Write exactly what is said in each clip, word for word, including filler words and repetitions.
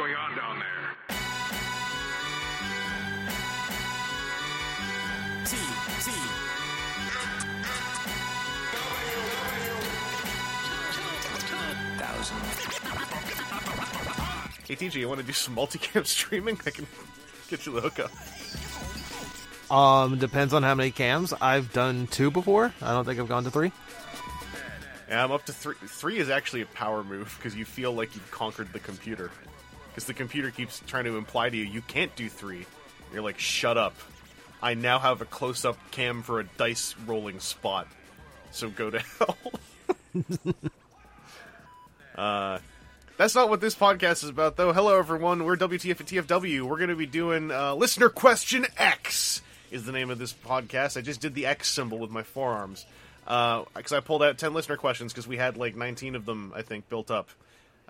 going on down there? T, T. Thousand. Hey, T J, you want to do some multicam streaming? I can get you the hookup. Um, depends on how many cams. I've done two before. I don't think I've gone to three. Yeah, I'm up to three. Three is actually a power move, because you feel like you've conquered the computer. Because the computer keeps trying to imply to you, you can't do three. You're like, shut up. I now have a close-up cam for a dice rolling spot. So go to hell. uh... That's not what this podcast is about, though. Hello, everyone. We're W T F at T F W. We're going to be doing uh, Listener Question X is the name of this podcast. I just did the X symbol with my forearms because uh, I pulled out ten listener questions because we had like nineteen of them, I think, built up.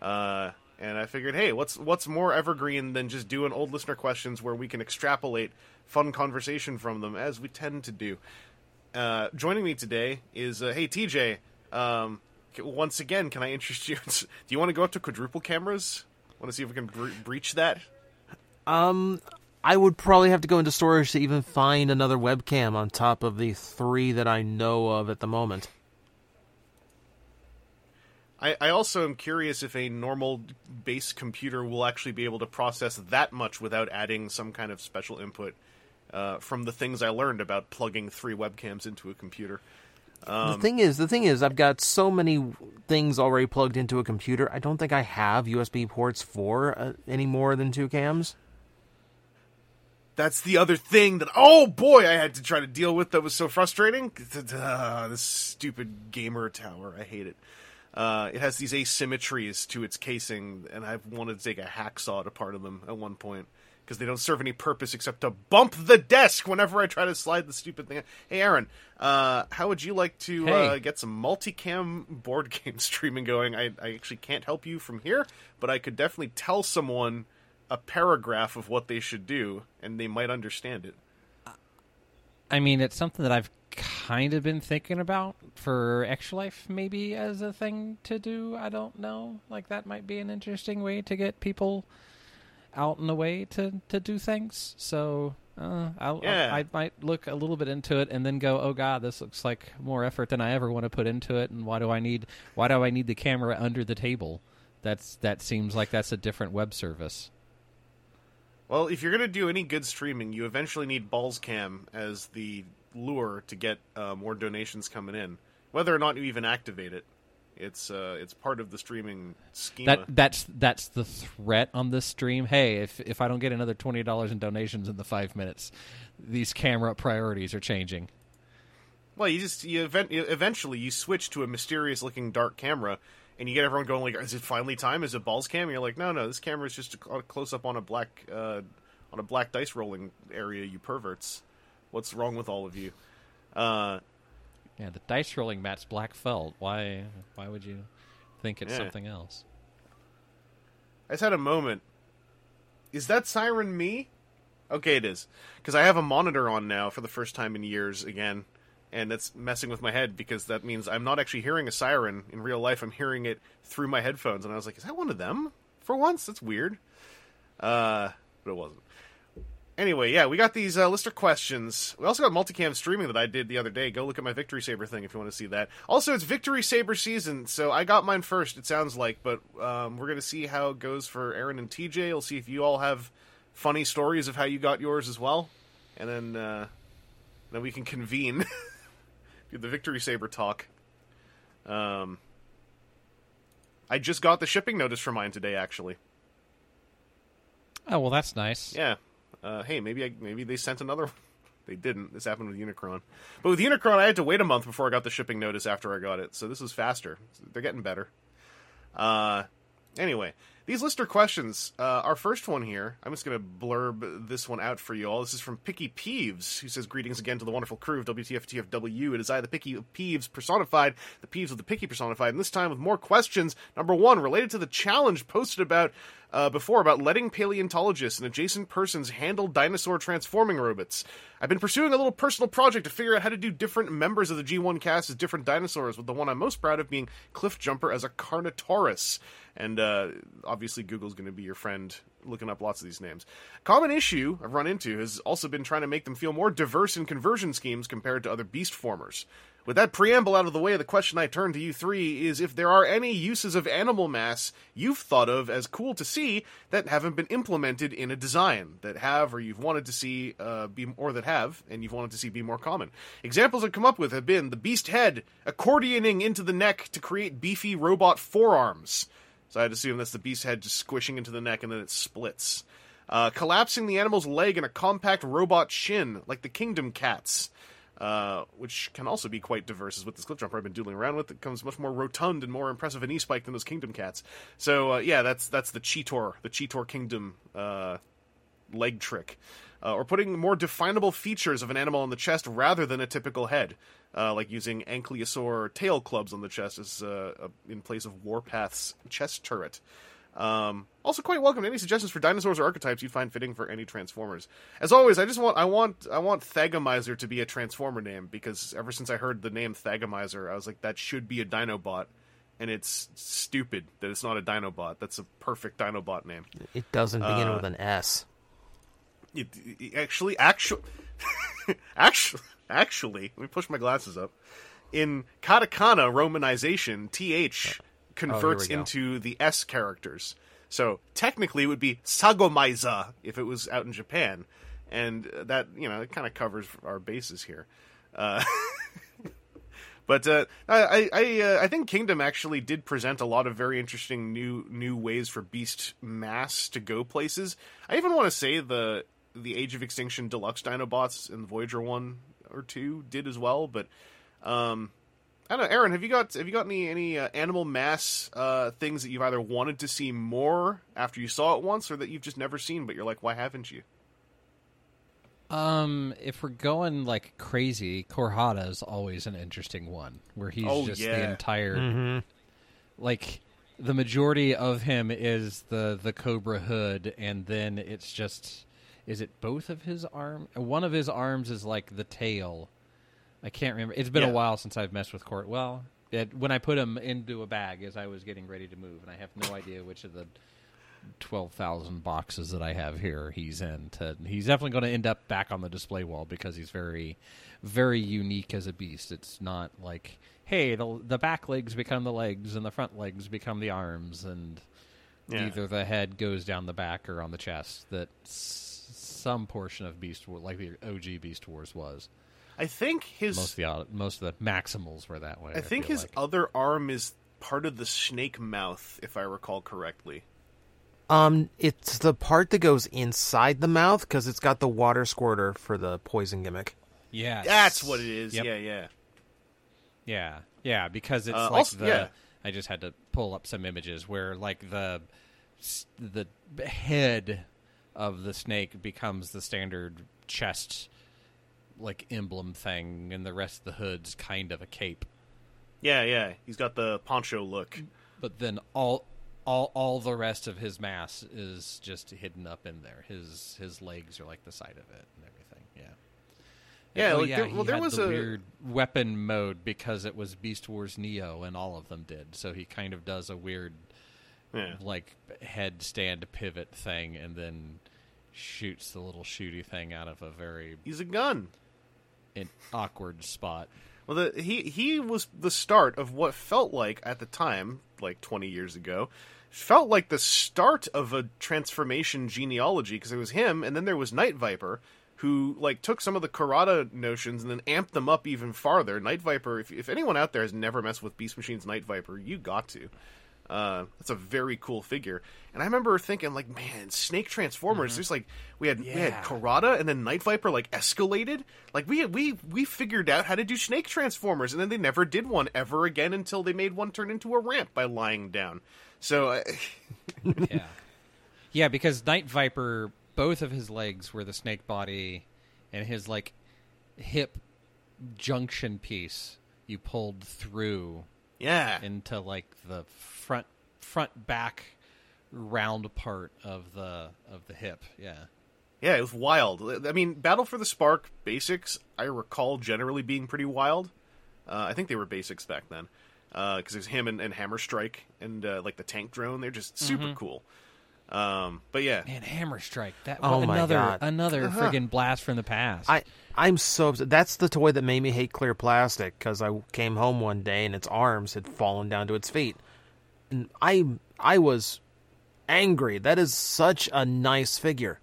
Uh, and I figured, hey, what's what's more evergreen than just doing old listener questions where we can extrapolate fun conversation from them, as we tend to do. Uh, joining me today is, uh, hey, T J, um... once again, can I interest you? Do you want to go up to quadruple cameras? Want to see if we can bre- breach that? Um, I would probably have to go into storage to even find another webcam on top of the three that I know of at the moment. I, I also am curious if a normal base computer will actually be able to process that much without adding some kind of special input uh, from the things I learned about plugging three webcams into a computer. Um, the thing is, the thing is, I've got so many things already plugged into a computer. I don't think I have U S B ports for uh, any more than two cams. That's the other thing that, oh boy, I had to try to deal with that was so frustrating. Uh, this stupid gamer tower, I hate it. Uh, it has these asymmetries to its casing, and I've wanted to take a hacksaw to part of them at one point. Because they don't serve any purpose except to bump the desk whenever I try to slide the stupid thing. Hey, Aaron, uh, how would you like to hey. uh, get some multicam board game streaming going? I, I actually can't help you from here, but I could definitely tell someone a paragraph of what they should do, and they might understand it. I mean, it's something that I've kind of been thinking about for Extra Life, maybe, as a thing to do. I don't know. Like, that might be an interesting way to get people out and away to, to do things. So uh, I'll, yeah. I'll, I might look a little bit into it and then go, oh God, this looks like more effort than I ever want to put into it. And why do I need, why do I need the camera under the table? That's, that seems like that's a different web service. Well, if you're going to do any good streaming, you eventually need Ballscam as the lure to get uh, more donations coming in, whether or not you even activate it. It's uh, it's part of the streaming schema. That, that's that's the threat on this stream. Hey, if if I don't get another twenty dollars in donations in the five minutes, these camera priorities are changing. Well, you just you event, eventually you switch to a mysterious looking dark camera, and you get everyone going like, "Is it finally time? Is it balls cam?" And you're like, "No, no, this camera is just a close up on a black uh, on a black dice rolling area. You perverts, what's wrong with all of you?" Uh, Yeah, the dice rolling mat's black felt. Why why would you think it's yeah. something else? I just had a moment. Is that siren me? Okay, it is. Because I have a monitor on now for the first time in years again. And that's messing with my head because that means I'm not actually hearing a siren in real life. I'm hearing it through my headphones. And I was like, is that one of them for once? That's weird. Uh, but it wasn't. Anyway, yeah, we got these uh, listener questions. We also got multicam streaming that I did the other day. Go look at my Victory Saber thing if you want to see that. Also, it's Victory Saber season, so I got mine first, it sounds like. But um, we're going to see how it goes for Aaron and T J. We'll see if you all have funny stories of how you got yours as well. And then uh, then we can convene. Do the Victory Saber talk. Um, I just got the shipping notice for mine today, actually. Oh, well, that's nice. Yeah. Uh, hey, maybe I, maybe they sent another one. They didn't. This happened with Unicron. But with Unicron, I had to wait a month before I got the shipping notice after I got it, so this was faster. They're getting better. Uh, anyway, these listener questions. Uh, our first one here, I'm just going to blurb this one out for you all. This is from Picky Peeves, who says, greetings again to the wonderful crew of W T F T F W. It is I, the Picky Peeves personified, the Peeves of the Picky personified, and this time with more questions. Number one, related to the challenge posted about uh, before about letting paleontologists and adjacent persons handle dinosaur transforming robots. I've been pursuing a little personal project to figure out how to do different members of the G one cast as different dinosaurs, with the one I'm most proud of being Cliff Jumper as a Carnotaurus. And uh, obviously Google's going to be your friend looking up lots of these names. Common issue I've run into has also been trying to make them feel more diverse in conversion schemes compared to other beast formers. With that preamble out of the way, the question I turn to you three is if there are any uses of animal mass you've thought of as cool to see that haven't been implemented in a design, that have or you've wanted to see, uh, be or that have, and you've wanted to see be more common. Examples I've come up with have been the beast head accordioning into the neck to create beefy robot forearms. So I'd assume that's the beast head just squishing into the neck and then it splits. Uh, collapsing the animal's leg in a compact robot shin, like the Kingdom cats. Uh, which can also be quite diverse, is what this Cliff Jumper I've been doodling around with. It comes much more rotund and more impressive and e-spiked than those Kingdom cats. So, uh, yeah, that's that's the Cheetor, the Cheetor Kingdom uh, leg trick. Uh, or putting more definable features of an animal on the chest rather than a typical head, uh, like using ankylosaur tail clubs on the chest as uh, in place of Warpath's chest turret. Um, also quite welcome to any suggestions for dinosaurs or archetypes you'd find fitting for any Transformers. As always, I just want, I want, I want Thagomizer to be a Transformer name, because ever since I heard the name Thagomizer, I was like, that should be a Dinobot, and it's stupid that it's not a Dinobot. That's a perfect Dinobot name. It doesn't begin uh, with an S. It, it actually, actually, actually, actually, let me push my glasses up. In katakana romanization, T H... converts oh, into the S characters. So technically it would be Thagomizer if it was out in Japan. And that, you know, it kind of covers our bases here. Uh, but uh, I I, uh, I think Kingdom actually did present a lot of very interesting new new ways for Beast Mass to go places. I even want to say the the Age of Extinction Deluxe Dinobots and Voyager one or two did as well, but... Um, I don't know, Aaron, have you got have you got any any uh, animal mass uh, things that you've either wanted to see more after you saw it once, or that you've just never seen, but you're like, why haven't you? Um, if we're going like crazy, Karada is always an interesting one, where he's oh, just yeah. the entire, mm-hmm. like the majority of him is the the cobra hood, and then it's just, is it both of his arms? One of his arms is like the tail. I can't remember. It's been yeah. a while since I've messed with Court. Well, it, when I put him into a bag as I was getting ready to move, and I have no idea which of the twelve thousand boxes that I have here he's in. To, he's definitely going to end up back on the display wall because he's very, very unique as a beast. It's not like, hey, the, the back legs become the legs and the front legs become the arms, and yeah. either the head goes down the back or on the chest. That s- some portion of Beast Wars, like the O G Beast Wars was. I think his... Most of the, most of the Maximals were that way. I think I his like. other arm is part of the snake mouth, if I recall correctly. Um, It's the part that goes inside the mouth, because it's got the water squirter for the poison gimmick. Yeah. That's what it is. Yep. Yeah, yeah. Yeah, yeah, because it's uh, like also, the... Yeah. I just had to pull up some images where, like, the the head of the snake becomes the standard chest... like emblem thing, and the rest of the hood's kind of a cape. Yeah, yeah, he's got the poncho look. But then all, all, all the rest of his mass is just hidden up in there. His his legs are like the side of it and everything. Yeah, yeah. And, like, oh, yeah there, well, there had was the a weird weapon mode because it was Beast Wars Neo, and all of them did. So he kind of does a weird, yeah. like headstand pivot thing, and then shoots the little shooty thing out of a very. He's a gun. An awkward spot. Well, the, he he was the start of what felt like at the time, like twenty years ago, felt like the start of a transformation genealogy, because it was him, and then there was Night Viper, who like took some of the Karada notions and then amped them up even farther. Night Viper, if if anyone out there has never messed with Beast Machines Night Viper, you got to. Uh, that's a very cool figure. And I remember thinking, like, man, Snake Transformers, mm-hmm. there's like, we had yeah. we had Karada, and then Night Viper, like, escalated. Like, we, we we figured out how to do Snake Transformers, and then they never did one ever again until they made one turn into a ramp by lying down. So, I... yeah. Yeah, because Night Viper, both of his legs were the snake body, and his, like, hip junction piece you pulled through... Yeah. Into, like, the front front back round part of the of the hip. Yeah. Yeah, it was wild. I mean, Battle for the Spark basics, I recall generally being pretty wild. Uh, I think they were basics back then. Because uh, it was him and, and Hammer Strike and, uh, like, the tank drone. They're just super mm-hmm. cool. Um, but, yeah. Man, Hammer Strike. That, oh, another, my God. Another uh-huh. friggin' blast from the past. I, I'm so upset. That's the toy that made me hate clear plastic, because I came home one day and its arms had fallen down to its feet. And I I was angry. That is such a nice figure.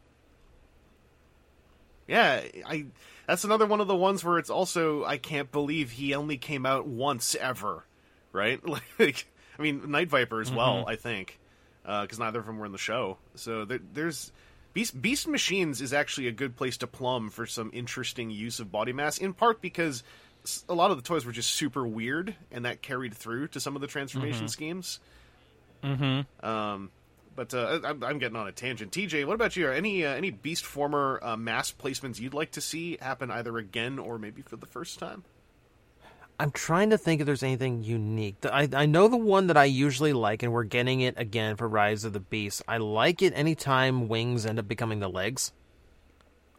Yeah, I. That's another one of the ones where it's also, I can't believe he only came out once ever, right? Like, I mean, Night Viper as mm-hmm. well, I think, because uh, neither of them were in the show. So there, there's Beast, Beast Machines is actually a good place to plumb for some interesting use of body mass, in part because a lot of the toys were just super weird, and that carried through to some of the transformation mm-hmm. schemes. Mm-hmm. Um. But uh, I'm, I'm getting on a tangent. T J, what about you? Are any uh, any Beast Former uh, mass placements you'd like to see happen either again or maybe for the first time? I'm trying to think if there's anything unique. I, I know the one that I usually like, and we're getting it again for Rise of the Beast. I like it anytime wings end up becoming the legs.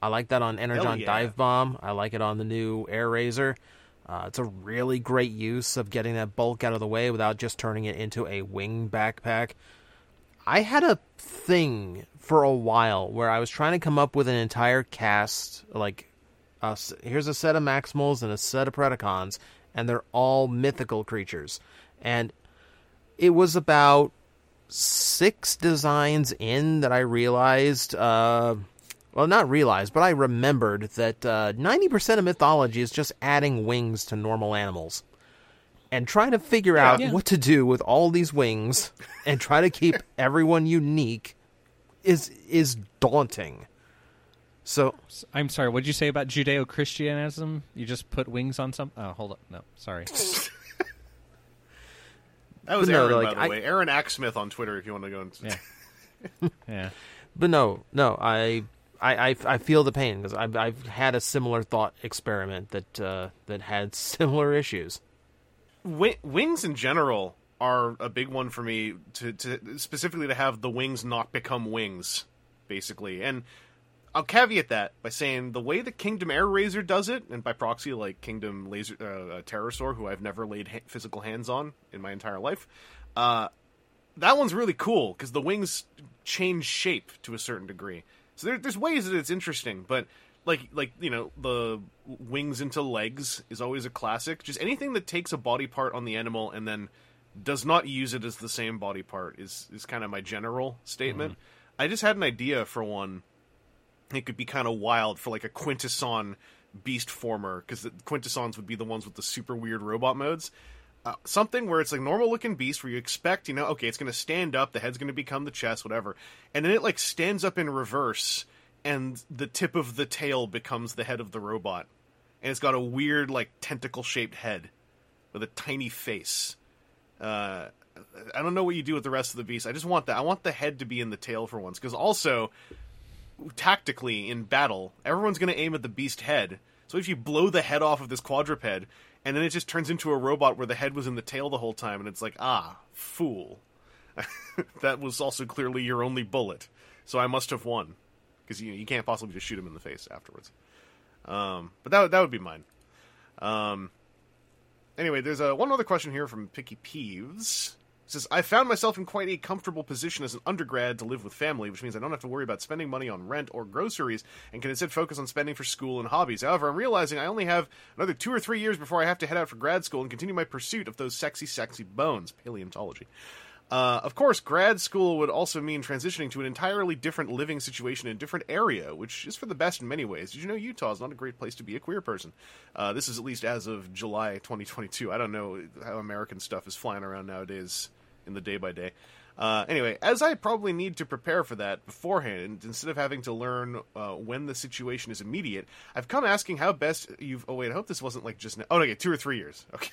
I like that on Energon yeah. Dive Bomb. I like it on the new Air Razor. Uh, it's a really great use of getting that bulk out of the way without just turning it into a wing backpack. I had a thing for a while where I was trying to come up with an entire cast, like, uh, here's a set of Maximals and a set of Predacons, and they're all mythical creatures. And it was about six designs in that I realized, uh, well, not realized, but I remembered that uh, ninety percent of mythology is just adding wings to normal animals. And trying to figure yeah, out yeah. what to do with all these wings and try to keep everyone unique is is daunting. So I'm sorry, what did you say about Judeo-Christianism? You just put wings on something? Oh, hold up. No, sorry. That was Aaron, no, like, by the I, way. Aaron Axsmith on Twitter if you want to go. And... yeah. yeah. But no, no, I... I, I, I feel the pain because I've, I've had a similar thought experiment that uh, that had similar issues. Wings in general are a big one for me, to, to specifically to have the wings not become wings, basically. And I'll caveat that by saying the way the Kingdom Air Razor does it, and by proxy, like Kingdom Laser uh, Pterosaur, who I've never laid ha- physical hands on in my entire life, uh, that one's really cool because the wings change shape to a certain degree. So there, there's ways that it's interesting, but... Like, like you know, the wings into legs is always a classic. Just anything that takes a body part on the animal and then does not use it as the same body part is, is kind of my general statement. Mm. I just had an idea for one. It could be kind of wild for, like, a Quintesson Beast Former, because the Quintessons would be the ones with the super weird robot modes. Uh, something where it's, like, normal-looking beast where you expect, you know, okay, it's going to stand up, the head's going to become the chest, whatever. And then it, like, stands up in reverse... And the tip of the tail becomes the head of the robot. And it's got a weird, like, tentacle-shaped head with a tiny face. Uh, I don't know what you do with the rest of the beast. I just want that. I want the head to be in the tail for once. Because also, tactically, in battle, everyone's going to aim at the beast head. So if you blow the head off of this quadruped, and then it just turns into a robot where the head was in the tail the whole time, and it's like, ah, fool. That was also clearly your only bullet. So I must have won. Because you you can't possibly just shoot him in the face afterwards, um, but that that would be mine. Um, anyway, there's a one other question here from Picky Peeves. It says, I found myself in quite a comfortable position as an undergrad to live with family, which means I don't have to worry about spending money on rent or groceries and can instead focus on spending for school and hobbies. However, I'm realizing I only have another two or three years before I have to head out for grad school and continue my pursuit of those sexy, sexy bones, paleontology. Uh, of course, grad school would also mean transitioning to an entirely different living situation in a different area, which is for the best in many ways. Did you know Utah is not a great place to be a queer person? Uh, this is at least as of July twenty twenty-two. I don't know how American stuff is flying around nowadays in the day-by-day. Uh, anyway, as I probably need to prepare for that beforehand, instead of having to learn uh, when the situation is immediate, I've come asking how best you've... Oh, wait, I hope this wasn't like just now. Oh, okay, two or three years. Okay.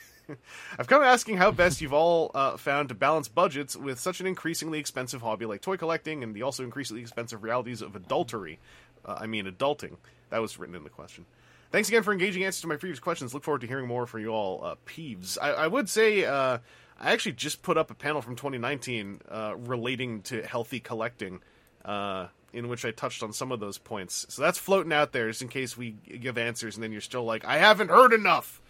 I've come asking how best you've all uh, found to balance budgets with such an increasingly expensive hobby like toy collecting and the also increasingly expensive realities of adultery. Uh, I mean, adulting. That was written in the question. Thanks again for engaging answers to my previous questions. Look forward to hearing more from you all, uh, Peeves. I, I would say uh, I actually just put up a panel from twenty nineteen uh, relating to healthy collecting, uh, in which I touched on some of those points. So that's floating out there just in case we give answers and then you're still like, I haven't heard enough.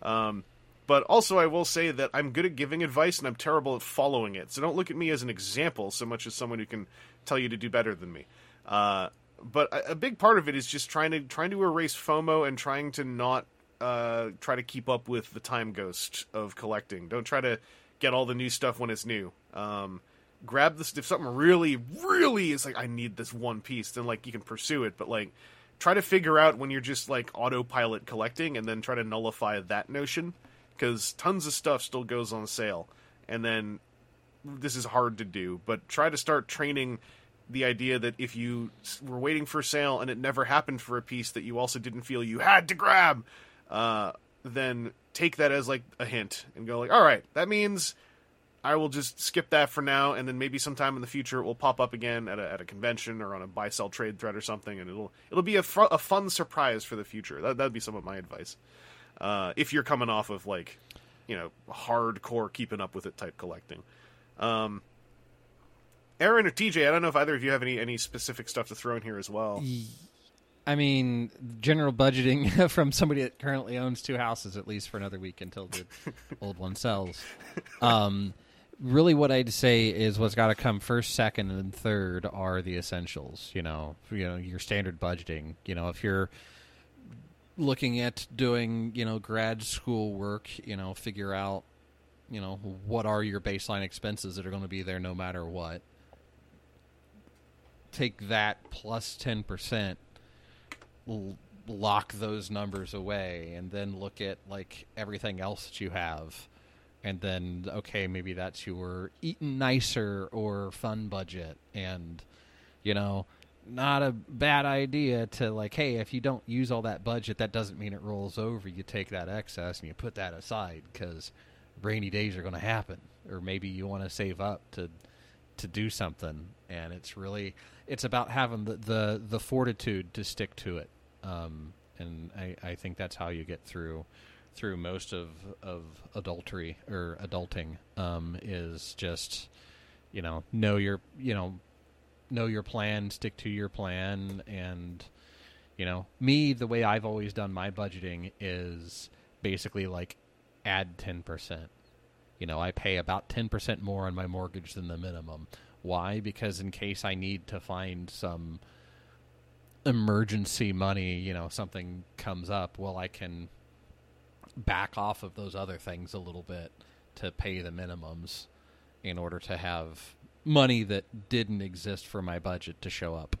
Um, but also I will say that I'm good at giving advice and I'm terrible at following it. So don't look at me as an example so much as someone who can tell you to do better than me. Uh, but a big part of it is just trying to, trying to erase FOMO and trying to not, Uh, try to keep up with the time ghost of collecting. Don't try to get all the new stuff when it's new. Um, grab this, if something really, really is like, I need this one piece, then like you can pursue it. But like, try to figure out when you're just like autopilot collecting and then try to nullify that notion, because tons of stuff still goes on sale. And then this is hard to do, but try to start training the idea that if you were waiting for sale and it never happened for a piece that you also didn't feel you had to grab, Uh, then take that as like a hint and go like, all right, that means I will just skip that for now. And then maybe sometime in the future it will pop up again at a, at a convention or on a buy sell trade thread or something. And it'll, it'll be a, fr- a fun surprise for the future. That, that'd be some of my advice. Uh, if you're coming off of like, you know, hardcore keeping up with it type collecting. um, Aaron or T J, I don't know if either of you have any, any specific stuff to throw in here as well. Yeah. I mean, general budgeting from somebody that currently owns two houses, at least for another week until the old one sells. Um, really what I'd say is what's got to come first, second, and third are the essentials. You know, you know, your standard budgeting. You know, if you're looking at doing, you know, grad school work, you know, figure out, you know, what are your baseline expenses that are going to be there no matter what. Take that plus ten percent. Lock those numbers away and then look at like everything else that you have, and then okay, maybe that's your eating nicer or fun budget. And you know, not a bad idea to like, hey, if you don't use all that budget, that doesn't mean it rolls over. You take that excess and you put that aside because rainy days are going to happen, or maybe you want to save up to to do something. And it's really, it's about having the, the, the fortitude to stick to it. Um, and I, I think that's how you get through, through most of, of adultery or adulting, um, is just, you know, know your, you know, know your plan, stick to your plan. And, you know, me, the way I've always done my budgeting is basically like add ten percent. You know, I pay about ten percent more on my mortgage than the minimum. Why? Because in case I need to find some emergency money, you know, something comes up, well, I can back off of those other things a little bit to pay the minimums in order to have money that didn't exist for my budget to show up.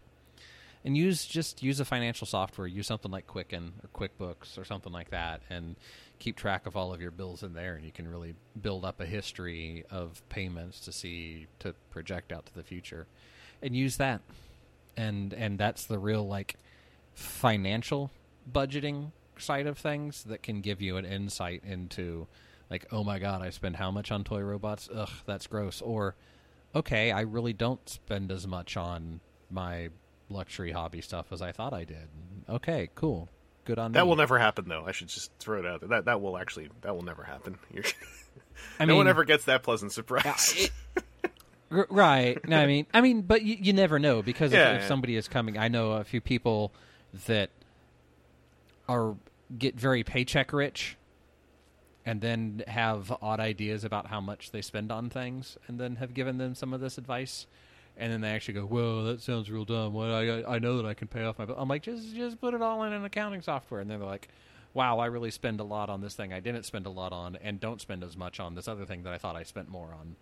And use just use a financial software, use something like Quicken or QuickBooks or something like that, and keep track of all of your bills in there, and you can really build up a history of payments to see, to project out to the future, and use that. And and that's the real like financial budgeting side of things that can give you an insight into like, oh my God, I spend how much on toy robots? Ugh, that's gross. Or, okay, I really don't spend as much on my luxury hobby stuff as I thought I did. Okay, cool. Good on that me. Will never happen, though. I should just throw it out there. That that will actually that will never happen. I no mean, one ever gets that pleasant surprise, it, right? No, I mean, I mean, but you, you never know, because yeah, if, yeah. if somebody is coming, I know a few people that are get very paycheck rich, and then have odd ideas about how much they spend on things, and then have given them some of this advice. And then they actually go, "Whoa, that sounds real dumb. What I I know that I can pay off my bill." I'm like, just just put it all in an accounting software. And then they're like, "Wow, I really spend a lot on this thing I didn't spend a lot on, and don't spend as much on this other thing that I thought I spent more on,"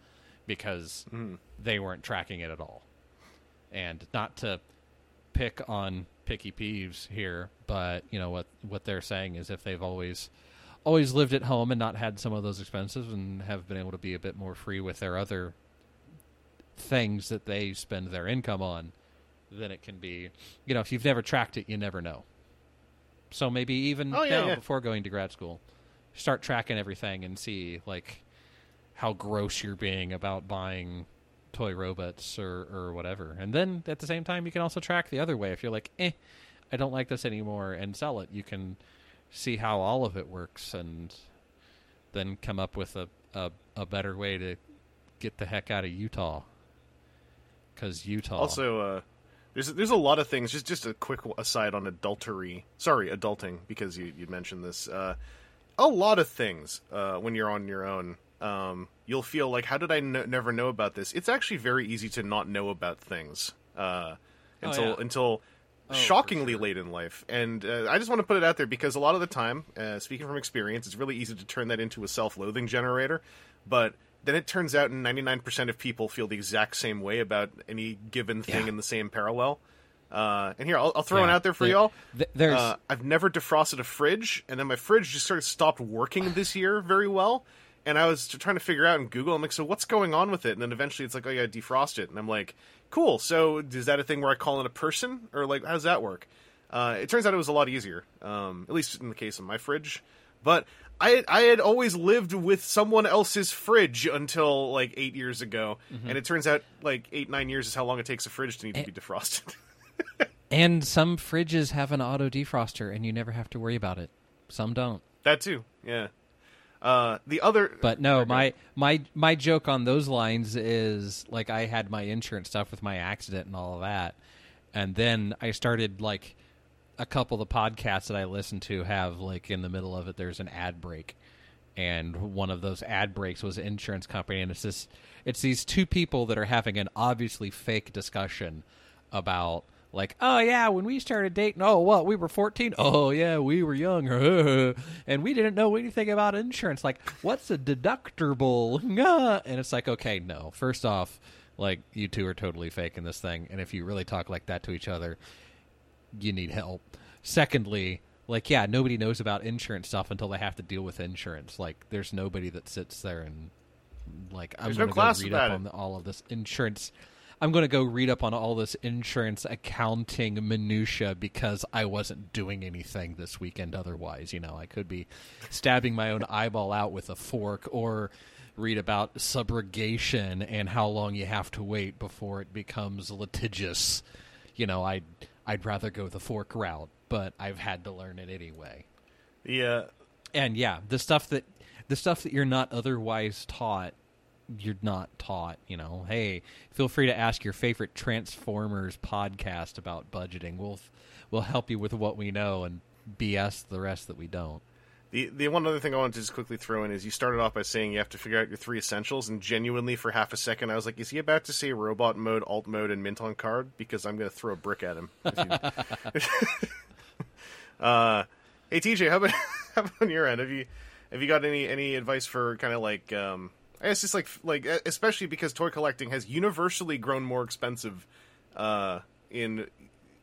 because mm. they weren't tracking it at all. And not to pick on picky peeves here, but you know what what they're saying is if they've always always lived at home and not had some of those expenses and have been able to be a bit more free with their other things that they spend their income on, then it can be, you know, if you've never tracked it, you never know. So maybe even oh, yeah, now, yeah. before going to grad school, start tracking everything and see like how gross you're being about buying toy robots or, or whatever. And then at the same time, you can also track the other way. If you're like, eh, I don't like this anymore, and sell it, you can see how all of it works and then come up with a, a, a better way to get the heck out of Utah. Because Utah. Also, uh, there's there's a lot of things. Just just a quick aside on adultery. Sorry, adulting, because you you mentioned this. Uh, a lot of things uh, when you're on your own. Um, you'll feel like, how did I no- never know about this? It's actually very easy to not know about things uh, until oh, yeah. until oh, shockingly sure. late in life. And uh, I just want to put it out there because a lot of the time, uh, speaking from experience, it's really easy to turn that into a self-loathing generator. But then it turns out ninety-nine percent of people feel the exact same way about any given thing yeah. in the same parallel. Uh, and here, I'll, I'll throw yeah. one out there for there, y'all. There's... Uh, I've never defrosted a fridge, and then my fridge just sort of stopped working this year very well. And I was trying to figure out in Google, I'm like, so what's going on with it? And then eventually it's like, oh, yeah, defrost it. And I'm like, cool. So is that a thing where I call in a person? Or, like, how does that work? Uh, it turns out it was a lot easier, um, at least in the case of my fridge. But I, I had always lived with someone else's fridge until, like, eight years ago. Mm-hmm. And it turns out, like, eight, nine years is how long it takes a fridge to need and, to be defrosted. And some fridges have an auto defroster, and you never have to worry about it. Some don't. That, too, yeah. Uh, the other, but no, my, my, my joke on those lines is like, I had my insurance stuff with my accident and all of that. And then I started like a couple of the podcasts that I listen to have like in the middle of it, there's an ad break. And one of those ad breaks was an insurance company. And it's this, it's these two people that are having an obviously fake discussion about like, oh, yeah, when we started dating, oh, what, we were fourteen? Oh, yeah, we were young. And we didn't know anything about insurance. Like, what's a deductible? And it's like, okay, no. First off, like, you two are totally faking this thing. And if you really talk like that to each other, you need help. Secondly, like, yeah, nobody knows about insurance stuff until they have to deal with insurance. Like, there's nobody that sits there and, like, I'm going to go read up on all of this insurance I'm going to go read up on all this insurance accounting minutia because I wasn't doing anything this weekend otherwise. You know, I could be stabbing my own eyeball out with a fork or read about subrogation and how long you have to wait before it becomes litigious. You know, I'd, I'd rather go the fork route, but I've had to learn it anyway. Yeah. And yeah, the stuff that the stuff that you're not otherwise taught you're not taught, you know, hey, feel free to ask your favorite Transformers podcast about budgeting. We'll we'll help you with what we know and B S the rest that we don't. The the one other thing I wanted to just quickly throw in is you started off by saying you have to figure out your three essentials, and genuinely for half a second I was like, is he about to say robot mode, alt mode, and mint on card? Because I'm going to throw a brick at him. uh, hey, T J, how about, how about on your end? Have you, have you got any, any advice for kind of like... Um, I guess it's like, like especially because toy collecting has universally grown more expensive uh, in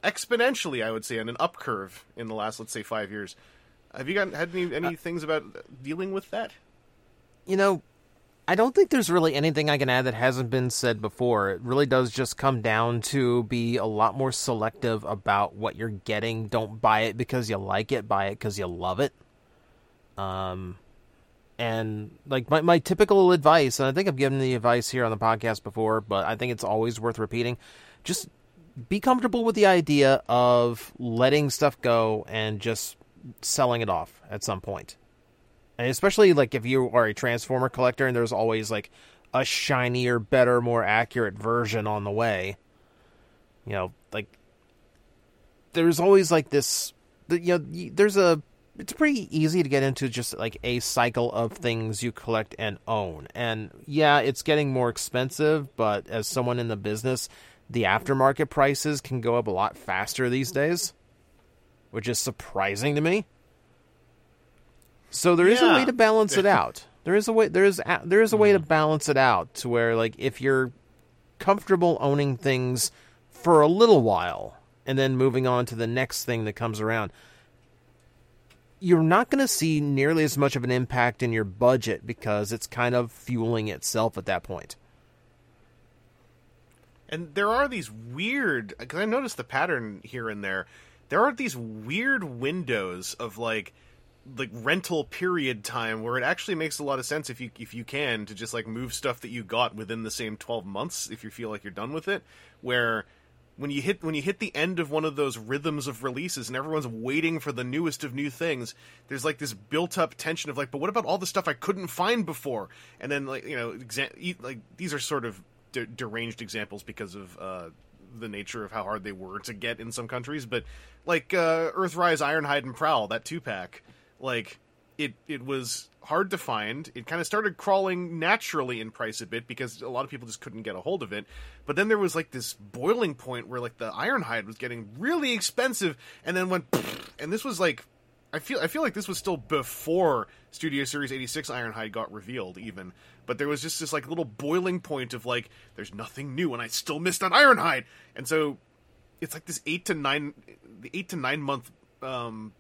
exponentially, I would say, on an up curve in the last, let's say, five years. Have you gotten, had any, any uh, things about dealing with that? You know, I don't think there's really anything I can add that hasn't been said before. It really does just come down to be a lot more selective about what you're getting. Don't buy it because you like it. Buy it because you love it. Um... And, like, my, my typical advice, and I think I've given the advice here on the podcast before, but I think it's always worth repeating, just be comfortable with the idea of letting stuff go and just selling it off at some point. And especially, like, if you are a Transformer collector and there's always, like, a shinier, better, more accurate version on the way, you know, like, there's always, like, this, you know, there's a... It's pretty easy to get into just like a cycle of things you collect and own. And yeah, it's getting more expensive, but as someone in the business, the aftermarket prices can go up a lot faster these days, which is surprising to me. So there is yeah. a way to balance it out. There is a way, there is, a, there is a way to balance it out to where like if you're comfortable owning things for a little while and then moving on to the next thing that comes around, you're not going to see nearly as much of an impact in your budget because it's kind of fueling itself at that point. And there are these weird, because I noticed the pattern here and there, there are these weird windows of like, like rental period time where it actually makes a lot of sense if you, if you can to just like move stuff that you got within the same twelve months, if you feel like you're done with it, where when you hit when you hit the end of one of those rhythms of releases and everyone's waiting for the newest of new things, there's like this built-up tension of like, but what about all the stuff I couldn't find before? And then, like, you know, exa- like these are sort of de- deranged examples because of uh, the nature of how hard they were to get in some countries. But like uh, Earthrise, Ironhide, and Prowl, that two-pack, like it it was hard to find. It kind of started crawling naturally in price a bit because a lot of people just couldn't get a hold of it. But then there was like this boiling point where like the Ironhide was getting really expensive and then went, and this was like, I feel I feel like this was still before Studio Series eighty-six Ironhide got revealed even. But there was just this like little boiling point of like, there's nothing new and I still missed on Ironhide. And so it's like this eight to nine, the eight to nine month um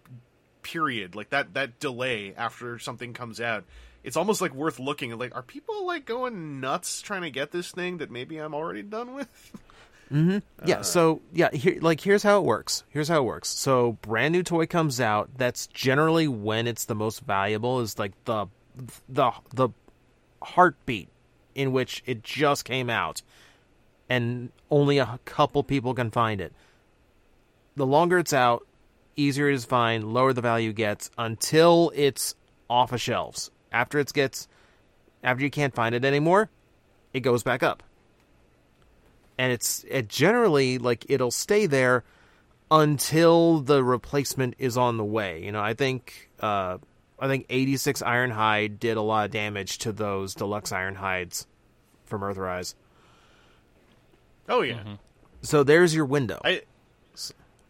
period, like that that delay after something comes out, it's almost like worth looking at, like, are people like going nuts trying to get this thing that maybe I'm already done with? Mm-hmm. Yeah. Uh, so yeah, here, like here's how it works. Here's how it works. So brand new toy comes out. That's generally when it's the most valuable. Is like the the the heartbeat in which it just came out, and only a couple people can find it. The longer it's out, easier it is to find, lower the value gets until it's off of shelves. After it gets, after you can't find it anymore, it goes back up. And it's it generally, like, it'll stay there until the replacement is on the way. You know, I think uh, I think eighty-six Ironhide did a lot of damage to those deluxe Ironhides from Earthrise. Oh yeah. Mm-hmm. So there's your window. I...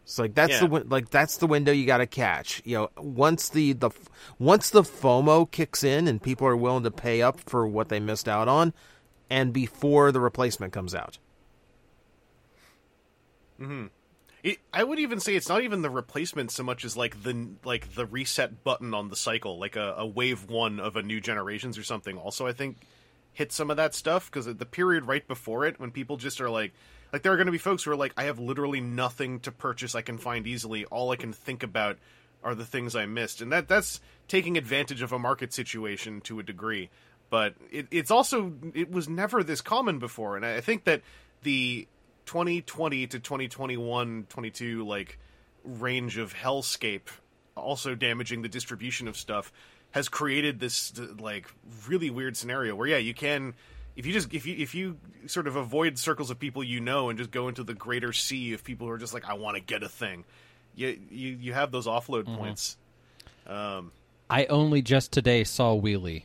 So like that's yeah. the like that's the window you got to catch. You know, once the, the once the FOMO kicks in and people are willing to pay up for what they missed out on, and before the replacement comes out. Hmm. I would even say it's not even the replacement so much as like the like the reset button on the cycle, like a, a wave one of a new generations or something. Also, I think hit some of that stuff because the period right before it when people just are like. Like, there are going to be folks who are like, I have literally nothing to purchase I can find easily. All I can think about are the things I missed. And that that's taking advantage of a market situation to a degree. But it, it's also, it was never this common before. And I think that the twenty twenty to twenty twenty-one, twenty-two, like, range of hellscape, also damaging the distribution of stuff, has created this, like, really weird scenario where, yeah, you can... If you just if you if you sort of avoid circles of people you know and just go into the greater sea of people who are just like I want to get a thing, you you, you have those offload mm-hmm. points. Um, I only just today saw Wheelie.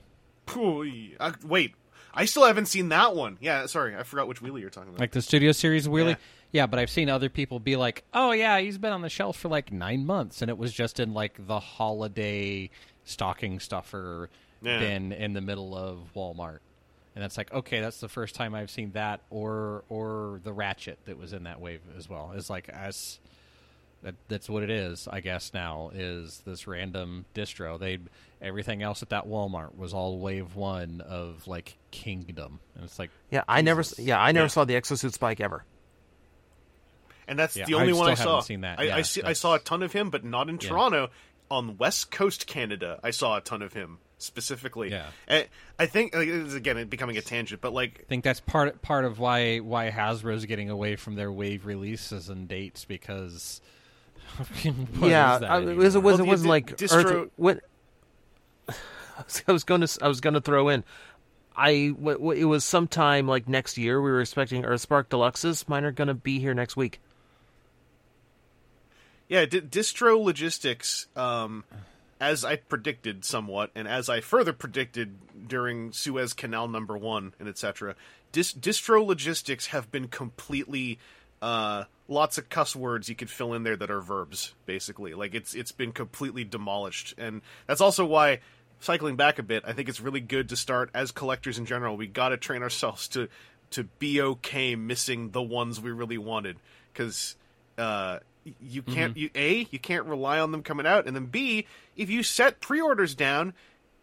I, wait, I still haven't seen that one. Yeah, sorry, I forgot which Wheelie you're talking about. Like the Studio Series Wheelie. Yeah. yeah, but I've seen other people be like, oh yeah, he's been on the shelf for like nine months, and it was just in like the holiday stocking stuffer yeah. bin in the middle of Walmart. And that's like, okay, that's the first time I've seen that, or or the Ratchet that was in that wave as well. It's like, as that, that's what it is, I guess now, is this random distro. They everything else at that Walmart was all wave one of like Kingdom, and it's like, yeah, I Jesus. never, yeah, I never yeah. saw the Exosuit Spike ever, and that's yeah, the only I one I saw. Seen that. I, yeah, I, see, I saw a ton of him, but not in yeah. Toronto. On West Coast Canada, I saw a ton of him. Specifically, yeah. I, I think like, again it becoming a tangent, but like I think that's part part of why why Hasbro's getting away from their wave releases and dates because what yeah, is that I, it was it was well, it was like distro... Earth, what, I was going to I was going to throw in I w- w- it was sometime like next year we were expecting Earthspark Deluxes. Mine are going to be here next week. Yeah, d- distro logistics. Um, As I predicted somewhat, and as I further predicted during Suez Canal Number One and et cetera, dis- distro logistics have been completely uh, lots of cuss words you could fill in there that are verbs, basically. Like it's it's been completely demolished, and that's also why, cycling back a bit, I think it's really good to start as collectors in general. We got to train ourselves to to be okay missing the ones we really wanted, because. Uh, You can't. Mm-hmm. You, A, you can't rely on them coming out, and then B, if you set pre-orders down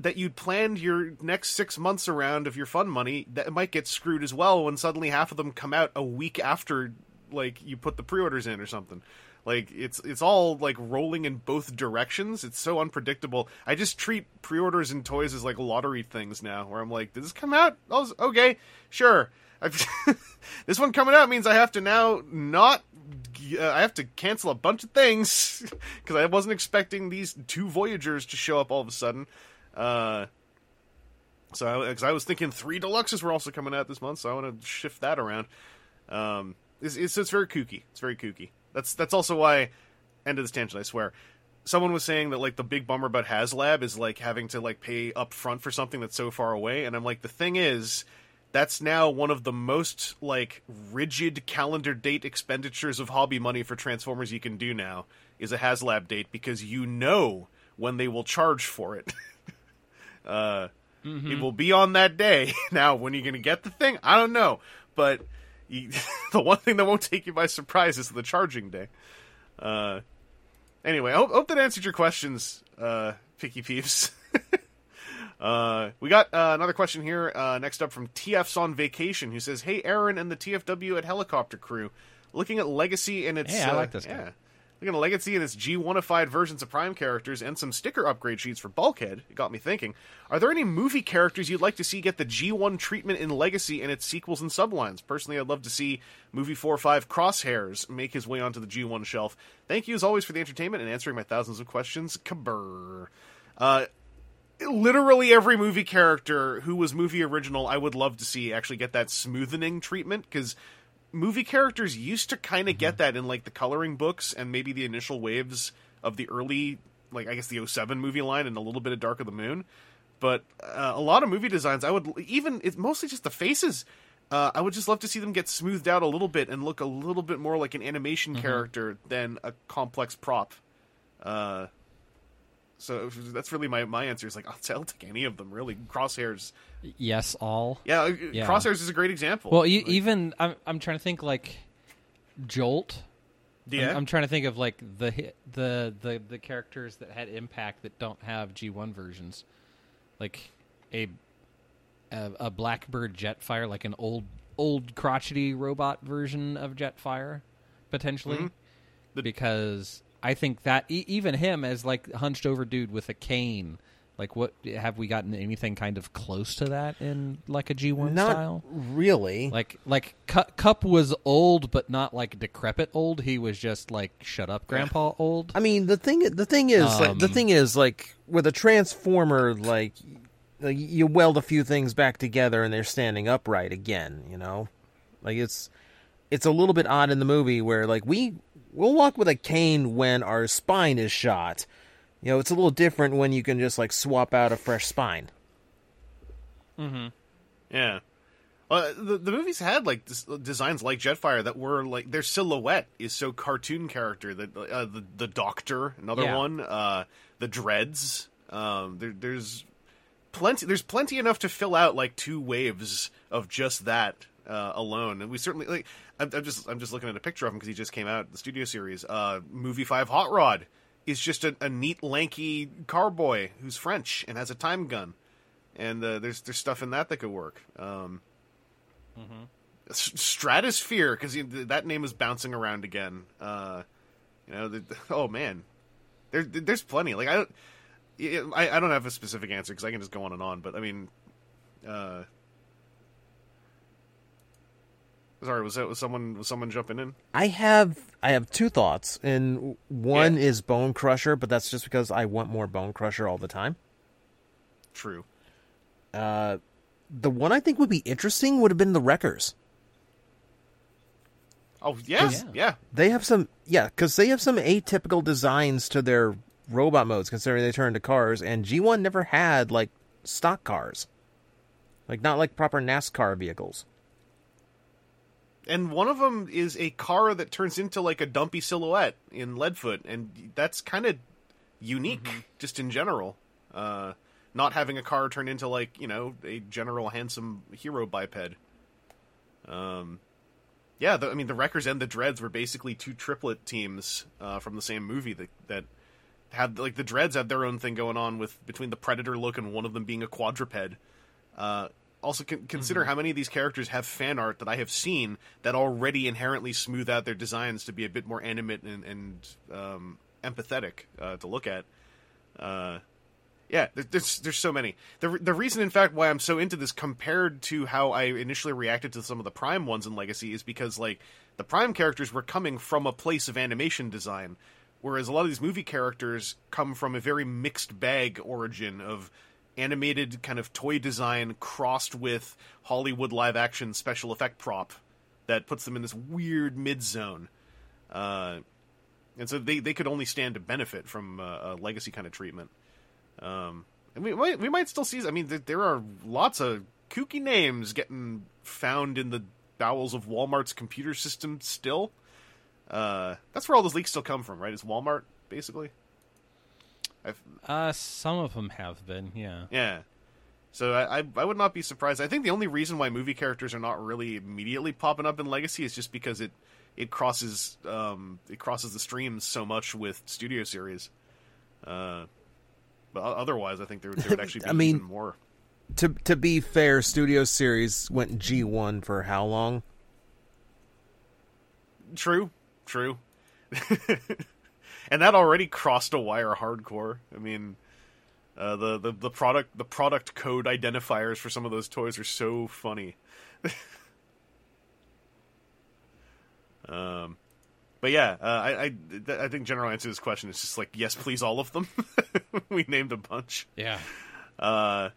that you planned your next six months around of your fun money, that might get screwed as well when suddenly half of them come out a week after, like you put the pre-orders in or something. Like it's it's all like rolling in both directions. It's so unpredictable. I just treat pre-orders and toys as like lottery things now, where I'm like, did this come out? Oh, okay, sure. This one coming out means I have to now not uh, I have to cancel a bunch of things because I wasn't expecting these two Voyagers to show up all of a sudden. Uh, so because I, I was thinking three Deluxes were also coming out this month, so I want to shift that around. Um, it's, it's it's very kooky. It's very kooky. That's that's also why. End of this tangent, I swear. Someone was saying that, like, the big bummer about HasLab is, like, having to, like, pay up front for something that's so far away. And I'm like, the thing is, that's now one of the most, like, rigid calendar date expenditures of hobby money for Transformers you can do now is a HasLab date, because you know when they will charge for it. uh, mm-hmm. It will be on that day. Now, when you're going to get the thing, I don't know. But you, the one thing that won't take you by surprise is the charging day. Uh Anyway, I hope, hope that answered your questions, uh, Picky Peeps. uh, we got uh, another question here, uh, next up from T F's on Vacation, who says, "Hey, Aaron and the T F W at Helicopter Crew, looking at Legacy and its... Hey, I uh, like this guy. Yeah, looking at Legacy and its G one-ified versions of Prime characters and some sticker upgrade sheets for Bulkhead, it got me thinking, are there any movie characters you'd like to see get the G one treatment in Legacy and its sequels and sublines? Personally, I'd love to see movie four five Crosshairs make his way onto the G one shelf. Thank you, as always, for the entertainment and answering my thousands of questions. Kabrr." Uh, literally every movie character who was movie original, I would love to see actually get that smoothening treatment, because... movie characters used to kind of mm-hmm. get that in, like, the coloring books and maybe the initial waves of the early, like, I guess the oh seven movie line and a little bit of Dark of the Moon. But uh, a lot of movie designs, I would even, it's mostly just the faces. Uh, I would just love to see them get smoothed out a little bit and look a little bit more like an animation mm-hmm. character than a complex prop. Uh, so that's really my, my answer. Is like, I'll, I'll take any of them, really. Crosshairs. Yes, all. Yeah, yeah. Crosshairs is a great example. Well, you, like, even, I'm I'm trying to think, like, Jolt. Yeah. I'm, I'm trying to think of, like, the, the the the characters that had impact that don't have G one versions. Like, a a, a Blackbird Jetfire, like an old, old crotchety robot version of Jetfire, potentially. Mm-hmm. The- because... I think that e- even him as, like, hunched over dude with a cane, like, what have we gotten anything kind of close to that in, like, a G one not style? Not really. Like, like C- Cup was old, but not, like, decrepit old. He was just, like, shut up, Grandpa old. I mean, the thing, the thing is, um, like, the thing is, like, with a Transformer, like, like, you weld a few things back together and they're standing upright again. You know, like, it's it's a little bit odd in the movie where, like, we. We'll walk with a cane when our spine is shot. You know, it's a little different when you can just, like, swap out a fresh spine. Mm-hmm. Yeah. Uh, the, the movies had, like, des- designs like Jetfire that were, like, their silhouette is so cartoon character. That, uh, the the Doctor, another yeah. one. Uh, the Dreads. Um, there, there's plenty There's plenty enough to fill out, like, two waves of just that uh, alone. And we certainly... like. I'm just I'm just looking at a picture of him because he just came out, the Studio Series. Uh, Movie five Hot Rod is just a, a neat, lanky carboy who's French and has a time gun. And uh, there's there's stuff in that that could work. Um, mm-hmm. Stratosphere, because that name is bouncing around again. Uh, you know, the, oh man, there, there's plenty. Like I don't it, I, I don't have a specific answer because I can just go on and on. But I mean. Uh, Sorry, was that was someone was someone jumping in? I have I have two thoughts, and one yeah. is Bone Crusher, but that's just because I want more Bone Crusher all the time. True. Uh, the one I think would be interesting would have been the Wreckers. Oh yes, yeah. yeah. They have some yeah, because they have some atypical designs to their robot modes, considering they turn to cars, and G one never had, like, stock cars, like, not like proper NASCAR vehicles. And one of them is a car that turns into, like, a dumpy silhouette in Leadfoot, and that's kind of unique, mm-hmm. just in general. Uh, not having a car turn into, like, you know, a general handsome hero biped. Um, yeah, the, I mean, the Wreckers and the Dreads were basically two triplet teams uh, from the same movie that that had, like, the Dreads had their own thing going on with between the Predator look and one of them being a quadruped. Uh, Also, con- consider mm-hmm. how many of these characters have fan art that I have seen that already inherently smooth out their designs to be a bit more animate and, and um, empathetic uh, to look at. Uh, yeah, there, there's there's so many. The, the reason, in fact, why I'm so into this compared to how I initially reacted to some of the Prime ones in Legacy is because, like, the Prime characters were coming from a place of animation design, whereas a lot of these movie characters come from a very mixed bag origin of animated kind of toy design crossed with Hollywood live action special effect prop that puts them in this weird mid zone. Uh, and so they, they could only stand to benefit from a, a Legacy kind of treatment. Um, and we might, we might still see, I mean, th- there are lots of kooky names getting found in the bowels of Walmart's computer system still. Uh, that's where all those leaks still come from, right? It's Walmart, basically. I've... Uh, some of them have been, yeah. Yeah. So I, I I would not be surprised. I think the only reason why movie characters are not really immediately popping up in Legacy is just because it, it crosses um it crosses the streams so much with Studio Series. Uh, but otherwise, I think there, there would actually be I mean, even more. To to be fair, Studio Series went G one for how long? True, true. And that already crossed a wire hardcore. I mean, uh, the, the, the product the product code identifiers for some of those toys are so funny. um, but yeah, uh, I I, I think general answer to this question is just like, yes, please, all of them. We named a bunch. Yeah. Uh,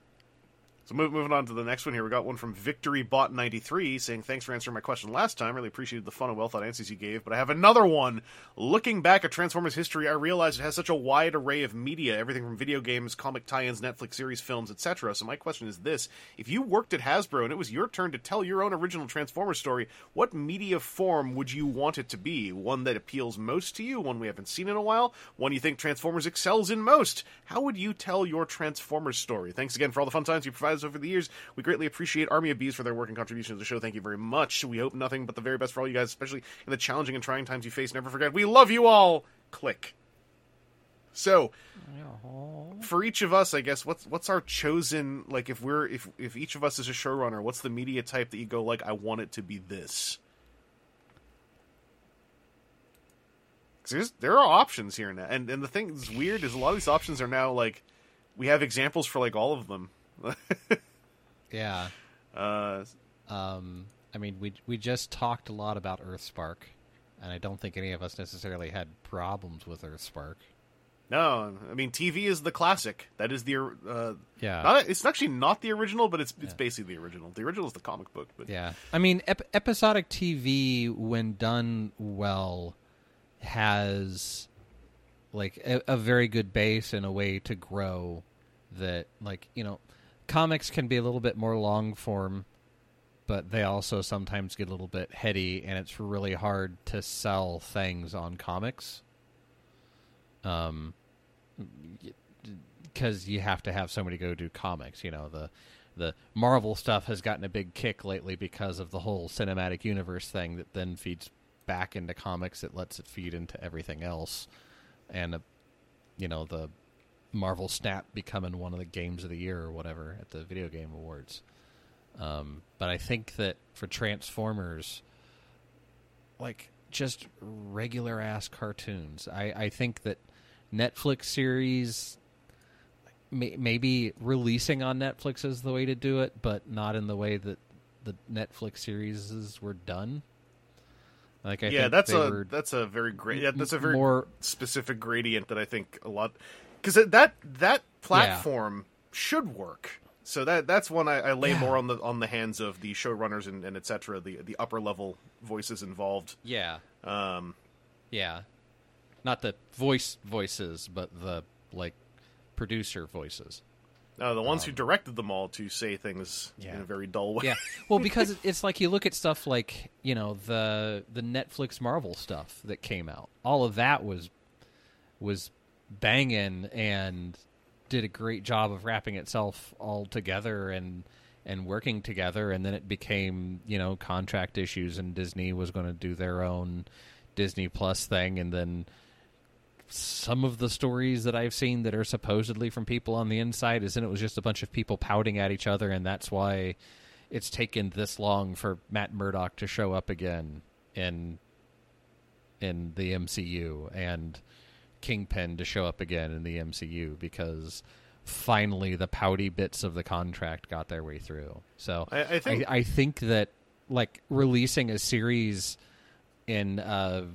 so move, moving on to the next one here. We got one from Victory Bot ninety-three saying, thanks for answering my question last time. Really appreciated the fun and well-thought answers you gave. But I have another one. Looking back at Transformers history, I realized it has such a wide array of media, everything from video games, comic tie-ins, Netflix series, films, et cetera. So my question is this. If you worked at Hasbro and it was your turn to tell your own original Transformers story, what media form would you want it to be? One that appeals most to you? One we haven't seen in a while? One you think Transformers excels in most? How would you tell your Transformers story? Thanks again for all the fun times you provided over the years. We greatly appreciate Army of Bees for their work and contribution to the show. Thank you very much. We hope nothing but the very best for all you guys, especially in the challenging and trying times you face. Never forget, we love you all. Click. So, for each of us, I guess, what's what's our chosen, like, if we're if if each of us is a showrunner, what's the media type that you go, like, I want it to be this? Because there are options here now, and and the thing that's weird is a lot of these options are now like we have examples for like all of them. yeah. Uh, um, I mean, we we just talked a lot about Earthspark, and I don't think any of us necessarily had problems with Earthspark. No, I mean, T V is the classic. That is the uh, yeah. Not, it's actually not the original, but it's it's yeah. basically the original. The original is the comic book. But yeah, I mean, ep- episodic T V, when done well, has like a, a very good base and a way to grow. That like you know. Comics can be a little bit more long form, but they also sometimes get a little bit heady, and it's really hard to sell things on comics. Um, because you have to have somebody go do comics. You know, the the Marvel stuff has gotten a big kick lately because of the whole cinematic universe thing that then feeds back into comics. That lets it feed into everything else, and uh, you know the. Marvel Snap becoming one of the games of the year or whatever at the Video Game Awards. Um, but I think that for Transformers, like just regular ass cartoons, I, I think that Netflix series, may, maybe releasing on Netflix is the way to do it, but not in the way that the Netflix series were done. Like I yeah, think that's a that's a very great yeah, that's a very more, specific gradient that I think a lot. Because that that platform yeah. should work, so that that's one I, I lay yeah. more on the on the hands of the showrunners and, and et cetera. The the upper level voices involved. Yeah, um, yeah, not the voice voices, but the like producer voices. No, the ones um, who directed them all to say things yeah. in a very dull way. Yeah, well, because it's like you look at stuff like you know the the Netflix Marvel stuff that came out. All of that was was. banging and did a great job of wrapping itself all together and and working together, and then it became you know contract issues, and Disney was going to do their own Disney Plus thing, and then some of the stories that I've seen that are supposedly from people on the inside is that it was just a bunch of people pouting at each other, and that's why it's taken this long for Matt Murdock to show up again in in the M C U and Kingpin to show up again in the M C U, because finally the pouty bits of the contract got their way through. So I, I, think, I, I think that like releasing a series in uh,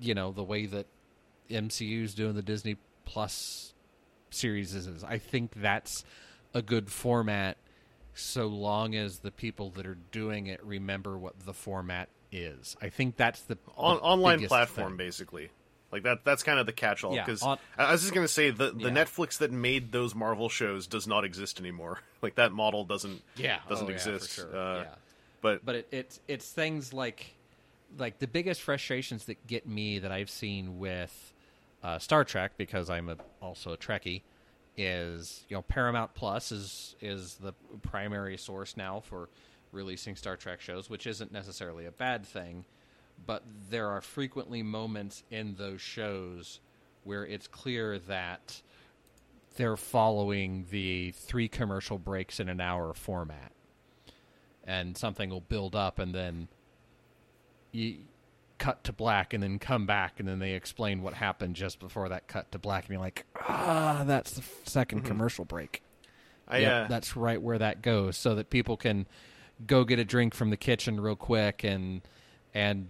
you know, the way that M C U's doing the Disney Plus series is. I think that's a good format, so long as the people that are doing it remember what the format is. I think that's the, On, the online platform thing. Basically. Like that that's kind of the catch-all, because yeah, I was just going to say the, the yeah. Netflix that made those Marvel shows does not exist anymore. Like that model doesn't yeah. doesn't oh, exist. Yeah, for sure. uh, yeah. But but it, it's it's things like like the biggest frustrations that get me that I've seen with uh, Star Trek, because I'm a, also a Trekkie, is, you know, Paramount Plus is is the primary source now for releasing Star Trek shows, which isn't necessarily a bad thing. But there are frequently moments in those shows where it's clear that they're following the three commercial breaks in an hour format. And something will build up and then you cut to black and then come back and then they explain what happened just before that cut to black. And you're like, ah, that's the second mm-hmm. commercial break. I, yep, uh... That's right where that goes, so that people can go get a drink from the kitchen real quick and and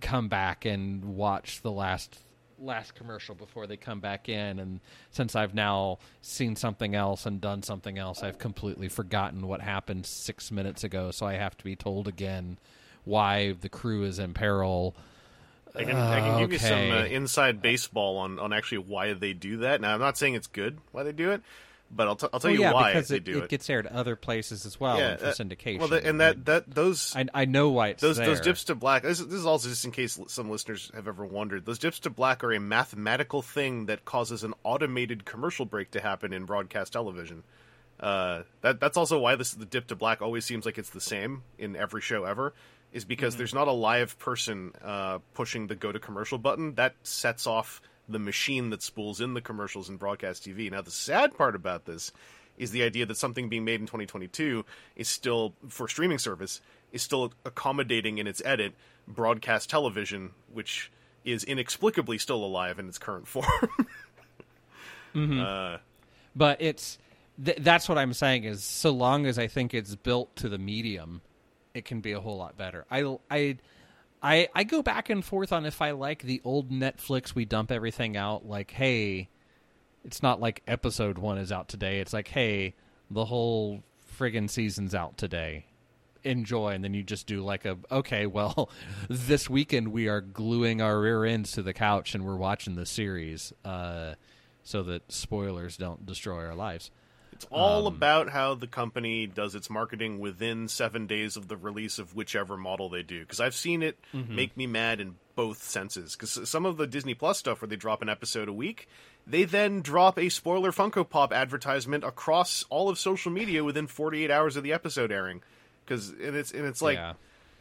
come back and watch the last last commercial before they come back in. And since I've now seen something else and done something else, I've completely forgotten what happened six minutes ago, so I have to be told again why the crew is in peril. I can, uh, I can give okay. you some uh, inside baseball on, on actually why they do that. Now, I'm not saying it's good why they do it, but I'll, t- I'll tell well, you yeah, why because they it, do it. It gets aired other places as well yeah, for uh, syndication. Well, the, and that, that those I, I know why it's those there. Those dips to black. This, this is also just in case some listeners have ever wondered. Those dips to black are a mathematical thing that causes an automated commercial break to happen in broadcast television. Uh, that that's also why this the dip to black always seems like it's the same in every show ever. Is because mm-hmm. there's not a live person uh, pushing the go to commercial button that sets off the machine that spools in the commercials in broadcast T V. Now, the sad part about this is the idea that something being made in twenty twenty-two is still, for streaming service, is still accommodating in its edit broadcast television, which is inexplicably still alive in its current form. mm-hmm. uh, but it's th- that's what I'm saying is, so long as I think it's built to the medium, it can be a whole lot better. I... I I, I go back and forth on if I like the old Netflix, we dump everything out, like, hey, it's not like episode one is out today. It's like, hey, the whole friggin' season's out today. Enjoy. And then you just do like a, okay, well, this weekend we are gluing our rear ends to the couch and we're watching the series uh, so that spoilers don't destroy our lives. It's all um, about how the company does its marketing within seven days of the release of whichever model they do. Because I've seen it mm-hmm. make me mad in both senses. Because some of the Disney Plus stuff where they drop an episode a week, they then drop a spoiler Funko Pop advertisement across all of social media within forty-eight hours of the episode airing. Because and it's and it's like yeah.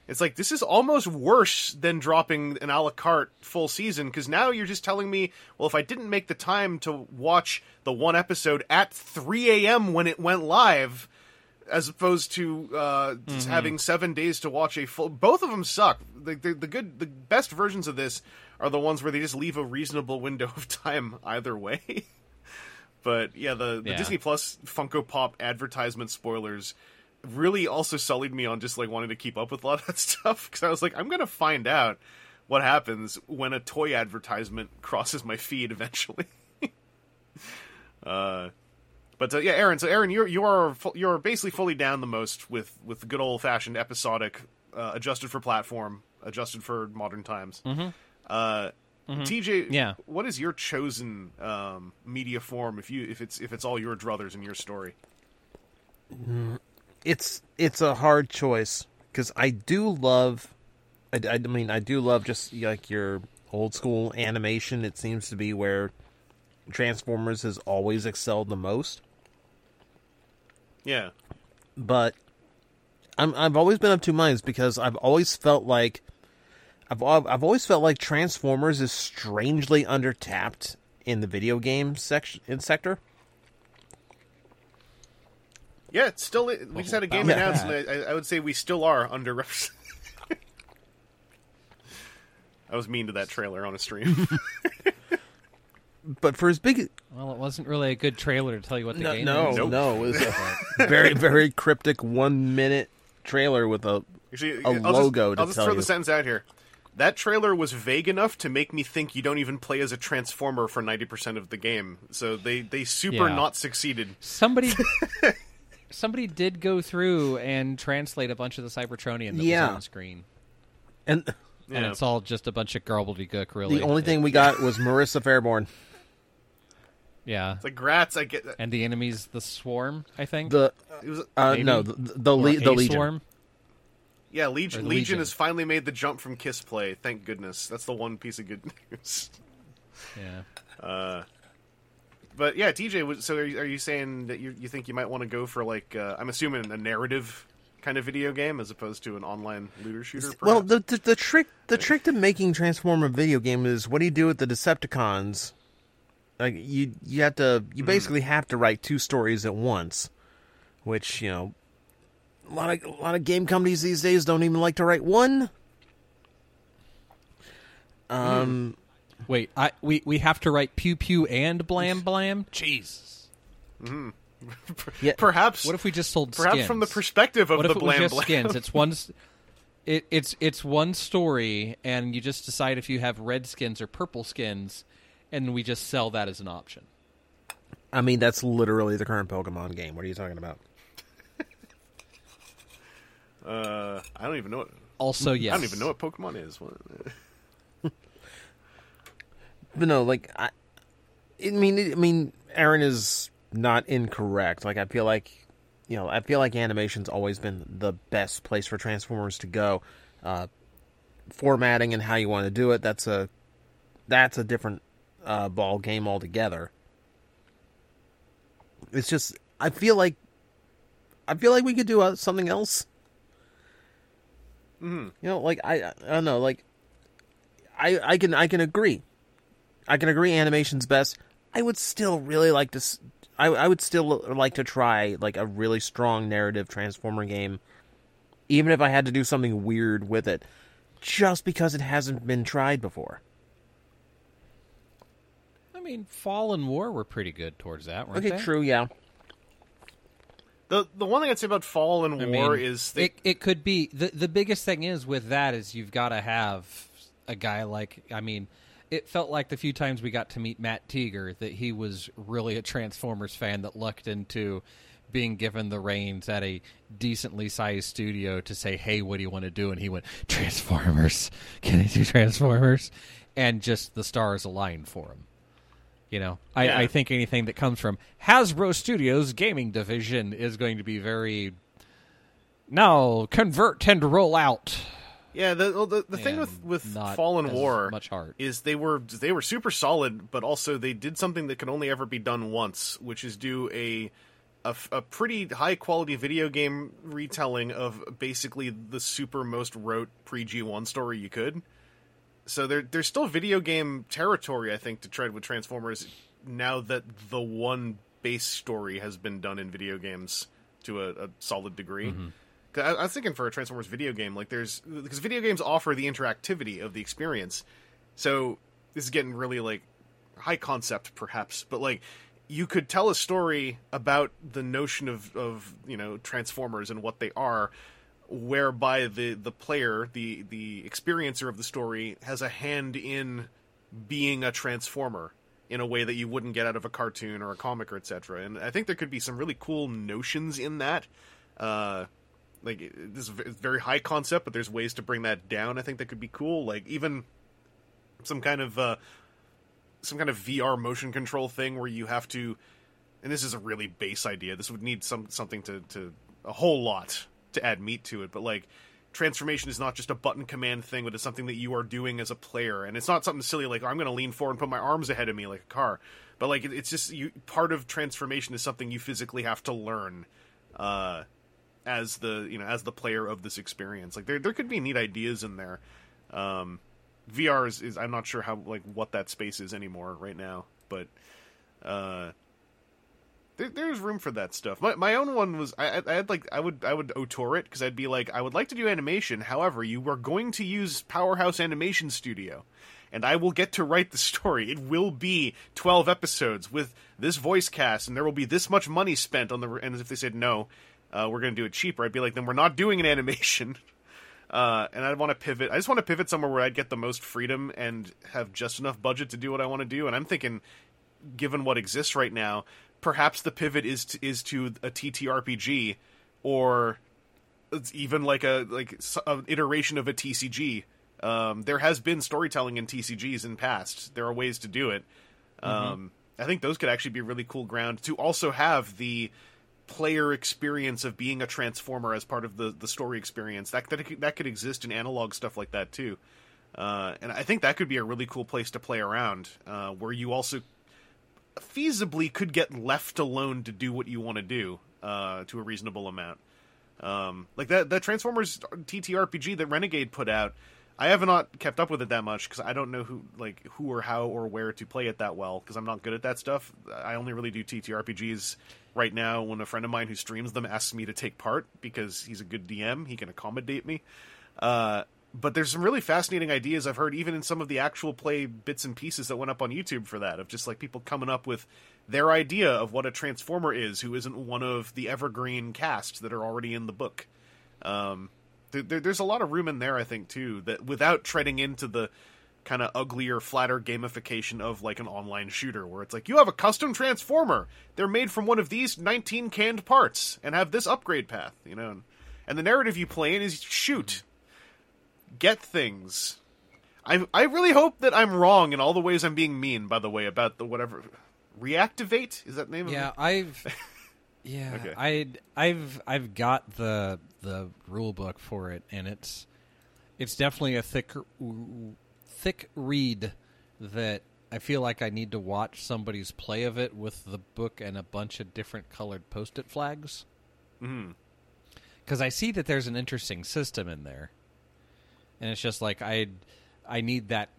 it's like this is almost worse than dropping an a la carte full season. Because now you're just telling me, well, if I didn't make the time to watch the one episode at three a.m. when it went live, as opposed to uh, mm-hmm. having seven days to watch a full. Both of them suck. The, the, the good, the best versions of this are the ones where they just leave a reasonable window of time either way. But yeah, the, the yeah. Disney Plus Funko Pop advertisement spoilers really also sullied me on just like wanting to keep up with a lot of that stuff, because I was like, I'm gonna find out what happens when a toy advertisement crosses my feed eventually. Uh, but uh, yeah, Aaron. So Aaron, you're you're you're basically fully down the most with with good old fashioned episodic, uh, adjusted for platform, adjusted for modern times. Mm-hmm. Uh, mm-hmm. T J, yeah. What is your chosen um, media form if you if it's if it's all your druthers and your story? It's it's a hard choice because I do love, I, I mean I do love just like your old school animation. It seems to be where Transformers has always excelled the most. Yeah. But I'm I've always been of two minds, because I've always felt like I've I've always felt like Transformers is strangely undertapped in the video game section in sector. Yeah, it's still we just had a game announced, and I, I would say we still are underrepresented. I was mean to that trailer on a stream. But for as big, well, it wasn't really a good trailer to tell you what the no, game no, is. No, nope. no, it was a very, very cryptic one-minute trailer with a, Actually, a I'll logo just, to I'll tell you. I'll just throw the sentence out here. That trailer was vague enough to make me think you don't even play as a Transformer for ninety percent of the game. So they, they super yeah. not succeeded. Somebody somebody did go through and translate a bunch of the Cybertronian that yeah. was on the screen. And, and yeah. it's all just a bunch of gobbledygook, really. The only it, thing we got was Marissa Fairborn. Yeah. It's like, grats, I get that. And the enemy's the Swarm, I think? The it was, uh, No, the, the, le- the Legion. Swarm. Yeah, Legion, Legion Legion has finally made the jump from Kiss Play. Thank goodness. That's the one piece of good news. Yeah. Uh, but yeah, T J. Was, so are you, are you saying that you you think you might want to go for like uh, I'm assuming a narrative kind of video game as opposed to an online looter shooter? Perhaps? Well, the, the the trick the trick to making Transformer video game is what do you do with the Decepticons? Like you you have to you mm. basically have to write two stories at once, which you know. A lot of a lot of game companies these days don't even like to write one. Um, wait, I we, we have to write pew pew and blam blam. Jesus. Mm. yeah. Perhaps. What if we just sold? Perhaps skins? From the perspective of what the if it blam was just blam. Skins? It's one. It, it's it's one story, and you just decide if you have red skins or purple skins, and we just sell that as an option. I mean, that's literally the current Pokemon game. What are you talking about? Uh, I don't even know what... Also, yes. I don't even know what Pokemon is. But no, like, I, I mean, I mean, Aaron is not incorrect. Like, I feel like, you know, I feel like animation's always been the best place for Transformers to go. Uh, formatting and how you want to do it, that's a, that's a different uh, ball game altogether. It's just, I feel like, I feel like we could do a, something else. Mm-hmm. You know, like, I, I don't know, like, I I can I can agree. I can agree animation's best. I would still really like to, I, I would still like to try, like, a really strong narrative Transformer game, even if I had to do something weird with it, just because it hasn't been tried before. I mean, Fall and War were pretty good towards that, weren't okay, they? Okay, true, yeah. The the one thing I'd say about Fall and I War mean, is... They... It, it could be... The, the biggest thing is with that is you've got to have a guy like... I mean, it felt like the few times we got to meet Matt Teager that he was really a Transformers fan that lucked into being given the reins at a decently sized studio to say, hey, what do you want to do? And he went, Transformers. Can I do Transformers? And just the stars aligned for him. You know, I, yeah. I think anything that comes from Hasbro Studios' gaming division is going to be very, no, convert and roll out. Yeah, the the, the thing with, with Fallen War much heart. is they were they were super solid, but also they did something that can only ever be done once, which is do a a, a pretty high quality video game retelling of basically the super most rote pre-G one story you could. So there, there's still video game territory, I think, to tread with Transformers now that the one base story has been done in video games to a, a solid degree. Mm-hmm. I, I was thinking for a Transformers video game, like there's because video games offer the interactivity of the experience. So this is getting really like high concept, perhaps, but like you could tell a story about the notion of, of you know Transformers and what they are. Whereby the, the player, the, the experiencer of the story, has a hand in being a Transformer in a way that you wouldn't get out of a cartoon or a comic or et cetera. And I think there could be some really cool notions in that. Uh, like, this is a very high concept, but there's ways to bring that down. I think that could be cool. Like, even some kind of uh, some kind of V R motion control thing where you have to... And this is a really base idea. This would need some something to... to a whole lot... to add meat to it, but like transformation is not just a button command thing, but it's something that you are doing as a player, and it's not something silly like oh, I'm going to lean forward and put my arms ahead of me like a car, but like it's just you part of transformation is something you physically have to learn uh as the you know as the player of this experience. Like there there could be neat ideas in there. um V R is, is I'm not sure how like what that space is anymore right now, but uh there's room for that stuff. My my own one was I I had like I would I would auteur it because I'd be like I would like to do animation. However, you are going to use Powerhouse Animation Studio, and I will get to write the story. It will be twelve episodes with this voice cast, and there will be this much money spent on the. And if they said no, uh, we're going to do it cheaper. I'd be like, then we're not doing an animation. Uh, and I want to pivot. I just want to pivot somewhere where I'd get the most freedom and have just enough budget to do what I want to do. And I'm thinking, given what exists right now, perhaps the pivot is to, is to a T T R P G, or it's even like a like an iteration of a T C G. Um, there has been storytelling in T C Gs in the past. There are ways to do it. Mm-hmm. Um, I think those could actually be really cool ground to also have the player experience of being a transformer as part of the, the story experience. That, that that could exist in analog stuff like that too. Uh, and I think that could be a really cool place to play around, uh, where you also feasibly could get left alone to do what you want to do, uh, to a reasonable amount. Um, like that, that Transformers T T R P G that Renegade put out, I have not kept up with it that much because I don't know who, like, who or how or where to play it that well, because I'm not good at that stuff. I only really do T T R P Gs right now when a friend of mine who streams them asks me to take part, because he's a good D M. He can accommodate me. Uh, but there's some really fascinating ideas I've heard, even in some of the actual play bits and pieces that went up on YouTube for that, of just like people coming up with their idea of what a Transformer is who isn't one of the evergreen casts that are already in the book. Um, There, there's a lot of room in there, I think, too, that without treading into the kind of uglier, flatter gamification of like an online shooter where it's like, you have a custom transformer. They're made from one of these nineteen canned parts and have this upgrade path, you know, and the narrative you play in is shoot, get things. I I really hope that I'm wrong in all the ways I'm being mean, by the way, about the whatever reactivate. Is that the name? Yeah, of it? I've, yeah, okay. I, I've, I've got the, the rule book for it, and it's it's definitely a thick thick read that I feel like I need to watch somebody's play of it with the book and a bunch of different colored post-it flags, because mm-hmm. I see that there's an interesting system in there, and it's just like I I need that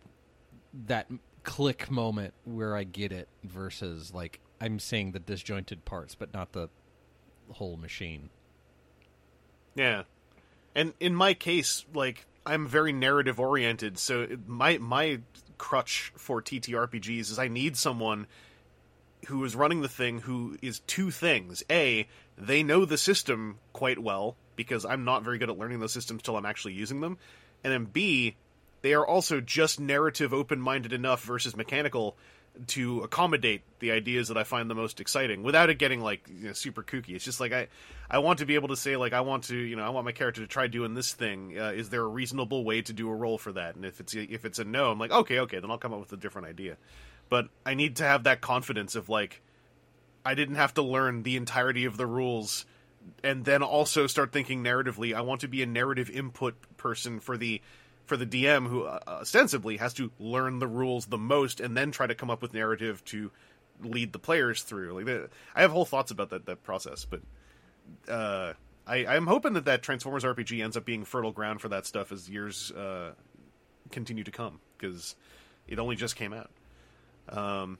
that click moment where I get it versus like I'm seeing the disjointed parts but not the whole machine. Yeah. And in my case, like, I'm very narrative oriented. So my, my crutch for T T R P Gs is I need someone who is running the thing who is two things. A, they know the system quite well, because I'm not very good at learning those systems till I'm actually using them. And then B, they are also just narrative open-minded enough versus mechanical to accommodate the ideas that I find the most exciting without it getting like, you know, super kooky. It's just like, I, I want to be able to say like, I want to, you know, I want my character to try doing this thing. Uh, is there a reasonable way to do a roll for that? And if it's, if it's a no, I'm like, okay, okay, then I'll come up with a different idea. But I need to have that confidence of like, I didn't have to learn the entirety of the rules and then also start thinking narratively. I want to be a narrative input person for the, for the D M who uh, ostensibly has to learn the rules the most and then try to come up with narrative to lead the players through. Like, they, I have whole thoughts about that, that process, but uh, I, I'm hoping that that Transformers R P G ends up being fertile ground for that stuff as years uh, continue to come, because it only just came out. Um,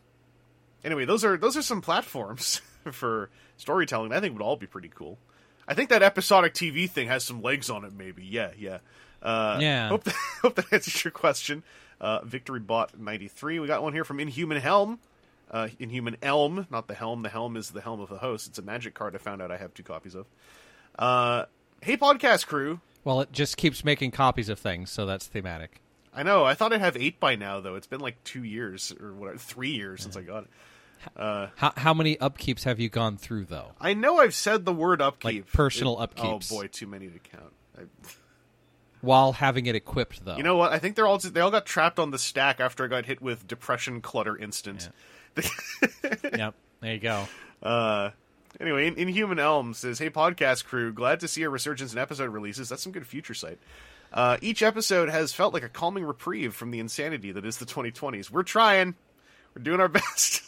anyway, those are, those are some platforms for storytelling that I think would all be pretty cool. I think that episodic T V thing has some legs on it, maybe. Yeah, yeah. Uh, yeah. Hope that, hope that answers your question. Uh, Victory Bot ninety-three. We got one here from Inhuman Helm. Uh, Inhuman Elm, not the Helm. The Helm is the Helm of the Host. It's a magic card I found out I have two copies of. Uh, hey, podcast crew. Well, it just keeps making copies of things, so that's thematic. I know. I thought I'd have eight by now, though. It's been like two years or whatever, three years yeah. since I got it. Uh, how, how many upkeeps have you gone through, though? I know I've said the word upkeep. Like personal it, upkeeps. Oh, boy, too many to count. I... While having it equipped, though. You know what? I think they're all they all got trapped on the stack after I got hit with Depression Clutter Instant. Yeah. Yep. There you go. Uh, anyway, Inhuman Elm says, hey, podcast crew, glad to see a resurgence in episode releases. That's some good future sight. Uh, each episode has felt like a calming reprieve from the insanity that is the twenty twenties. We're trying. We're doing our best.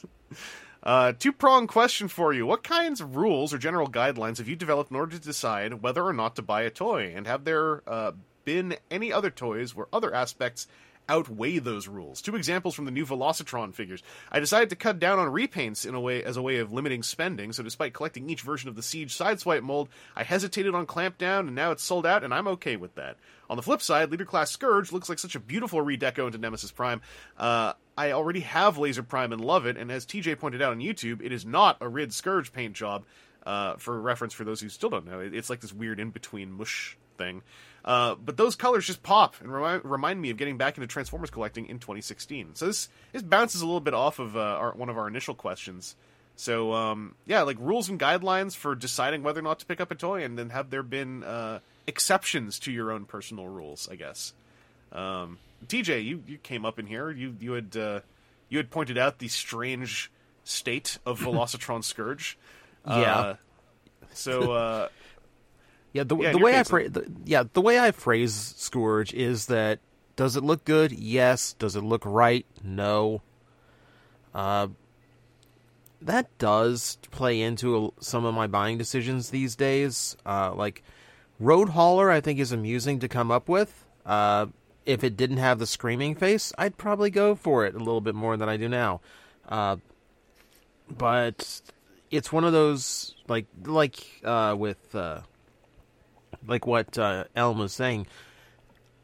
Uh, two-pronged question for you. What kinds of rules or general guidelines have you developed in order to decide whether or not to buy a toy? And have there uh, been any other toys where other aspects outweigh those rules? Two examples from the new Velocitron figures. I decided to cut down on repaints in a way as a way of limiting spending, so despite collecting each version of the Siege Sideswipe mold, I hesitated on Clampdown, and now it's sold out, and I'm okay with that. On the flip side, Leader Class Scourge looks like such a beautiful redeco into Nemesis Prime. Uh, I already have Laser Prime and love it, and as T J pointed out on YouTube, it is not a Rid Scourge paint job. Uh, for reference, for those who still don't know, it's like this weird in-between mush thing. Uh, but those colors just pop and remi- remind me of getting back into Transformers collecting in twenty sixteen. So this this bounces a little bit off of uh, our, one of our initial questions. So um, yeah, like rules and guidelines for deciding whether or not to pick up a toy, and then have there been uh, exceptions to your own personal rules? I guess. Um, T J, you, you came up in here. You you had uh, you had pointed out the strange state of Velocitron Scourge. Yeah. Uh, so. Uh, Yeah, the, yeah, the way I pra- the, yeah, the way I phrase Scourge is that, does it look good? Yes. Does it look right? No. Uh, that does play into a, some of my buying decisions these days. Uh, like, Road Hauler, I think, is amusing to come up with. Uh, if it didn't have the screaming face, I'd probably go for it a little bit more than I do now. Uh, but it's one of those, like, like uh, with... Uh, Like what uh, Elm was saying,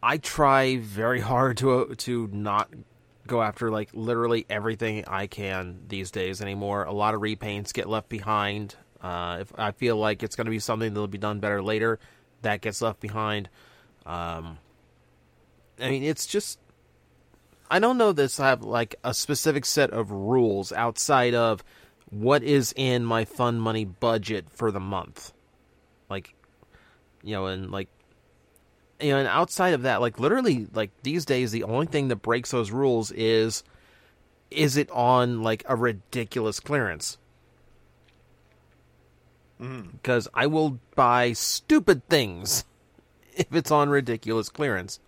I try very hard to uh, to not go after like literally everything I can these days anymore. A lot of repaints get left behind. Uh, if I feel like it's going to be something that'll be done better later, that gets left behind. Um, I mean, it's just I don't know this. I have like a specific set of rules outside of what is in my fun money budget for the month, like. You know, and like, you know, and outside of that, like literally, like these days, the only thing that breaks those rules is, is it on like a ridiculous clearance? Because mm. I will buy stupid things if it's on ridiculous clearance.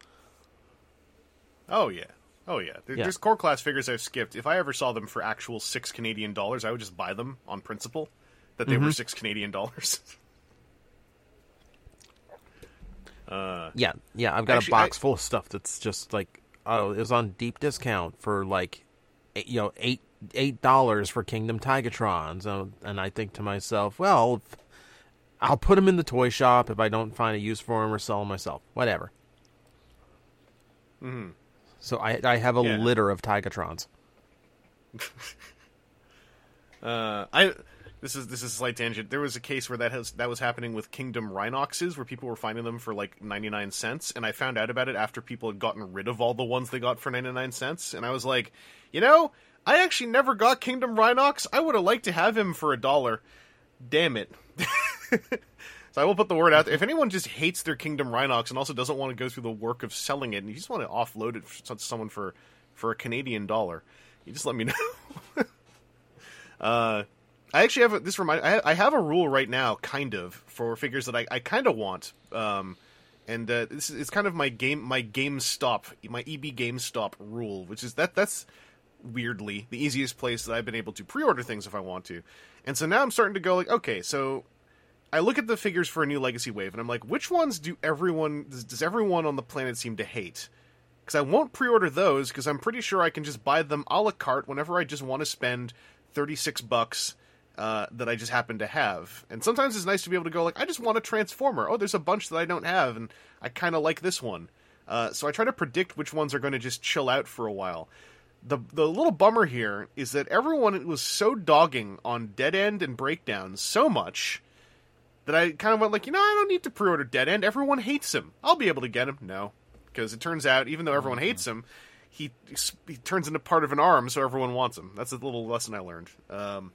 Oh yeah, oh yeah. There, yeah. There's core class figures I've skipped. If I ever saw them for actual six Canadian dollars, I would just buy them on principle that they mm-hmm. were six Canadian dollars. Uh, yeah, yeah, I've got actually, a box I, full of stuff that's just like, oh, it was on deep discount for like, you know, eight eight dollars for Kingdom Tigatrons, so, and I think to myself, well, I'll put them in the toy shop if I don't find a use for them or sell them myself, whatever. Mm-hmm. So I I have a yeah. litter of Tigatrons. uh, I. This is this is a slight tangent. There was a case where that has that was happening with Kingdom Rhinoxes, where people were finding them for like ninety-nine cents, and I found out about it after people had gotten rid of all the ones they got for ninety-nine cents, and I was like, you know, I actually never got Kingdom Rhinox. I would have liked to have him for a dollar. Damn it. So I will put the word out there. If anyone just hates their Kingdom Rhinox and also doesn't want to go through the work of selling it, and you just want to offload it to someone for, for a Canadian dollar, you just let me know. uh... I actually have a, this remind. I, I have a rule right now, kind of, for figures that I, I kind of want, um, and uh, this is it's kind of my game, my GameStop, my E B GameStop rule, which is that that's weirdly the easiest place that I've been able to pre-order things if I want to, and so now I'm starting to go like, okay, so I look at the figures for a new Legacy Wave, and I'm like, which ones do everyone does, does everyone on the planet seem to hate? Because I won't pre-order those because I'm pretty sure I can just buy them a la carte whenever I just want to spend thirty-six bucks. Uh, that I just happen to have. And sometimes it's nice to be able to go, like, I just want a Transformer. Oh, there's a bunch that I don't have, and I kind of like this one. Uh, so I try to predict which ones are going to just chill out for a while. The the little bummer here is that everyone was so dogging on Dead End and Breakdown so much that I kind of went like, you know, I don't need to pre-order Dead End. Everyone hates him. I'll be able to get him. No. Because it turns out, even though everyone hates him, he, he turns into part of an arm, so everyone wants him. That's a little lesson I learned. Um...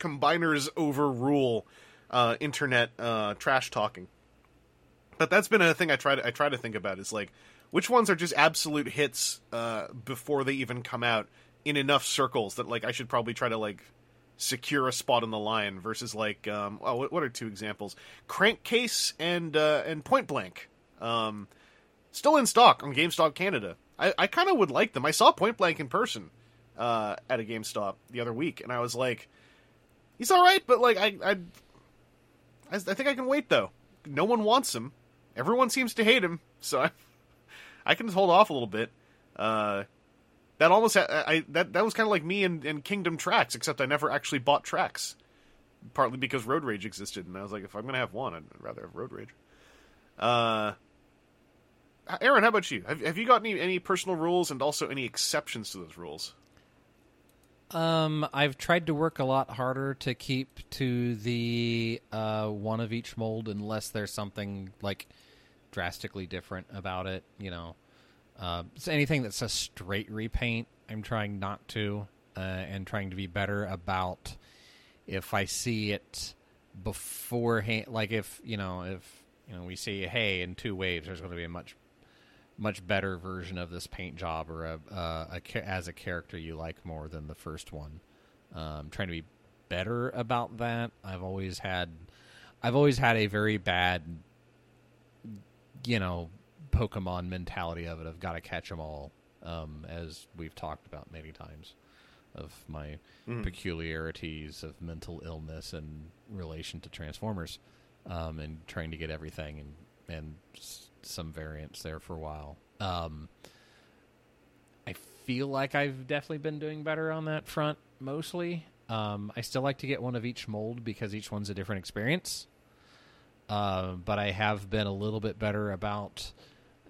Combiners overrule uh, internet uh, trash talking, but that's been a thing I try to I try to think about is like which ones are just absolute hits uh, before they even come out in enough circles that like I should probably try to like secure a spot on the line versus like um, oh, what are two examples? Crankcase and uh, and Point Blank, um, still in stock on GameStop Canada. I, I kind of would like them. I saw Point Blank in person uh, at a GameStop the other week, and I was like. He's all right, but, like, I, I I think I can wait, though. No one wants him. Everyone seems to hate him, so I, I can just hold off a little bit. Uh, that almost ha- I that that was kind of like me and, and Kingdom Tracks, except I never actually bought Tracks, partly because Road Rage existed, and I was like, if I'm going to have one, I'd rather have Road Rage. Uh, Aaron, how about you? Have, have you got any, any personal rules and also any exceptions to those rules? Um, I've tried to work a lot harder to keep to the uh, one of each mold unless there's something like drastically different about it, you know. Uh, so anything that's a straight repaint, I'm trying not to, uh, and trying to be better about if I see it beforehand. Like if, you know, if you know we see, hey, in two waves, there's going to be a much much better version of this paint job, or a, uh, a as a character you like more than the first one. Um, trying to be better about that. I've always had, I've always had a very bad, you know, Pokemon mentality of it. I've got to catch them all, um, as we've talked about many times, of my mm. peculiarities of mental illness in relation to Transformers, um, and trying to get everything and and some variants there for a while. Um, I feel like I've definitely been doing better on that front. Mostly, um, I still like to get one of each mold because each one's a different experience. Uh, but I have been a little bit better about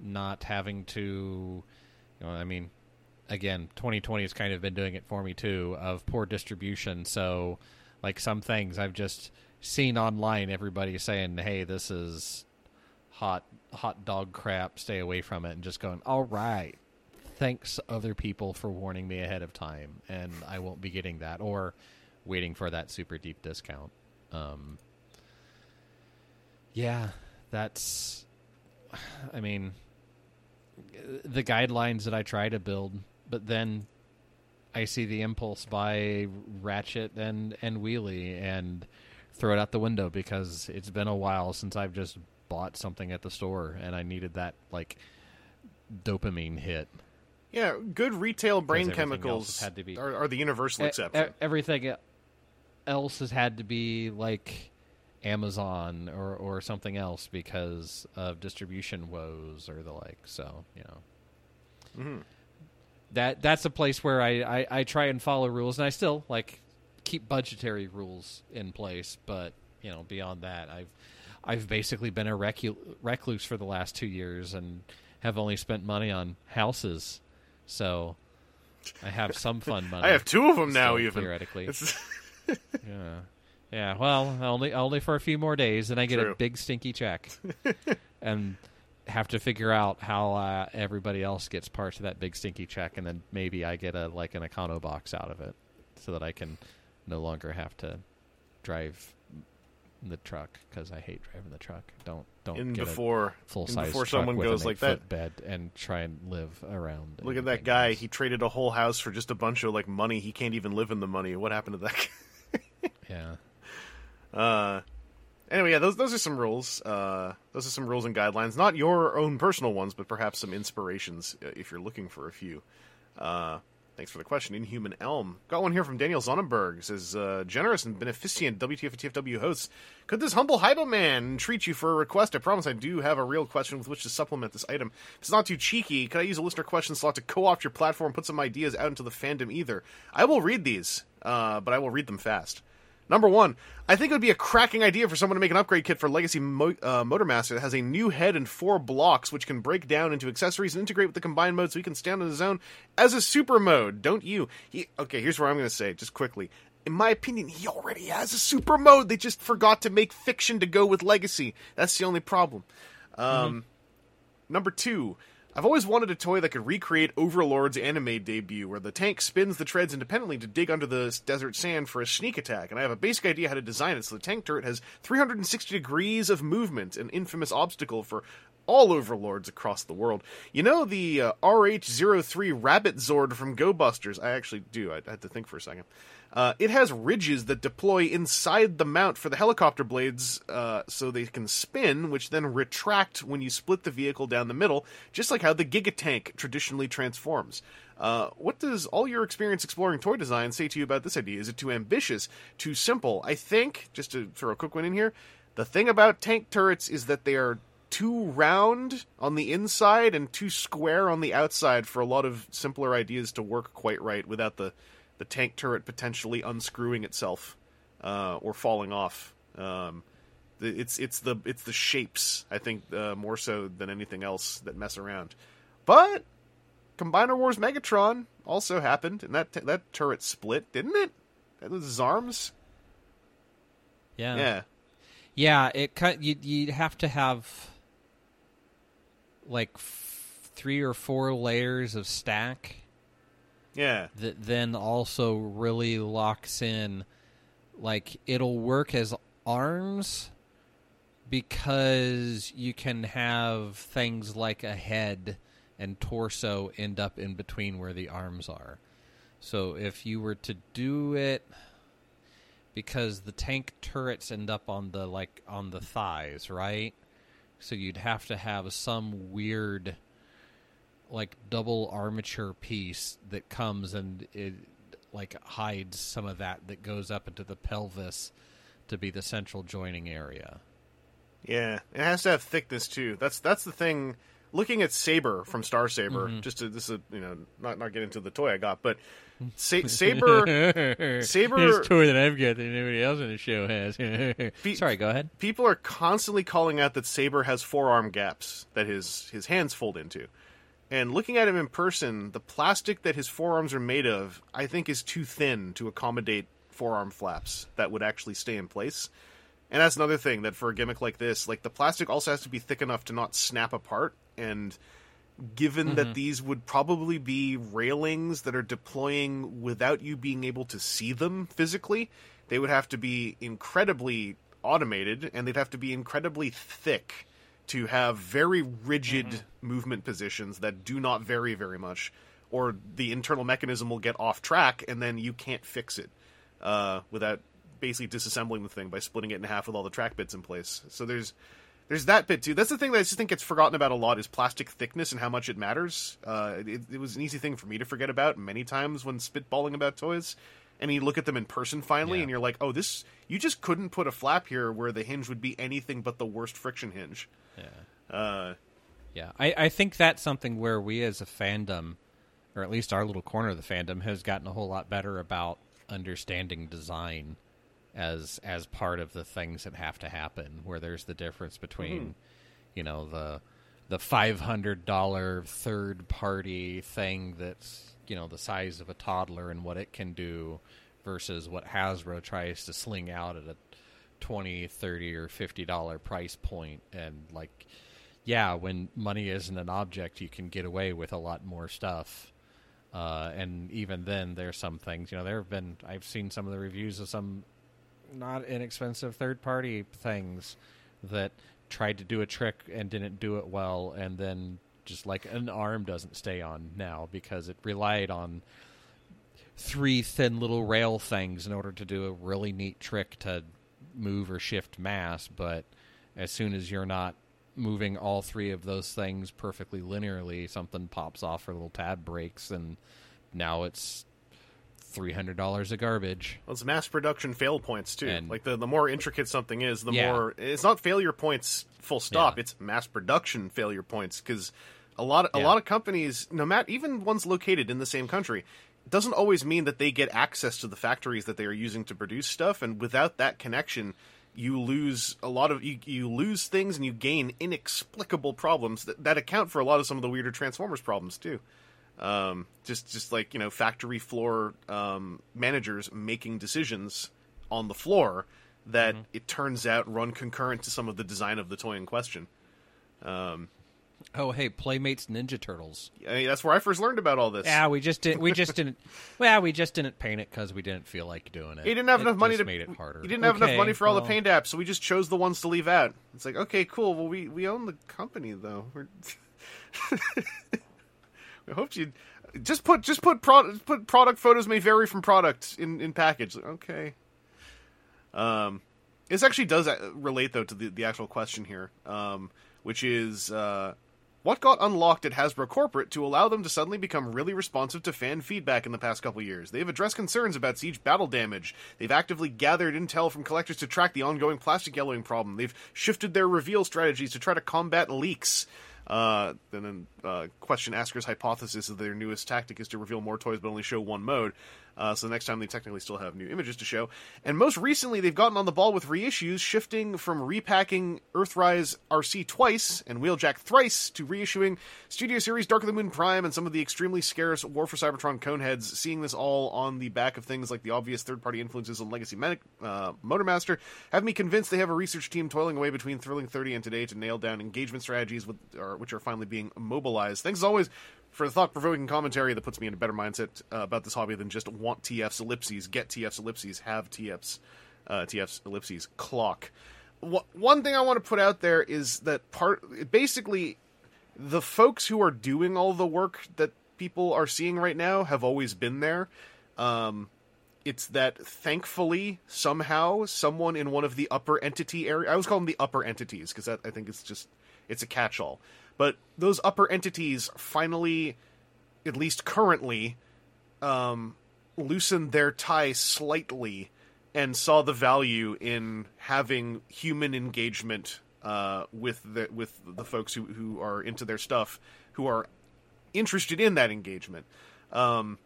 not having to, you know, I mean, again, twenty twenty has kind of been doing it for me too, of poor distribution. So like some things I've just seen online, everybody saying, hey, this is hot, hot dog crap, stay away from it, and just going, all right, thanks other people for warning me ahead of time, and I won't be getting that or waiting for that super deep discount. Um, yeah, that's, I mean, the guidelines that I try to build, but then I see the impulse by Ratchet and, and Wheelie and throw it out the window because it's been a while since I've just bought something at the store and I needed that, like, dopamine hit. Yeah, good retail brain chemicals had to be, are, are the universal e- exception. E- everything else has had to be like Amazon or, or something else because of distribution woes or the like. So, you know, mm-hmm. that that's a place where I, I, I try and follow rules, and I still like keep budgetary rules in place. But, you know, beyond that, I've I've basically been a recu- recluse for the last two years and have only spent money on houses. So I have some fun money. I have two of them now, so, even theoretically. yeah, yeah. Well, only only for a few more days, and I get True. a big stinky check, and have to figure out how uh, everybody else gets parts of that big stinky check, and then maybe I get a like an econo box out of it, so that I can no longer have to drive the truck, because I hate driving the truck. Don't don't in get before a full size before someone truck goes with an like that bed and try and live around. Look at that guy. Else. He traded a whole house for just a bunch of like money. He can't even live in the money. What happened to that guy? yeah. Uh. Anyway, yeah. Those those are some rules. Uh. Those are some rules and guidelines. Not your own personal ones, but perhaps some inspirations if you're looking for a few. Uh. Thanks for the question. Inhuman Elm. Got one here from Daniel Sonnenberg. Says, uh, generous and beneficent W T F and T F W hosts, could this humble Hybo man treat you for a request? I promise I do have a real question with which to supplement this item. If it's not too cheeky, could I use a listener question slot to co-opt your platform and put some ideas out into the fandom either? I will read these, uh, but I will read them fast. Number one, I think it would be a cracking idea for someone to make an upgrade kit for Legacy Mo- uh, Motormaster that has a new head and four blocks, which can break down into accessories and integrate with the combined mode so he can stand on his own as a super mode. Don't you? He, okay, here's what I'm going to say, just quickly. In my opinion, he already has a super mode. They just forgot to make fiction to go with Legacy. That's the only problem. Um, mm-hmm. Number two, I've always wanted a toy that could recreate Overlord's anime debut, where the tank spins the treads independently to dig under the desert sand for a sneak attack, and I have a basic idea how to design it, so the tank turret has three hundred sixty degrees of movement, an infamous obstacle for all Overlords across the world. You know the uh, R H zero three Rabbit Zord from Go Busters? I actually do. I had to think for a second. Uh, it has ridges that deploy inside the mount for the helicopter blades uh, so they can spin, which then retract when you split the vehicle down the middle, just like how the Gigatank traditionally transforms. Uh, what does all your experience exploring toy design say to you about this idea? Is it too ambitious? Too simple? I think, just to throw a quick one in here, the thing about tank turrets is that they are too round on the inside and too square on the outside for a lot of simpler ideas to work quite right without the, the tank turret potentially unscrewing itself uh, or falling off. Um, it's it's the it's the shapes, I think, uh, more so than anything else that mess around. But Combiner Wars Megatron also happened, and that t- that turret split, didn't it? That was his arms. Yeah. Yeah. Yeah. It you you have to have. like f- three or four layers of stack. Yeah. That then also really locks in, like, it'll work as arms because you can have things like a head and torso end up in between where the arms are. So if you were to do it, because the tank turrets end up on the, like, on the thighs, right? So you'd have to have some weird, like, double armature piece that comes and it, like, hides some of that that goes up into the pelvis to be the central joining area. Yeah, it has to have thickness too. That's that's the thing. Looking at Saber from Star Saber, mm-hmm. just to, this is, you know, not not get into the toy I got, but Sa- Saber, Saber, this toy that I've got that nobody else in the show has. Pe- Sorry, go ahead. People are constantly calling out that Saber has forearm gaps that his his hands fold into, and looking at him in person, the plastic that his forearms are made of, I think, is too thin to accommodate forearm flaps that would actually stay in place. And that's another thing that for a gimmick like this, like, the plastic also has to be thick enough to not snap apart. And given mm-hmm. that these would probably be railings that are deploying without you being able to see them physically, they would have to be incredibly automated and they'd have to be incredibly thick to have very rigid mm-hmm. movement positions that do not vary very much, or the internal mechanism will get off track and then you can't fix it uh, without basically disassembling the thing by splitting it in half with all the track bits in place. So there's there's that bit too. That's the thing that I just think gets forgotten about a lot, is plastic thickness and how much it matters. Uh, it, it was an easy thing for me to forget about many times when spitballing about toys. And you look at them in person finally, yeah. and you're like, oh, this, you just couldn't put a flap here where the hinge would be anything but the worst friction hinge. Yeah. Uh, yeah. I, I think that's something where we as a fandom, or at least our little corner of the fandom, has gotten a whole lot better about understanding design as as part of the things that have to happen, where there's the difference between, mm-hmm. you know, the the five hundred dollars third-party thing that's, you know, the size of a toddler and what it can do versus what Hasbro tries to sling out at a twenty dollars, thirty dollars, or fifty dollars price point. And, like, yeah, when money isn't an object, you can get away with a lot more stuff. Uh, and even then, there's some things, you know, there have been, I've seen some of the reviews of some not inexpensive third-party things that tried to do a trick and didn't do it well, and then just, like, an arm doesn't stay on now because it relied on three thin little rail things in order to do a really neat trick to move or shift mass. But as soon as you're not moving all three of those things perfectly linearly, something pops off or a little tab breaks, and now it's three hundred dollars of garbage. Well, it's mass production fail points, too. And like, the, the more intricate something is, the yeah. more... It's not failure points, full stop. Yeah. It's mass production failure points, because a lot of, yeah. a lot of companies, no matter, even ones located in the same country, doesn't always mean that they get access to the factories that they are using to produce stuff, and without that connection, you lose a lot of... You, you lose things, and you gain inexplicable problems that, that account for a lot of some of the weirder Transformers problems, too. Um, just, just like, you know, factory floor, um, managers making decisions on the floor that mm-hmm. it turns out run concurrent to some of the design of the toy in question. Um, Oh, hey, Playmates Ninja Turtles. I mean, that's where I first learned about all this. Yeah, we just didn't, we just didn't, well, we just didn't paint it because we didn't feel like doing it. You didn't have it enough money to, made it harder. You didn't have okay, enough money for all well, the paint apps, so we just chose the ones to leave out. It's like, okay, cool. Well, we, we own the company though. We're... I hope you just put just put product put product photos may vary from product in, in package. Okay. Um, this actually does relate though to the, the actual question here, um, which is uh, what got unlocked at Hasbro Corporate to allow them to suddenly become really responsive to fan feedback in the past couple years? They've addressed concerns about Siege battle damage. They've actively gathered intel from collectors to track the ongoing plastic yellowing problem. They've shifted their reveal strategies to try to combat leaks. Uh, and then uh, question asker's hypothesis that their newest tactic is to reveal more toys but only show one mode. Uh, so next time they technically still have new images to show. And most recently, they've gotten on the ball with reissues, shifting from repacking Earthrise R C twice and Wheeljack thrice to reissuing Studio Series Dark of the Moon Prime and some of the extremely scarce War for Cybertron Coneheads, seeing this all on the back of things like the obvious third-party influences on Legacy Manic, uh, Motormaster, have me convinced they have a research team toiling away between Thrilling thirty and today to nail down engagement strategies, with, or, which are finally being mobilized. Thanks as always for the thought-provoking commentary that puts me in a better mindset uh, about this hobby than just want T Fs ellipses, get T Fs ellipses, have T Fs, uh, T Fs ellipses, clock. W- one thing I want to put out there is that part, basically, the folks who are doing all the work that people are seeing right now have always been there. Um, it's that, thankfully, somehow, someone in one of the upper entity area, I always call them the upper entities, because I think it's just, it's a catch-all. But those upper entities finally, at least currently, um, loosened their tie slightly and saw the value in having human engagement uh, with the with the folks who, who are into their stuff, who are interested in that engagement. Um,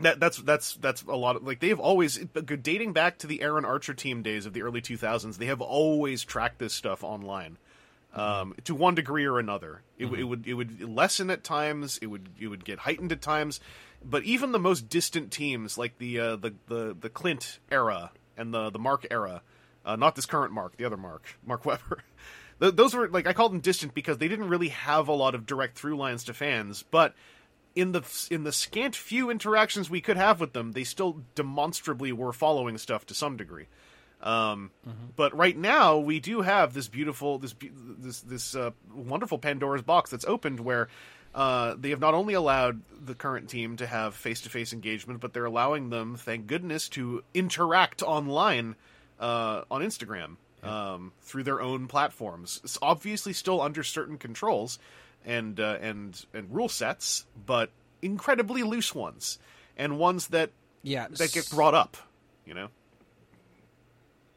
that that's that's that's a lot of, like, they've always, dating back to the Aaron Archer team days of the early two thousands, they have always tracked this stuff online. Um, to one degree or another, it, mm-hmm. it would it would lessen at times. It would it would get heightened at times. But even the most distant teams, like the uh, the, the the Clint era and the the Mark era, uh, not this current Mark, the other Mark, Mark Weber. Those were, like, I called them distant because they didn't really have a lot of direct through lines to fans. But in the in the scant few interactions we could have with them, they still demonstrably were following stuff to some degree. Um, mm-hmm. But right now we do have this beautiful, this, this, this, uh, wonderful Pandora's box that's opened where, uh, they have not only allowed the current team to have face-to-face engagement, but they're allowing them, thank goodness, to interact online, uh, on Instagram, yeah. um, through their own platforms. It's obviously still under certain controls and, uh, and, and rule sets, but incredibly loose ones and ones that, yeah, that get brought up, you know?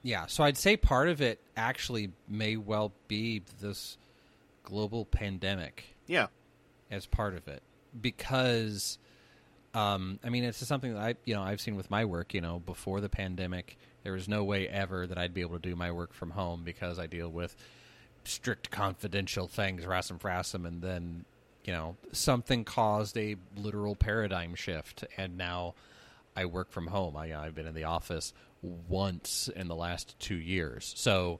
Yeah, so I'd say part of it actually may well be this global pandemic. Yeah, as part of it, because um, I mean, it's just something that I, you know, I've seen with my work. You know, before the pandemic, there was no way ever that I'd be able to do my work from home because I deal with strict confidential things, rassum frassum, and then, you know, something caused a literal paradigm shift, and now I work from home. I, I've been in the office once in the last two years. So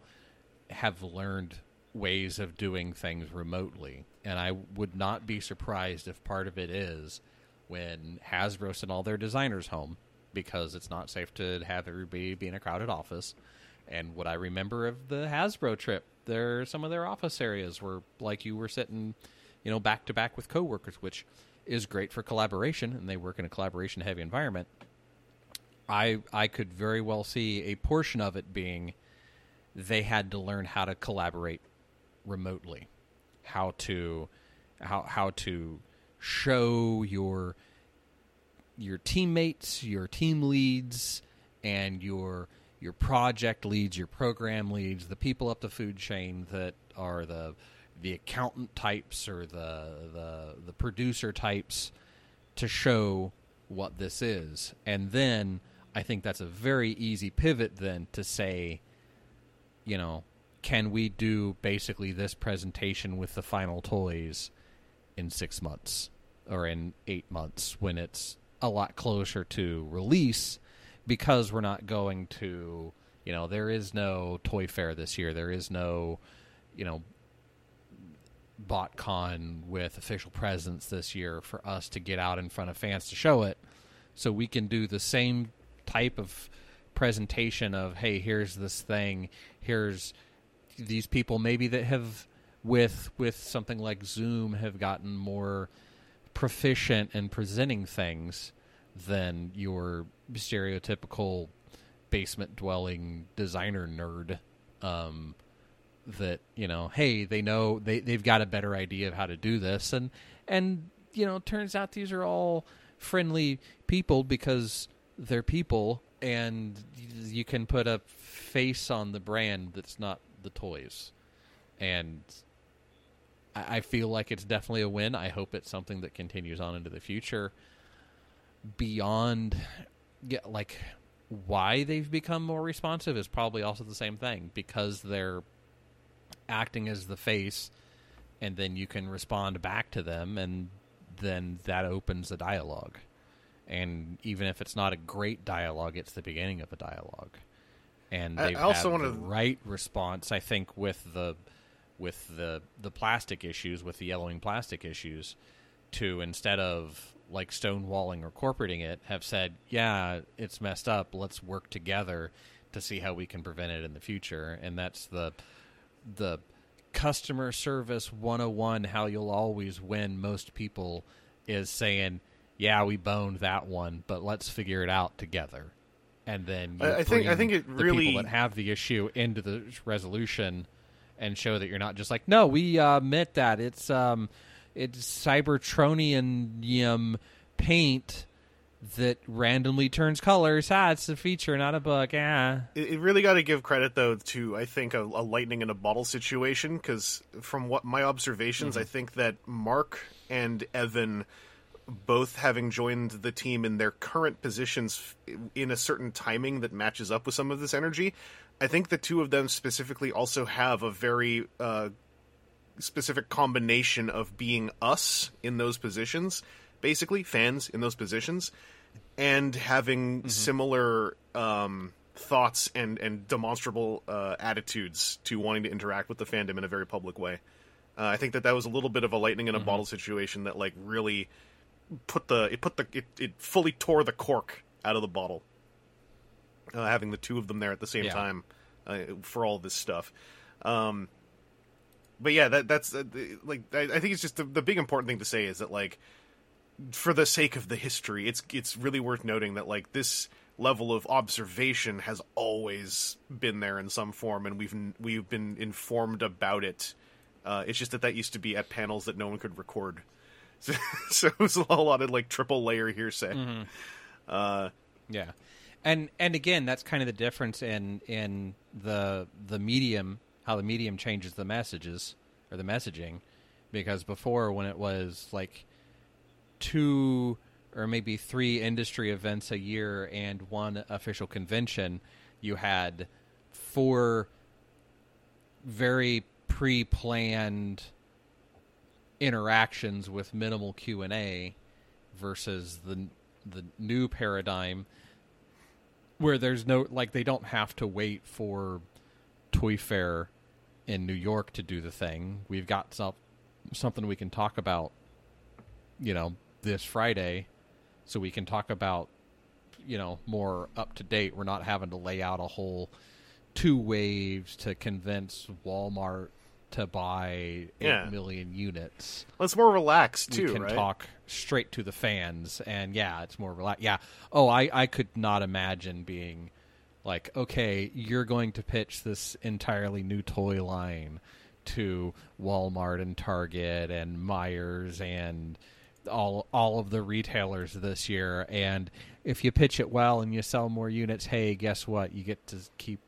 have learned ways of doing things remotely. And I would not be surprised if part of it is when Hasbro sent all their designers home because it's not safe to have everybody be in a crowded office. And what I remember of the Hasbro trip, there some of their office areas were like you were sitting, you know, back to back with coworkers, which is great for collaboration, and they work in a collaboration heavy environment. I I could very well see a portion of it being they had to learn how to collaborate remotely, how to how how to show your your teammates, your team leads, and your your project leads, your program leads, the people up the food chain that are the the accountant types or the the the producer types to show what this is. And then I think that's a very easy pivot then to say, you know, can we do basically this presentation with the final toys in six months or in eight months when it's a lot closer to release, because we're not going to, you know, there is no toy fair this year. There is no, you know, BotCon with official presence this year for us to get out in front of fans to show it. So we can do the same type of presentation of, hey, here's this thing, here's these people maybe that have with with something like Zoom have gotten more proficient in presenting things than your stereotypical basement dwelling designer nerd, um that, you know, hey, they know they, they've got a better idea of how to do this, and and you know, turns out these are all friendly people because they're people, and you can put a face on the brand that's not the toys. And I, I feel like it's definitely a win. I hope it's something that continues on into the future. Beyond, yeah, like, why they've become more responsive is probably also the same thing, because they're acting as the face, and then you can respond back to them, and then that opens the dialogue. And even if it's not a great dialogue, it's the beginning of a dialogue. And they've I also had wanted... the right response, I think, with the with the the plastic issues, with the yellowing plastic issues, to, instead of like stonewalling or corporating it, have said, yeah, it's messed up, let's work together to see how we can prevent it in the future. And that's the the customer service one oh one, how you'll always win most people, is saying, yeah, we boned that one, but let's figure it out together. And then you I, I think I think it really the people that have the issue into the resolution, and show that you're not just like, no, we uh, admit that it's um, it's Cybertronian paint that randomly turns colors. Ah, it's a feature, not a bug. Ah. It, it really got to give credit though to I think a, a lightning in a bottle situation, because from what my observations, mm-hmm. I think that Mark and Evan, both having joined the team in their current positions in a certain timing that matches up with some of this energy, I think the two of them specifically also have a very uh, specific combination of being us in those positions, basically fans in those positions, and having mm-hmm. similar um, thoughts and, and demonstrable uh, attitudes to wanting to interact with the fandom in a very public way. Uh, I think that that was a little bit of a lightning in a mm-hmm. bottle situation that like really... Put the it put the it, it fully tore the cork out of the bottle. Uh, having the two of them there at the same yeah. time uh, for all this stuff, um, but yeah, that that's uh, like I, I think it's just the, the big important thing to say is that like for the sake of the history, it's it's really worth noting that like this level of observation has always been there in some form, and we've we've been informed about it. Uh, it's just that that used to be at panels that no one could record. So, so it was a lot of like triple layer hearsay. Mm-hmm. Uh, yeah, and and again, that's kind of the difference in in the the medium, how the medium changes the messages or the messaging, because before, when it was like two or maybe three industry events a year and one official convention, you had four very pre-planned interactions with minimal Q and A, versus the the new paradigm where there's no, like, they don't have to wait for Toy Fair in New York to do the thing. We've got some, something we can talk about, you know, this Friday, so we can talk about, you know, more up to date. We're not having to lay out a whole two waves to convince Walmart to buy yeah. eight million units. Well, it's more relaxed, too, right? We can right? talk straight to the fans, and yeah, it's more relaxed. Yeah. Oh, I, I could not imagine being like, okay, you're going to pitch this entirely new toy line to Walmart and Target and Meijer's and all all of the retailers this year, and if you pitch it well and you sell more units, hey, guess what? You get to keep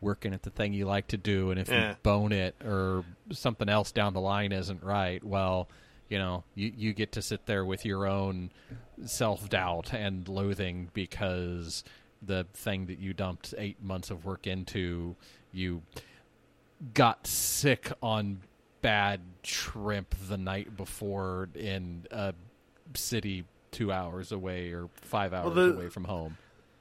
working at the thing you like to do, and if yeah. you bone it or something else down the line isn't right, well, you know, you, you get to sit there with your own self-doubt and loathing because the thing that you dumped eight months of work into, you got sick on bad shrimp the night before in a city two hours away or five hours well, the- away from home.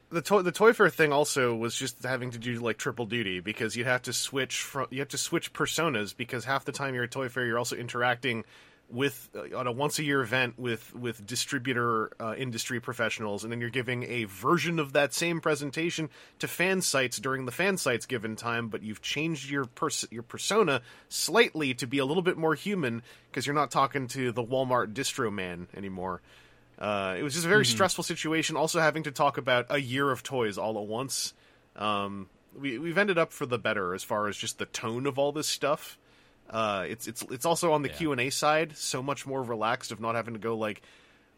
The toy, the Toy Fair thing also was just having to do like triple duty, because you have to switch from you have to switch personas, because half the time you're at Toy Fair, you're also interacting with uh, on a once a year event with with distributor uh, industry professionals, and then you're giving a version of that same presentation to fan sites during the fan sites given time, but you've changed your pers- your persona slightly to be a little bit more human, because you're not talking to the Walmart distro man anymore. Uh, it was just a very mm-hmm. stressful situation, also having to talk about a year of toys all at once. Um, we, we've ended up for the better as far as just the tone of all this stuff. Uh, it's it's it's also on the yeah. Q and A side, so much more relaxed of not having to go like,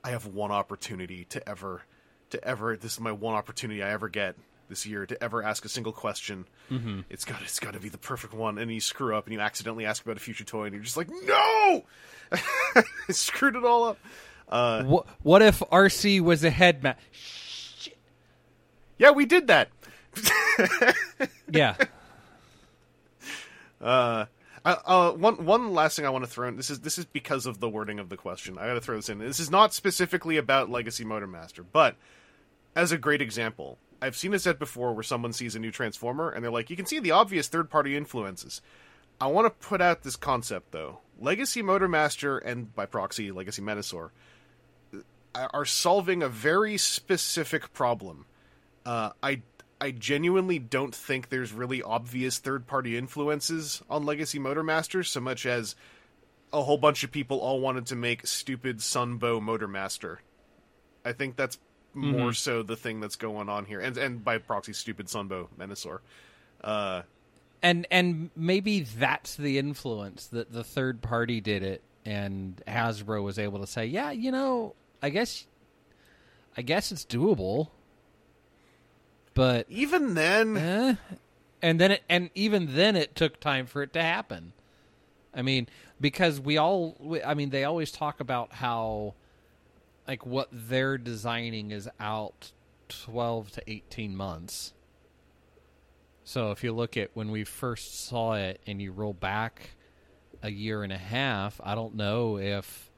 I have one opportunity to ever, to ever, this is my one opportunity I ever get. this year to ever ask a single question. Mm-hmm. It's got it's got to be the perfect one, and you screw up, and you accidentally ask about a future toy, and you're just like, no! I screwed it all up. Uh, what, what if R C was a headmaster? Shit. Yeah, we did that. Yeah. Uh, uh, one one last thing I want to throw in. This is this is because of the wording of the question. I got to throw this in. This is not specifically about Legacy Motormaster, but as a great example. I've seen this set before where someone sees a new Transformer and they're like, you can see the obvious third-party influences. I want to put out this concept, though. Legacy Motormaster and, by proxy, Legacy Menasor are solving a very specific problem. Uh, I I genuinely don't think there's really obvious third-party influences on Legacy Motormaster so much as a whole bunch of people all wanted to make stupid Sunbow Motormaster. I think that's more mm-hmm. so the thing that's going on here, and and by proxy, stupid Sunbow Menasor, uh, and and maybe that's the influence that the third party did it, and Hasbro was able to say, yeah, you know, I guess, I guess it's doable, but even then, eh? and then it, and even then, it took time for it to happen. I mean, because we all, I mean, they always talk about how. Like, what they're designing is out twelve to eighteen months. So if you look at when we first saw it and you roll back a year and a half, I don't know if,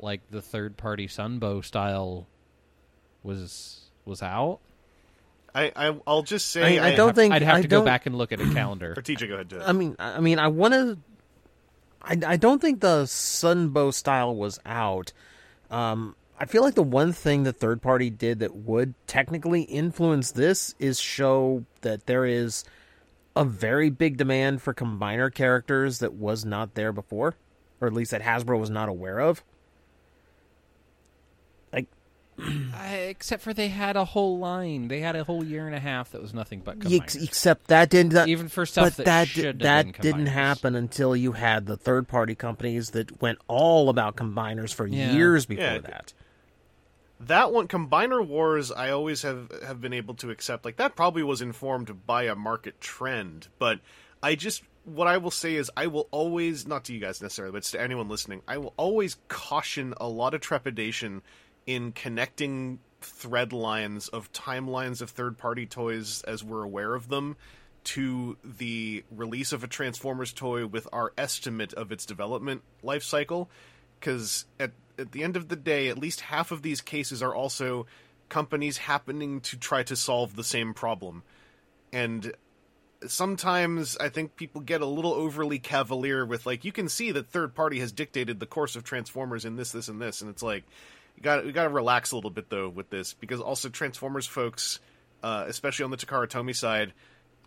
like, the third-party Sunbow style was was out. I, I, I'll just say... I, mean, I, I don't have, think... I'd have I to don't... go back and look at a calendar. T J, go ahead. I mean, I, mean, I want to... I, I don't think the Sunbow style was out. Um, I feel like the one thing the third party did that would technically influence this is show that there is a very big demand for combiner characters that was not there before, or at least that Hasbro was not aware of. Like, I, except for they had a whole line, they had a whole year and a half that was nothing but combiners. Except that didn't that, even for stuff but that that, that didn't happen until you had the third party companies that went all about combiners for yeah. years before yeah, that. That one, Combiner Wars, I always have have been able to accept. Like that probably was informed by a market trend, but I just. What I will say is I will always, not to you guys necessarily, but to anyone listening, I will always caution a lot of trepidation in connecting thread lines of timelines of third-party toys as we're aware of them to the release of a Transformers toy with our estimate of its development life cycle. Because at, at the end of the day, at least half of these cases are also companies happening to try to solve the same problem. And sometimes I think people get a little overly cavalier with, like, you can see that third-party has dictated the course of Transformers in this, this, and this. And it's like... You got we got to relax a little bit though with this, because also Transformers folks, uh, especially on the Takara Tomy side,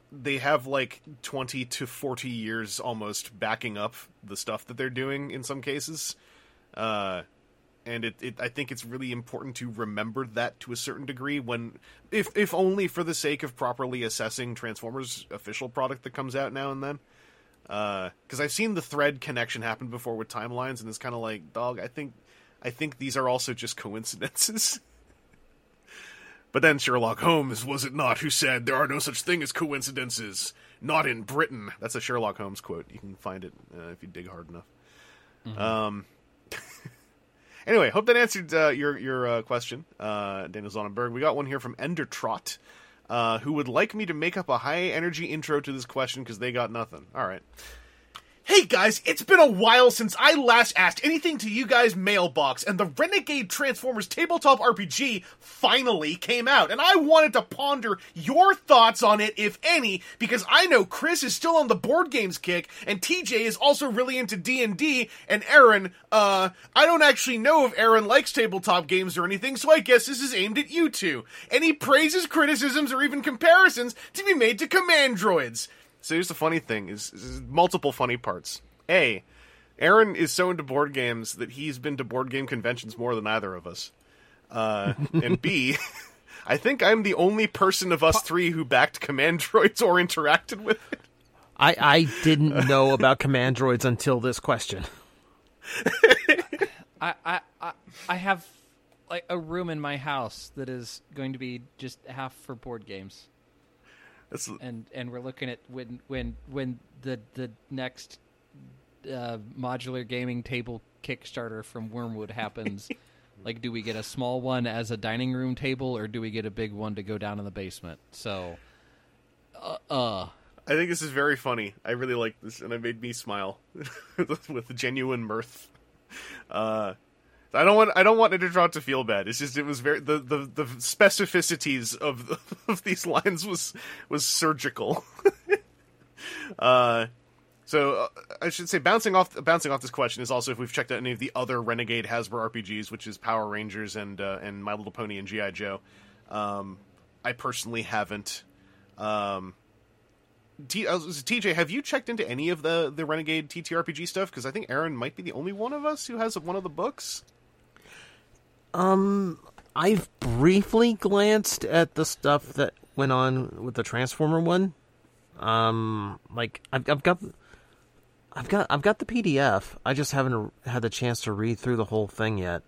they have like twenty to forty years almost backing up the stuff that they're doing in some cases, uh, and it, it I think it's really important to remember that to a certain degree when, if if only for the sake of properly assessing Transformers official product that comes out now and then. Because uh, I've seen the thread connection happen before with timelines, and it's kind of like, dog, I think. I think these are also just coincidences. But then Sherlock Holmes, was it not, who said, there are no such thing as coincidences. Not in Britain. That's a Sherlock Holmes quote. You can find it uh, if you dig hard enough. Mm-hmm. Um, anyway, hope that answered uh, your, your uh, question, uh, Daniel Zonenberg. We got one here from Endertrot, uh, who would like me to make up a high-energy intro to this question because they got nothing. All right. Hey guys, it's been a while since I last asked anything to you guys' mailbox, and the Renegade Transformers tabletop R P G finally came out, and I wanted to ponder your thoughts on it, if any, because I know Chris is still on the board games kick, and T J is also really into D and D, and Aaron, uh, I don't actually know if Aaron likes tabletop games or anything, so I guess this is aimed at you two. Any praises, criticisms, or even comparisons to be made to Commandroids? So here's the funny thing, is, is multiple funny parts. A, Aaron is so into board games that he's been to board game conventions more than either of us. Uh, and B, I think I'm the only person of us three who backed Commandroids or interacted with it. I, I didn't know about Commandroids until this question. I, I, I, I have like a room in my house that is going to be just half for board games. That's... And and we're looking at when when when the the next uh, modular gaming table Kickstarter from Wormwood happens. Like, do we get a small one as a dining room table, or do we get a big one to go down in the basement? So, uh, uh. I think this is very funny. I really like this, and it made me smile with genuine mirth. Uh, I don't want I don't want Nidotrot to feel bad. It's just it was very the the, the specificities of the, of these lines was was surgical. uh. So uh, I should say bouncing off bouncing off this question is also if we've checked out any of the other Renegade Hasbro R P Gs, which is Power Rangers and uh, and My Little Pony and G I. Joe. Um, I personally haven't. Um, T- uh, T J, have you checked into any of the, the Renegade T T R P G stuff? Because I think Aaron might be the only one of us who has one of the books. Um, I've briefly glanced at the stuff that went on with the Transformer one. Um, like I've, I've got. I've got I've got the P D F. I just haven't had the chance to read through the whole thing yet.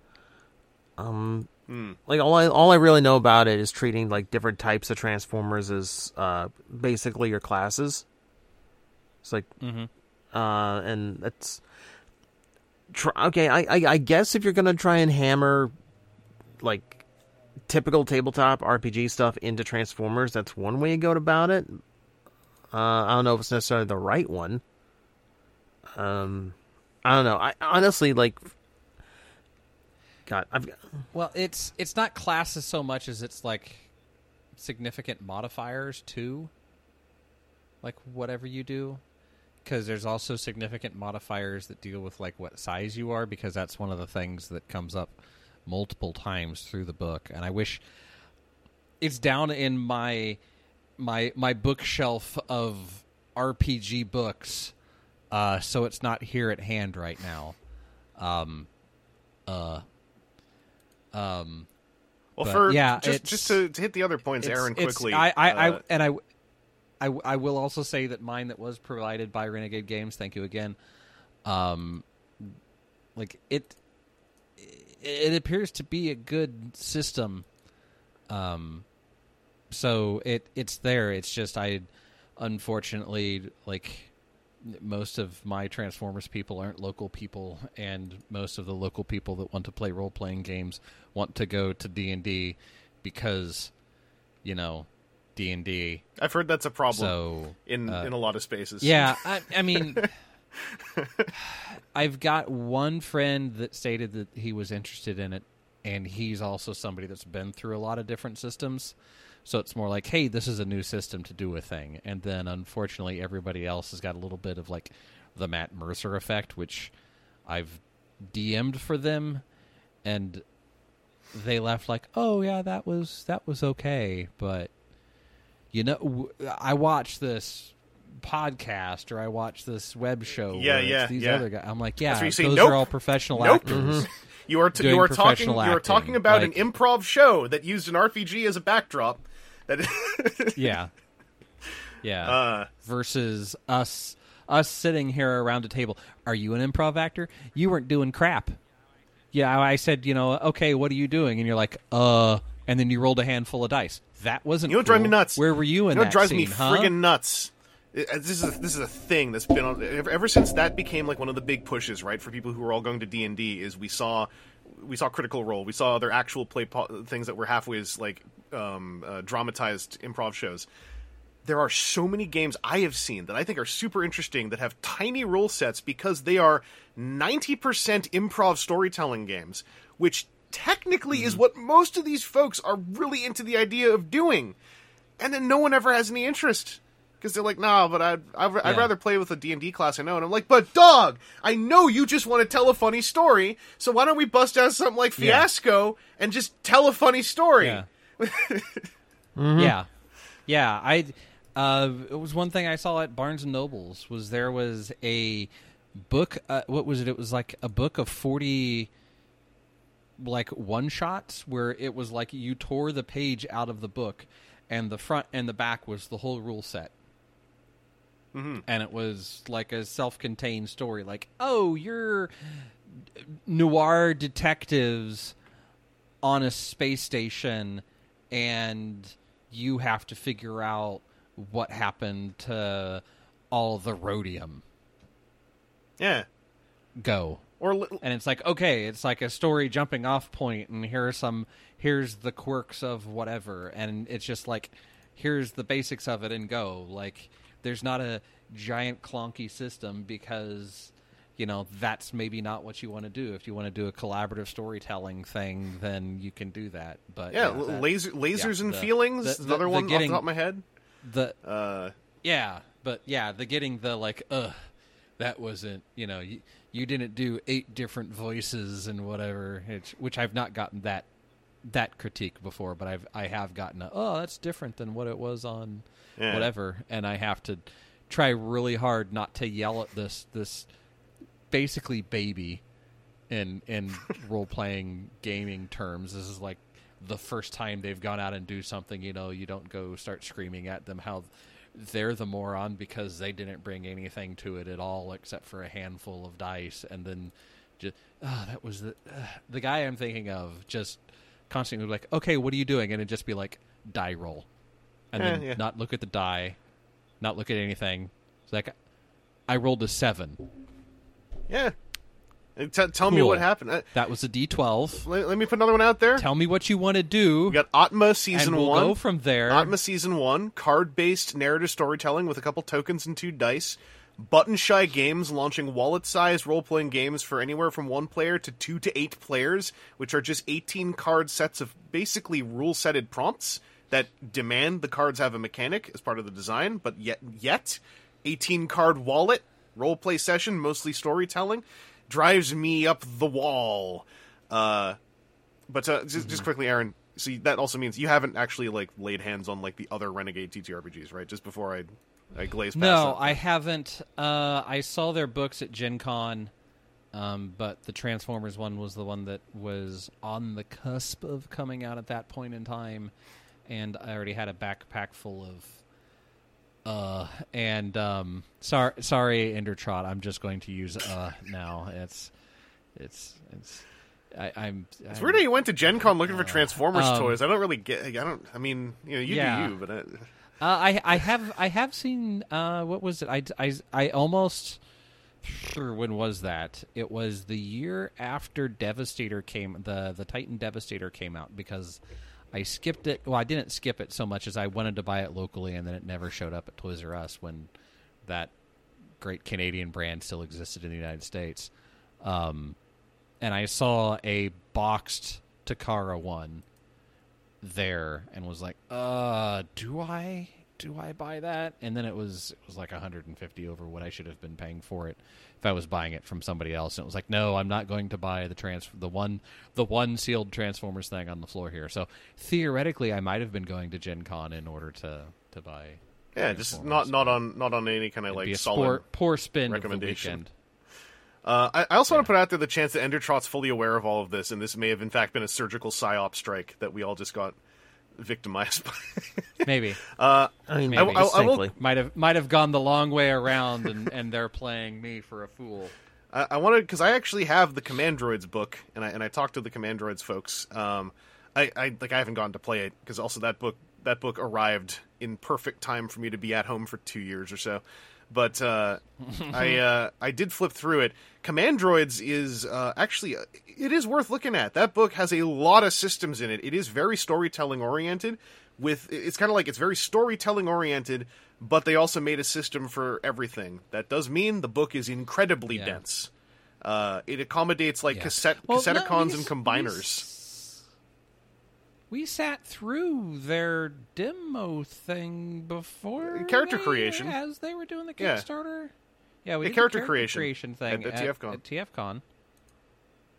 Um, mm. like all I all I really know about it is treating like different types of Transformers as uh, basically your classes. It's like, mm-hmm. uh, and that's try, okay. I, I I guess if you're gonna try and hammer like typical tabletop R P G stuff into Transformers, that's one way to go about it. Uh, I don't know if it's necessarily the right one. Um, I don't know. I honestly like. God, I've. Well, it's it's not classes so much as it's like significant modifiers too. Like whatever you do, because there's also significant modifiers that deal with like what size you are, because that's one of the things that comes up multiple times through the book. And I wish it's down in my my my bookshelf of R P G books. Uh, so it's not here at hand right now. Um, uh, um, well, for yeah, just, just to, to hit the other points, Aaron, quickly. I, I, uh, I, and I, I, I will also say that mine that was provided by Renegade Games. Thank you again. Um, like it, it appears to be a good system. Um, so it it's there. It's just I, unfortunately, like. Most of my Transformers people aren't local people, and most of the local people that want to play role-playing games want to go to D and D because, you know, D and D. I've heard that's a problem so, in, uh, in a lot of spaces. Yeah, I, I mean, I've got one friend that stated that he was interested in it, and he's also somebody that's been through a lot of different systems. So it's more like, hey, this is a new system to do a thing. And then, unfortunately, everybody else has got a little bit of, like, the Matt Mercer effect, which I've D M'd for them. And they left like, oh, yeah, that was that was okay. But, you know, w- I watched this podcast or I watched this web show. Yeah, yeah, these yeah. Other guys. I'm like, yeah, those say, nope. are all professional nope. actors. Mm-hmm. You are t- you are talking acting. you are talking about like, an improv show that used an R P G as a backdrop. That yeah, yeah. Uh, Versus us us sitting here around a table. Are you an improv actor? You weren't doing crap. Yeah, I said, you know, okay, what are you doing? And you're like, uh, and then you rolled a handful of dice. That wasn't. You know, cool. Drive me nuts. Where were you in you know that? It drives scene, me huh? friggin' nuts. This is a, this is a thing that's been on ever, ever since that became like one of the big pushes, right? For people who were all going to D and D, is we saw we saw Critical Role, we saw other actual play po- things that were halfway as like um, uh, dramatized improv shows. There are so many games I have seen that I think are super interesting that have tiny rule sets because they are ninety percent improv storytelling games, which technically mm. is what most of these folks are really into the idea of doing, and then no one ever has any interest. Because they're like, nah, but I'd, I'd, yeah. I'd rather play with a D and D class I know. And I'm like, but dog, I know you just want to tell a funny story, so why don't we bust out something like Fiasco yeah. and just tell a funny story? Yeah. mm-hmm. yeah. Yeah. I, uh, it was one thing I saw at Barnes and Noble's was there was a book, uh, what was it? It was like a book of forty, like, one-shots where it was like you tore the page out of the book and the front and the back was the whole rule set. Mm-hmm. And it was like a self-contained story, like, oh, you're noir detectives on a space station, and you have to figure out what happened to all the rhodium. Yeah. Go. Or li- and it's like, okay, it's like a story jumping off point, and here are some, here's the quirks of whatever, and it's just like, here's the basics of it and go. Like, there's not a giant clunky system because, you know, that's maybe not what you want to do. If you want to do a collaborative storytelling thing, then you can do that. But yeah, yeah that, laser, lasers yeah, and the, feelings the, is another the, one the getting, off the top of my head. The uh, yeah, but yeah, the getting the like, ugh, that wasn't, you know. You, You didn't do eight different voices and whatever, which, which I've not gotten that that critique before, but I've I have gotten a, oh, that's different than what it was on yeah. whatever, and I have to try really hard not to yell at this this basically baby in in role playing gaming terms. This is like the first time they've gone out and do something, you know, you don't go start screaming at them how they're the moron because they didn't bring anything to it at all except for a handful of dice. And then just, oh, that was the, uh, the guy I'm thinking of just constantly like, okay, what are you doing? And it'd just be like, die roll. And eh, then yeah. not look at the die, not look at anything. It's like, I rolled a seven. Yeah. T- tell cool. me what happened. I, that was a D twelve. Let, let me put another one out there. Tell me what you want to do. We got Atma Season we'll one. Go from there. Atma Season one, card-based narrative storytelling with a couple tokens and two dice. Button-shy games launching wallet-sized role-playing games for anywhere from one player to two to eight players, which are just eighteen-card sets of basically rule-setted prompts that demand the cards have a mechanic as part of the design, but yet, yet eighteen-card wallet, role-play session, mostly storytelling. Drives me up the wall. Uh, but uh, just, just quickly, Aaron, so that also means you haven't actually like laid hands on like the other Renegade T T R P Gs, right? Just before I, I glazed past No, that. I haven't. Uh, I saw their books at Gen Con, um, but the Transformers one was the one that was on the cusp of coming out at that point in time, and I already had a backpack full of... Uh, and, um, sorry, sorry, Endertrot, I'm just going to use, uh, now. It's, it's, it's, I, I'm, it's I'm, weird how you went to Gen Con looking uh, for Transformers um, toys. I don't really get, I don't, I mean, you know, you yeah. do you, but I... Uh, I, I have, I have seen, uh, what was it? I, I, I almost, sure, when was that? It was the year after Devastator came, the, the Titan Devastator came out because... I skipped it. Well, I didn't skip it so much as I wanted to buy it locally, and then it never showed up at Toys R Us when that great Canadian brand still existed in the United States. Um, and I saw a boxed Takara one there and was like, uh, do I, do I buy that? And then it was, it was like one hundred fifty over what I should have been paying for it if I was buying it from somebody else. And it was like, no, I'm not going to buy the trans the one the one sealed Transformers thing on the floor here. So theoretically, I might have been going to Gen Con in order to, to buy. Yeah, just not not on not on any kind of It'd like solid poor, poor spin recommendation. Of the weekend. Uh, I, I also yeah. want to put out there the chance that Endertrot's fully aware of all of this, and this may have in fact been a surgical psyop strike that we all just got victimized by. Maybe. Uh, I mean, maybe. I, I, I will... might have might have gone the long way around, and, and they're playing me for a fool. I, I wanted because I actually have the Commandroids book, and I and I talked to the Commandroids folks. Um, I, I like I haven't gone to play it because also that book that book arrived in perfect time for me to be at home for two years or so. But uh, I uh, I did flip through it. Commandroids is uh, actually it is worth looking at. That book has a lot of systems in it. It is very storytelling oriented. With it's kind of like it's very storytelling oriented, but they also made a system for everything. That does mean the book is incredibly yeah. dense. Uh, it accommodates like yeah. cassette well, cassetticons no, and combiners. We, we sat through their demo thing before character they, creation as they were doing the Kickstarter. Yeah, yeah we the did character, the character creation, creation thing at, at, at TFCon. At TFCon.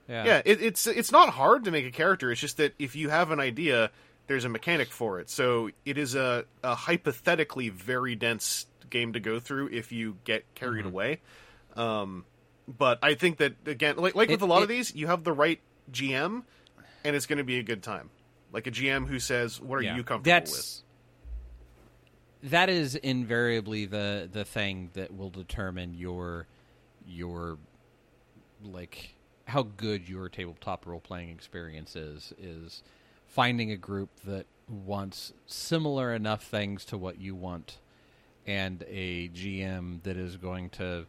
Yeah, yeah. It, it's it's not hard to make a character. It's just that if you have an idea. There's a mechanic for it, so it is a, a hypothetically very dense game to go through if you get carried mm-hmm. away. Um, but I think that, again, like, like it, with a lot it, of these, you have the right G M, and it's going to be a good time. Like a G M who says, what are yeah, you comfortable that's, with? That is invariably the, the thing that will determine your your, like, how good your tabletop role-playing experience is, is... finding a group that wants similar enough things to what you want and a G M that is going to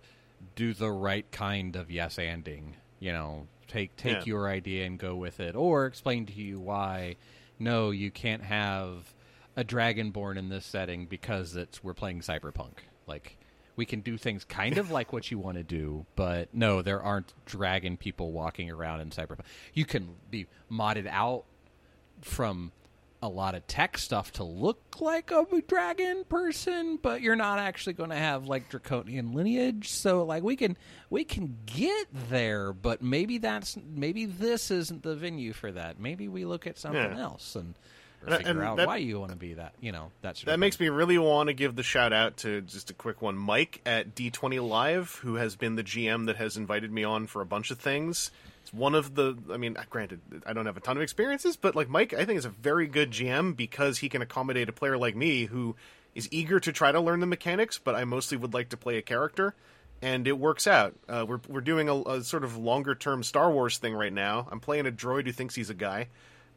do the right kind of yes-anding. You know, take take yeah. your idea and go with it, or explain to you why, no, you can't have a Dragonborn in this setting because it's we're playing Cyberpunk. Like, we can do things kind of like what you want to do, but no, there aren't dragon people walking around in Cyberpunk. You can be modded out from a lot of tech stuff to look like a dragon person, but you're not actually going to have like draconian lineage. So like we can we can get there, but maybe that's maybe this isn't the venue for that. Maybe we look at something yeah. else and or figure and out that, why you want to be that. You know, that sort that of makes me really want to give the shout out to just a quick one, Mike at D twenty Live, who has been the G M that has invited me on for a bunch of things. One of the, I mean, granted, I don't have a ton of experiences, but like Mike, I think is a very good G M because he can accommodate a player like me who is eager to try to learn the mechanics, but I mostly would like to play a character, and it works out. Uh, we're we're doing a, a sort of longer term Star Wars thing right now. I'm playing a droid who thinks he's a guy,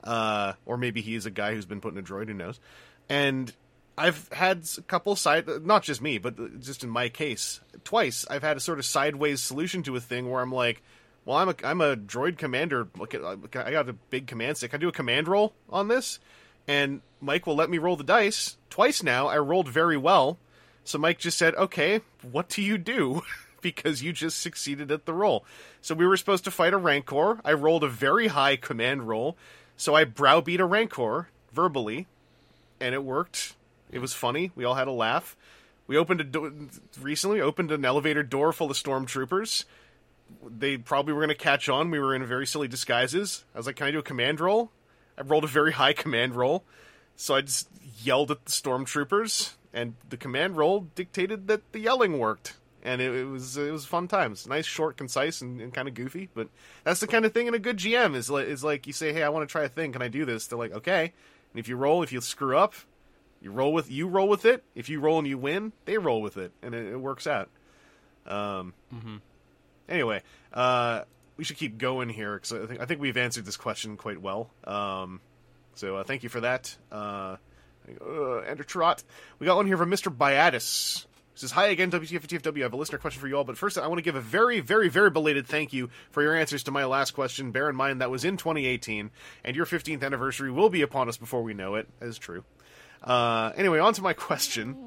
uh, or maybe he is a guy who's been put in a droid. Who knows? And I've had a couple side, not just me, but just in my case, twice I've had a sort of sideways solution to a thing where I'm like, well, I'm a I'm a droid commander. Look at I got a big command stick. I do a command roll on this, and Mike will let me roll the dice twice now. I rolled very well, so Mike just said, "Okay, what do you do?" Because you just succeeded at the roll. So we were supposed to fight a Rancor. I rolled a very high command roll, so I browbeat a Rancor verbally, and it worked. It was funny. We all had a laugh. We opened a do- recently opened an elevator door full of stormtroopers. They probably were going to catch on. We were in very silly disguises. I was like, can I do a command roll? I rolled a very high command roll. So I just yelled at the stormtroopers, and the command roll dictated that the yelling worked. And it, it was it was fun times. Nice, short, concise, and, and kind of goofy. But that's the kind of thing in a good G M is like, is like you say, hey, I want to try a thing. Can I do this? They're like, okay. And if you roll, if you screw up, you roll with you roll with it. If you roll and you win, they roll with it. And it, it works out. Um, mm-hmm. Anyway, uh, we should keep going here because I think I think we've answered this question quite well. Um, so uh, thank you for that, uh, uh, Andrew Trott. We got one here from Mister Biatis. He says, "Hi again, W T F T F W. I have a listener question for you all, but first I want to give a very, very, very belated thank you for your answers to my last question. Bear in mind that was in twenty eighteen, and your fifteenth anniversary will be upon us before we know it. That is true. Uh, anyway, on to my question."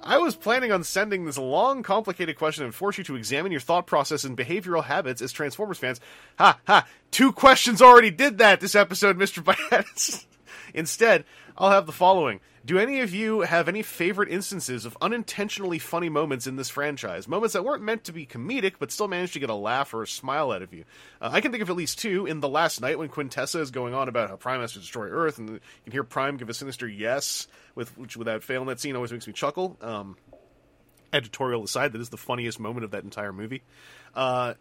I was planning on sending this long, complicated question and force you to examine your thought process and behavioral habits as Transformers fans. Ha ha! Two questions already did that this episode, Mister Biatis. Instead, I'll have the following. Do any of you have any favorite instances of unintentionally funny moments in this franchise? Moments that weren't meant to be comedic, but still managed to get a laugh or a smile out of you. Uh, I can think of at least two. In The Last Night, when Quintessa is going on about how Prime has to destroy Earth, and you can hear Prime give a sinister yes, with which without fail, and that scene always makes me chuckle. Um, editorial aside, that is the funniest moment of that entire movie. Uh...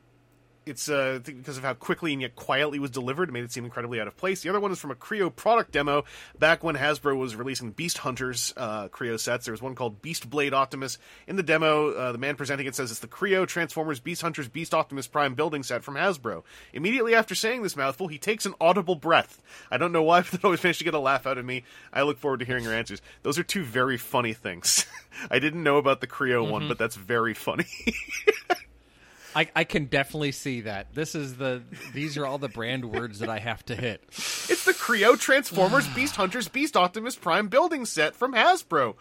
It's uh, because of how quickly and yet quietly was delivered. It made it seem incredibly out of place. The other one is from a Creo product demo back when Hasbro was releasing Beast Hunters uh, Creo sets. There was one called Beast Blade Optimus. In the demo, uh, the man presenting it says it's the Creo Transformers Beast Hunters Beast Optimus Prime building set from Hasbro. Immediately after saying this mouthful, he takes an audible breath. I don't know why, but it always managed to get a laugh out of me. I look forward to hearing your answers. Those are two very funny things. I didn't know about the Creo mm-hmm. one, but that's very funny. I, I can definitely see that. This is the these are all the brand words that I have to hit. It's the Creo Transformers Beast Hunters Beast Optimus Prime building set from Hasbro.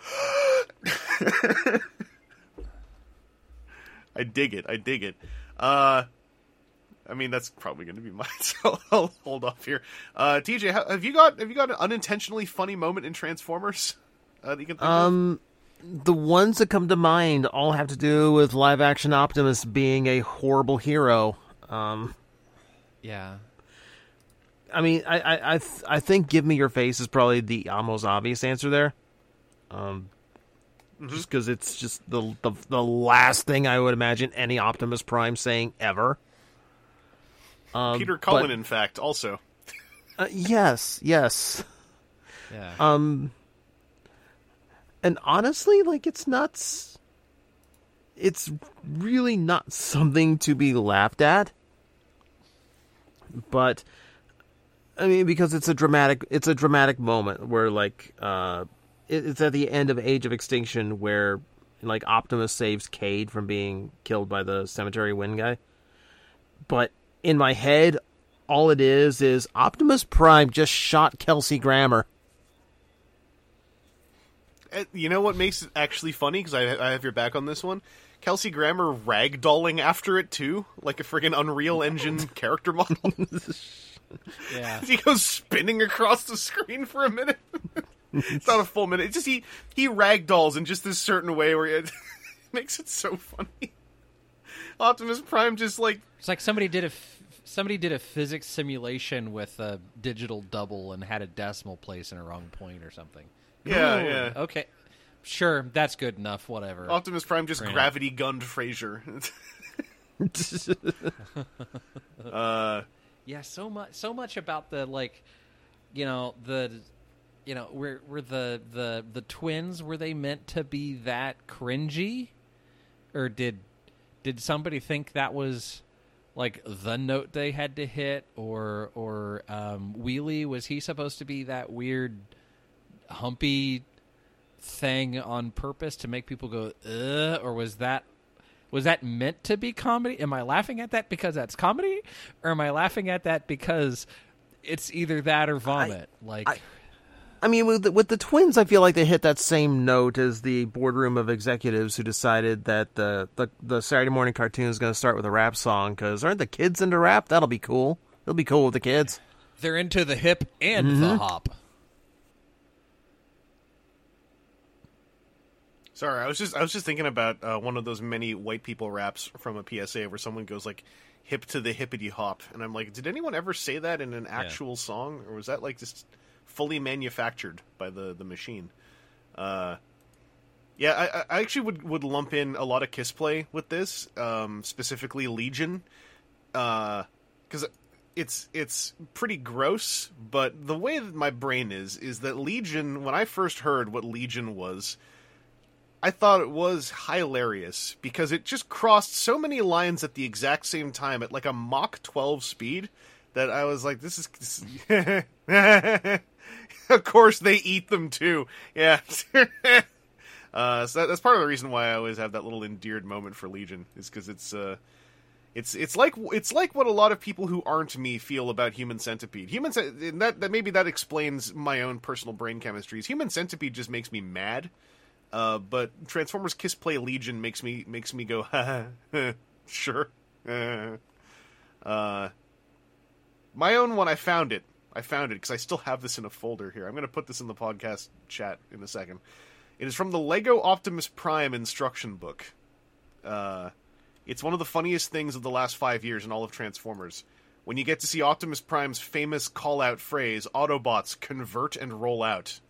I dig it. I dig it. Uh, I mean, that's probably going to be mine, so I'll hold off here. Uh, T J, have you got have you got an unintentionally funny moment in Transformers uh, that you can think um... of? The ones that come to mind all have to do with live-action Optimus being a horrible hero. Um, yeah. I mean, I I, I, th- I think Give Me Your Face is probably the almost obvious answer there. Um, mm-hmm. Just because it's just the, the the last thing I would imagine any Optimus Prime saying ever. Um, Peter Cullen, but, in fact, also. uh, yes, yes. Yeah. Um... And honestly, like, it's not, it's really not something to be laughed at. But, I mean, because it's a dramatic, it's a dramatic moment where, like, uh, it's at the end of Age of Extinction where Like, Optimus saves Cade from being killed by the Cemetery Wind guy. But in my head, all it is is Optimus Prime just shot Kelsey Grammer. You know what makes it actually funny? Because I, I have your back on this one. Kelsey Grammer ragdolling after it, too. Like a friggin' Unreal Engine character model. Yeah. He goes spinning across the screen for a minute. It's not a full minute. It's just he, he ragdolls in just this certain way where it makes it so funny. Optimus Prime just like... It's like somebody did a... F- Somebody did a physics simulation with a digital double and had a decimal place in a wrong point or something. Yeah, Ooh, yeah. Okay. Sure, that's good enough, whatever. Optimus Prime just gravity gunned Fraser. uh, yeah, so much so much about the, like, you know, the you know, were were the, the the twins, were they meant to be that cringy? Or did did somebody think that was like the note they had to hit, or or um, Wheelie, was he supposed to be that weird humpy thing on purpose to make people go ugh, or was that was that meant to be comedy? Am I laughing at that because that's comedy, or am I laughing at that because it's either that or vomit? I, like, I, I mean, with the, with the twins, I feel like they hit that same note as the boardroom of executives who decided that the the, the Saturday morning cartoon is going to start with a rap song because aren't the kids into rap? That'll be cool. It'll be cool with the kids. They're into the hip and mm-hmm. the hop. Sorry, I was just I was just thinking about uh, one of those many white people raps from a P S A where someone goes like "hip to the hippity hop," and I'm like, did anyone ever say that in an actual yeah. song, or was that like just fully manufactured by the the machine? Uh, yeah, I, I actually would, would lump in a lot of Kiss Play with this, um, specifically Legion, because uh, it's it's pretty gross. But the way that my brain is is that Legion, when I first heard what Legion was, I thought it was hilarious because it just crossed so many lines at the exact same time at like a Mach twelve speed that I was like, this is... This... Of course they eat them too. Yeah. uh, so that, that's part of the reason why I always have that little endeared moment for Legion, is because it's... Uh, It's it's like it's like what a lot of people who aren't me feel about Human Centipede. Human Centipede, that, that maybe that explains my own personal brain chemistries. Human Centipede just makes me mad. Uh, but Transformers Kiss Play Legion makes me makes me go, ha, ha, sure. Uh, my own one, I found it. I found it because I still have this in a folder here. I'm going to put this in the podcast chat in a second. It is from the Lego Optimus Prime instruction book. Uh, it's one of the funniest things of the last five years in all of Transformers. When you get to see Optimus Prime's famous call-out phrase, "Autobots, convert and roll out,"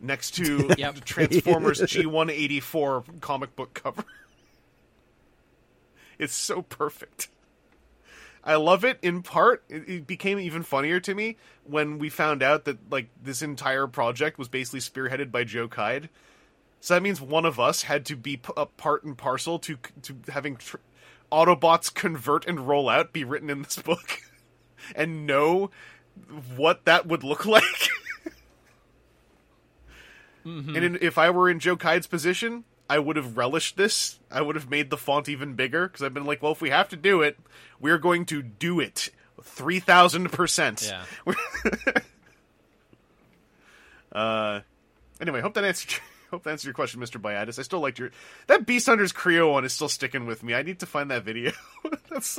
next to yep. Transformers G one eighty-four comic book cover. It's so perfect. I love it in part. It, it became even funnier to me when we found out that like this entire project was basically spearheaded by Joe Kyde. So that means one of us had to be p- a part and parcel to to having tr- Autobots convert and roll out be written in this book and know what that would look like. Mm-hmm. And in, if I were in Joe Kyde's position, I would have relished this. I would have made the font even bigger, because I've been like, well, if we have to do it, we're going to do it three thousand percent. Yeah. uh, anyway, hope that answered hope that answered your question, Mister Biatis. I still liked your... That Beast Hunters Creo one is still sticking with me. I need to find that video. That's...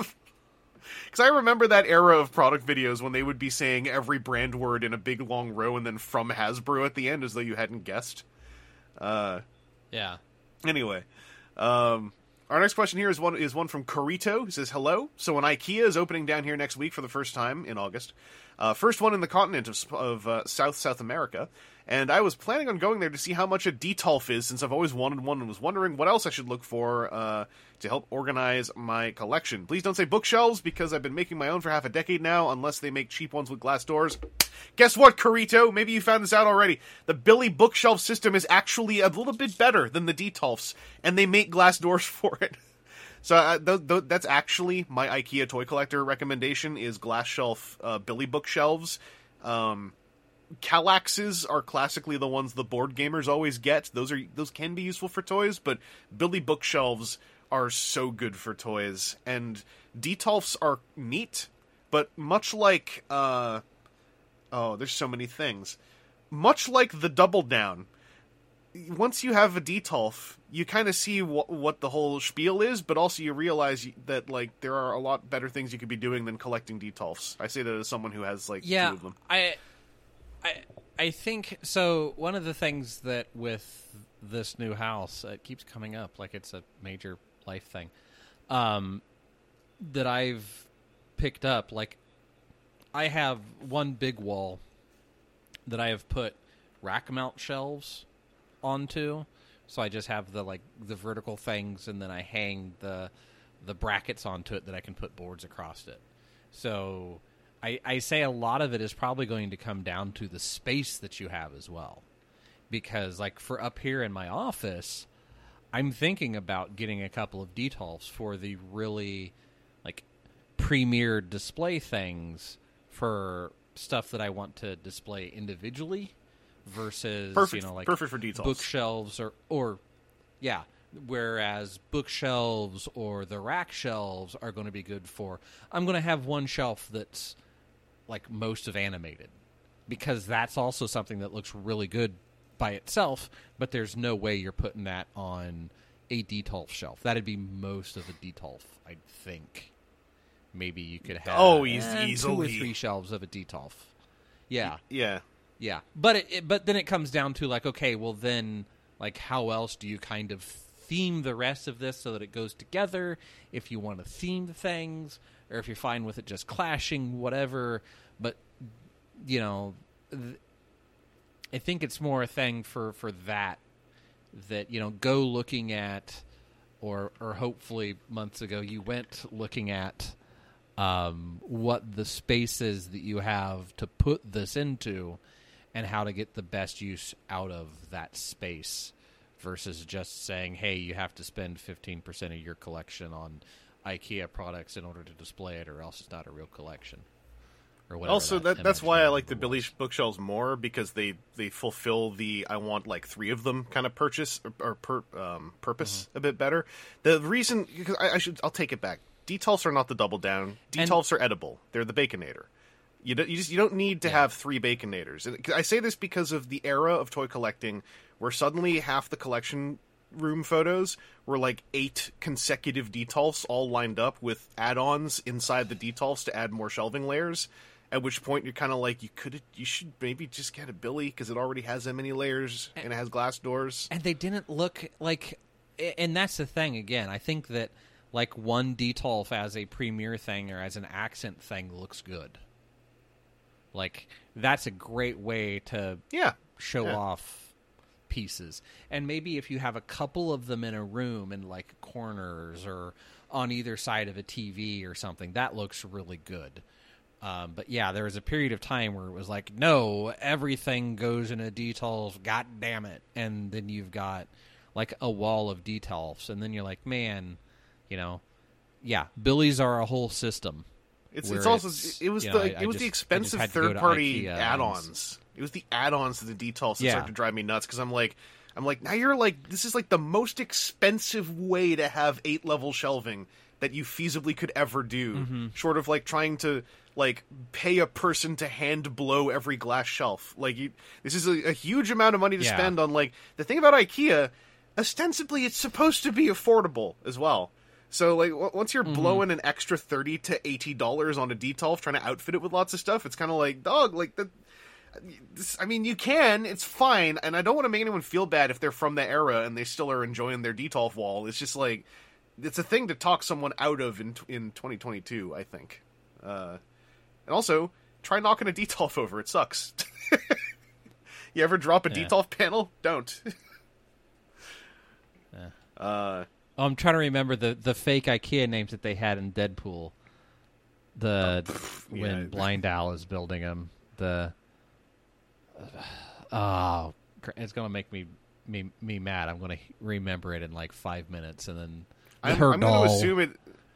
Because I remember that era of product videos when they would be saying every brand word in a big long row and then "from Hasbro" at the end, as though you hadn't guessed. Uh, yeah. Anyway, um, our next question here is one is one from Corito, who says, "Hello. So when IKEA is opening down here next week for the first time in August, uh, first one in the continent of, of uh, South South America, and I was planning on going there to see how much a D T O L F is, since I've always wanted one and was wondering what else I should look for uh, to help organize my collection. Please don't say bookshelves, because I've been making my own for half a decade now, unless they make cheap ones with glass doors." Guess what, Corito? Maybe you found this out already. The Billy bookshelf system is actually a little bit better than the D T O L Fs, and they make glass doors for it. So uh, th- th- that's actually my IKEA toy collector recommendation, is glass shelf uh, Billy bookshelves. Um... Kallaxes are classically the ones the board gamers always get. Those are those can be useful for toys, but Billy bookshelves are so good for toys. And Detolfs are neat, but much like... Uh, oh, there's so many things. Much like the Double Down, once you have a Detolf, you kind of see wh- what the whole spiel is, but also you realize that, like, there are a lot better things you could be doing than collecting Detolfs. I say that as someone who has, like, yeah, two of them. I, I, I think, so, one of the things that with this new house, it keeps coming up, like it's a major life thing, um, that I've picked up, like, I have one big wall that I have put rack mount shelves onto, so I just have the like the vertical things, and then I hang the the brackets onto it that I can put boards across it. So I, I say a lot of it is probably going to come down to the space that you have as well, because like for up here in my office, I'm thinking about getting a couple of Detolfs for the really like premier display things for stuff that I want to display individually versus, perfect, you know, like perfect for Detolfs. Bookshelves or, or, yeah, whereas bookshelves or the rack shelves are going to be good for, I'm going to have one shelf that's like most of animated because that's also something that looks really good by itself, but there's no way you're putting that on a Detolf shelf. That'd be most of a Detolf, I think. Maybe you could have oh, easily. two or three shelves of a Detolf. Yeah. Yeah. Yeah. But it, it, but then it comes down to, like, okay, well then, like, how else do you kind of theme the rest of this so that it goes together? If you want to theme things, or if you're fine with it just clashing, whatever. But, you know, th- I think it's more a thing for, for that, that, you know, go looking at, or or hopefully months ago you went looking at, Um, what the space is that you have to put this into and how to get the best use out of that space versus just saying, hey, you have to spend fifteen percent of your collection on IKEA products in order to display it or else it's not a real collection. Or whatever. Also, that, that that's why I like the Billy bookshelves more because they, they fulfill the I want like three of them kind of purchase or, or per, um, purpose mm-hmm. a bit better. The reason, because I, I should, I'll take it back. Detolfs are not the Double Down. Detolfs and, are edible. They're the Baconator. You don't, you just you don't need to yeah. have three Baconators. And I say this because of the era of toy collecting where suddenly half the collection room photos were like eight consecutive Detolfs all lined up with add-ons inside the Detolfs to add more shelving layers, at which point you're kind of like, you could you should maybe just get a Billy because it already has that many layers and, and it has glass doors. And they didn't look like... And that's the thing, again. I think that... Like, one Detolf as a premiere thing or as an accent thing looks good. Like, that's a great way to yeah. show yeah. off pieces. And maybe if you have a couple of them in a room in, like, corners or on either side of a T V or something, that looks really good. Um, but, yeah, there was a period of time where it was like, no, everything goes in a Detolf, god damn it. And then you've got, like, a wall of Detolfs. And then you're like, man... You know, yeah, Billies are a whole system. It's, it's also it's, it was you know, the I, I it was just, the expensive third party add-ons. It was the add-ons to the Detolfs that yeah. started to drive me nuts because I'm like, I'm like now you're like this is like the most expensive way to have eight level shelving that you feasibly could ever do, mm-hmm. short of like trying to like pay a person to hand blow every glass shelf. Like you, this is a, a huge amount of money to yeah. spend on like the thing about IKEA. Ostensibly, it's supposed to be affordable as well. So, like, once you're mm-hmm. blowing an extra thirty to eighty dollars on a Detolf trying to outfit it with lots of stuff, it's kind of like, dog, like, that. This, I mean, you can, it's fine, and I don't want to make anyone feel bad if they're from the era and they still are enjoying their Detolf wall. It's just, like, it's a thing to talk someone out of in in twenty twenty-two, I think. Uh, and also, try knocking a Detolf over, it sucks. You ever drop a yeah. Detolf panel? Don't. yeah. Uh... Oh, I'm trying to remember the, the fake IKEA names that they had in Deadpool. The oh, pff, when yeah. Blind Owl is building them, the oh, it's gonna make me me me mad. I'm gonna remember it in like five minutes, and then I'm, her I'm doll gonna assume it.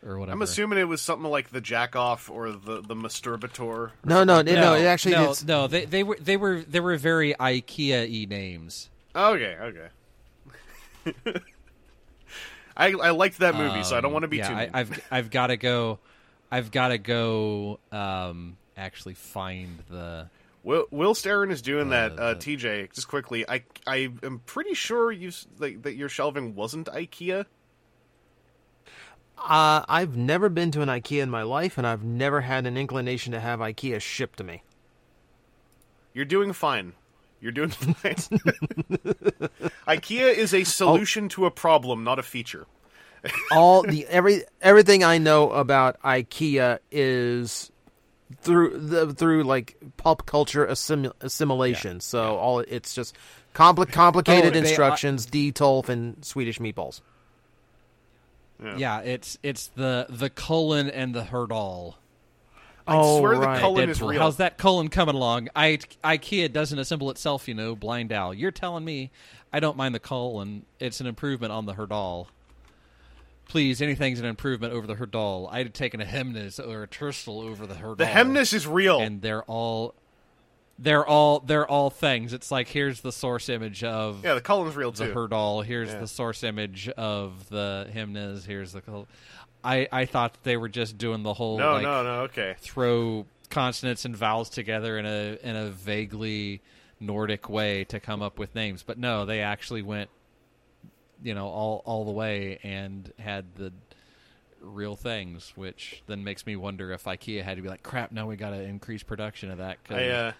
or whatever. I'm assuming it was something like the Jackoff or the the Masturbator. No, no, no, no, it actually no, it's... no. They they were they were they were very IKEA-y names. Okay, okay. I I liked that movie, um, so I don't want to be yeah, too. I, I've I've got to go. I've got to go. Um, actually, find the. Will, Will Sterren is doing uh, that. Uh, the... T J, just quickly. I I am pretty sure you like, that your shelving wasn't IKEA. Uh, I've never been to an IKEA in my life, and I've never had an inclination to have IKEA shipped to me. You're doing fine. You're doing fine. IKEA is a solution oh. to a problem, not a feature. All the every everything I know about IKEA is through the, through like pop culture assimil- assimilation. Yeah. So yeah. all it's just compli- complicated oh, instructions, they, I... D T O L F, and Swedish meatballs. Yeah. yeah, it's it's the the colon and the Herdal. I oh, swear right. the colon Deadpool. is real. How's that colon coming along? I, IKEA doesn't assemble itself, you know, blind owl. You're telling me I don't mind the colon. It's an improvement on the Herdal. Please, anything's an improvement over the Herdal. I'd have taken a Hemnes or a Terstal over the Herdal. The Hemnes is real. And they're all they're all they're all things. It's like here's the source image of yeah, the colon's real too. The Herdal. Here's yeah. the source image of the Hemnes. Here's the colon. I I thought they were just doing the whole no like, no no okay throw consonants and vowels together in a in a vaguely Nordic way to come up with names. But no, they actually went you know all all the way and had the real things, which then makes me wonder if IKEA had to be like, crap, now we got to increase production of that. I, uh,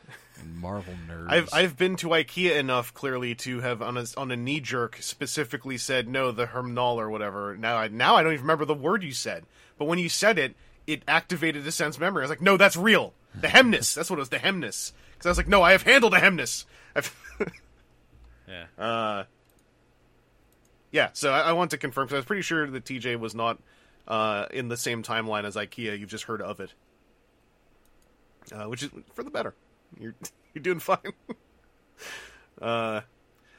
Marvel nerds. I've I've been to IKEA enough clearly to have on a on a knee jerk specifically said no the Hermnal or whatever. Now I now I don't even remember the word you said, but when you said it, it activated a sense of memory. I was like, no, that's real. The Hemnes. That's what it was. The Hemnes. Because I was like, no, I have handled a Hemnes. yeah. Uh. Yeah. So I, I want to confirm because I was pretty sure that T J was not. Uh, in the same timeline as IKEA, you've just heard of it, uh, which is for the better. You're you're doing fine. uh,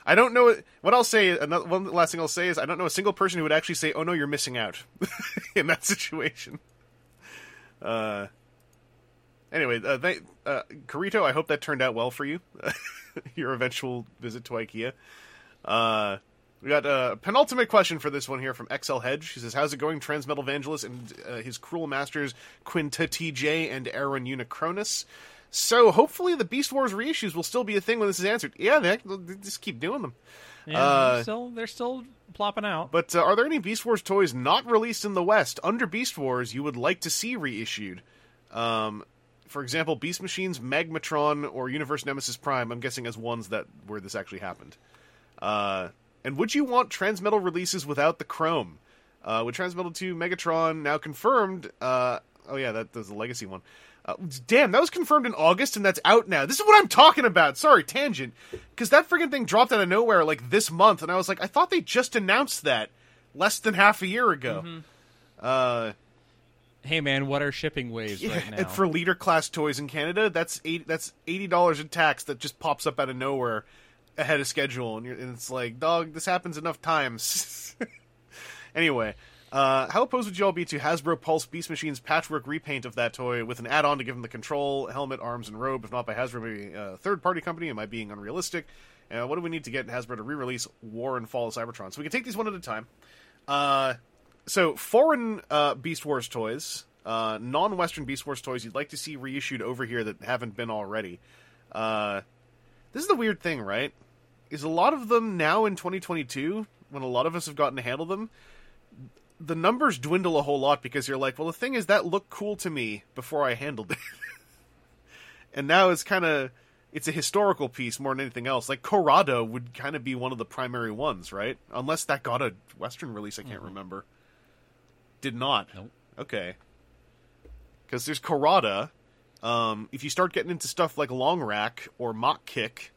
I don't know what I'll say. Another, one last thing I'll say is I don't know a single person who would actually say, "Oh no, you're missing out" in that situation. Uh, anyway, uh, they, uh, Carito, I hope that turned out well for you. Your eventual visit to IKEA. Uh, We got a penultimate question for this one here from X L Hedge. He says, how's it going, Transmetal Vangelis and uh, his cruel masters, Quinta T J and Aaron Unicronus? So hopefully the Beast Wars reissues will still be a thing when this is answered. Yeah, they, they just keep doing them. Yeah, uh, they're, still, they're still plopping out. But uh, are there any Beast Wars toys not released in the West under Beast Wars you would like to see reissued? Um, for example, Beast Machines, Magmatron, or Universe Nemesis Prime, I'm guessing as ones that where this actually happened. Uh... And would you want Transmetal releases without the Chrome? Uh, with Transmetal two, Megatron, now confirmed... Uh, oh yeah, that, that was the Legacy one. Uh, damn, that was confirmed in August, and that's out now. This is what I'm talking about! Sorry, tangent. Because that friggin' thing dropped out of nowhere, like, this month, and I was like, I thought they just announced that less than half a year ago. Mm-hmm. Uh, hey man, what are shipping waves yeah, right now? And for leader-class toys in Canada, that's eight, that's eighty dollars in tax that just pops up out of nowhere. Ahead of schedule, and, you're, and it's like, dog, this happens enough times. Anyway, uh, how opposed would you all be to Hasbro Pulse Beast Machines patchwork repaint of that toy with an add-on to give them the control, helmet, arms, and robe? If not by Hasbro, maybe a third-party company. Am I being unrealistic? Uh, what do we need to get Hasbro to re-release War and Fall of Cybertron? So we can take these one at a time. Uh, so foreign uh, Beast Wars toys, uh, non-Western Beast Wars toys you'd like to see reissued over here that haven't been already. Uh, this is the weird thing, right? Is a lot of them now in twenty twenty-two, when a lot of us have gotten to handle them, the numbers dwindle a whole lot because you're like, well, the thing is, that looked cool to me before I handled it. And now it's kind of, it's a historical piece more than anything else. Like, Karada would kind of be one of the primary ones, right? Unless that got a Western release, I can't mm-hmm. remember. Did not. Nope. Okay. Because there's Karada. Um, if you start getting into stuff like Long Rack or Mock Kick...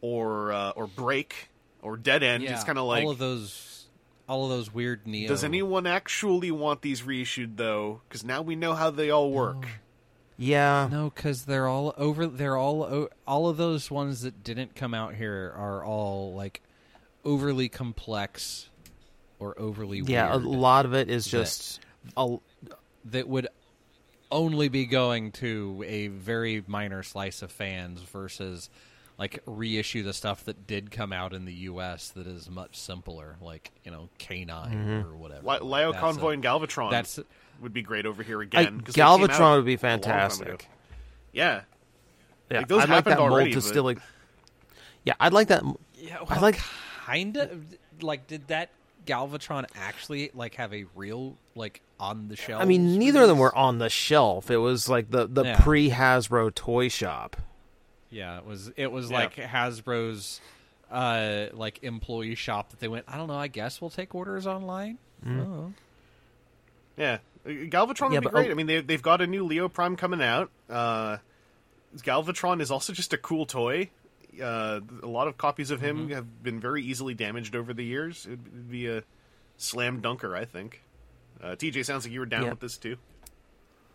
Or uh, or break or dead end. Yeah, it's kind of like all of those, all of those weird Neo. Does anyone actually want these reissued though? Because now we know how they all work. No. Yeah, no, because they're all over. They're all all of those ones that didn't come out here are all like overly complex or overly. Yeah, weird. A lot of it is just. That, a, that would only be going to a very minor slice of fans versus like reissue the stuff that did come out in the U S that is much simpler, like, you know, K nine mm-hmm. or whatever. L- Leo that's Convoy a, and Galvatron that's, would be great over here again. I, Galvatron would be fantastic. Yeah. yeah. Like, those I'd like that already, mold to but... still... Like, yeah, I'd like that... Yeah, well, I like... Kind of... Like, did that Galvatron actually, like, have a real, like, on-the-shelf... I mean, neither of them were on the shelf. It was, like, the, the yeah. pre-Hasbro toy shop. Yeah, it was it was yeah. like Hasbro's uh, like employee shop that they went, I don't know, I guess we'll take orders online. Mm. Yeah. Galvatron yeah, would be great. Oh. I mean, they, they've got a new Leo Prime coming out. Uh, Galvatron is also just a cool toy. Uh, a lot of copies of him mm-hmm. have been very easily damaged over the years. It would be a slam dunker, I think. Uh, T J, sounds like you were down yeah. with this, too.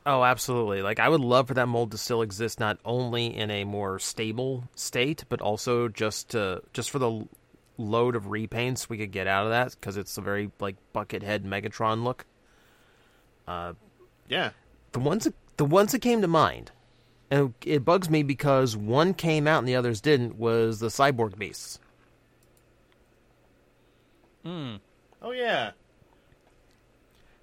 Oh, absolutely. Like, I would love for that mold to still exist, not only in a more stable state, but also just to just for the load of repaints we could get out of that, because it's a very, like, Buckethead Megatron look. Uh, yeah. The ones that, the ones that came to mind, and it bugs me because one came out and the others didn't, was the Cyborg Beasts. Hmm. Oh, yeah.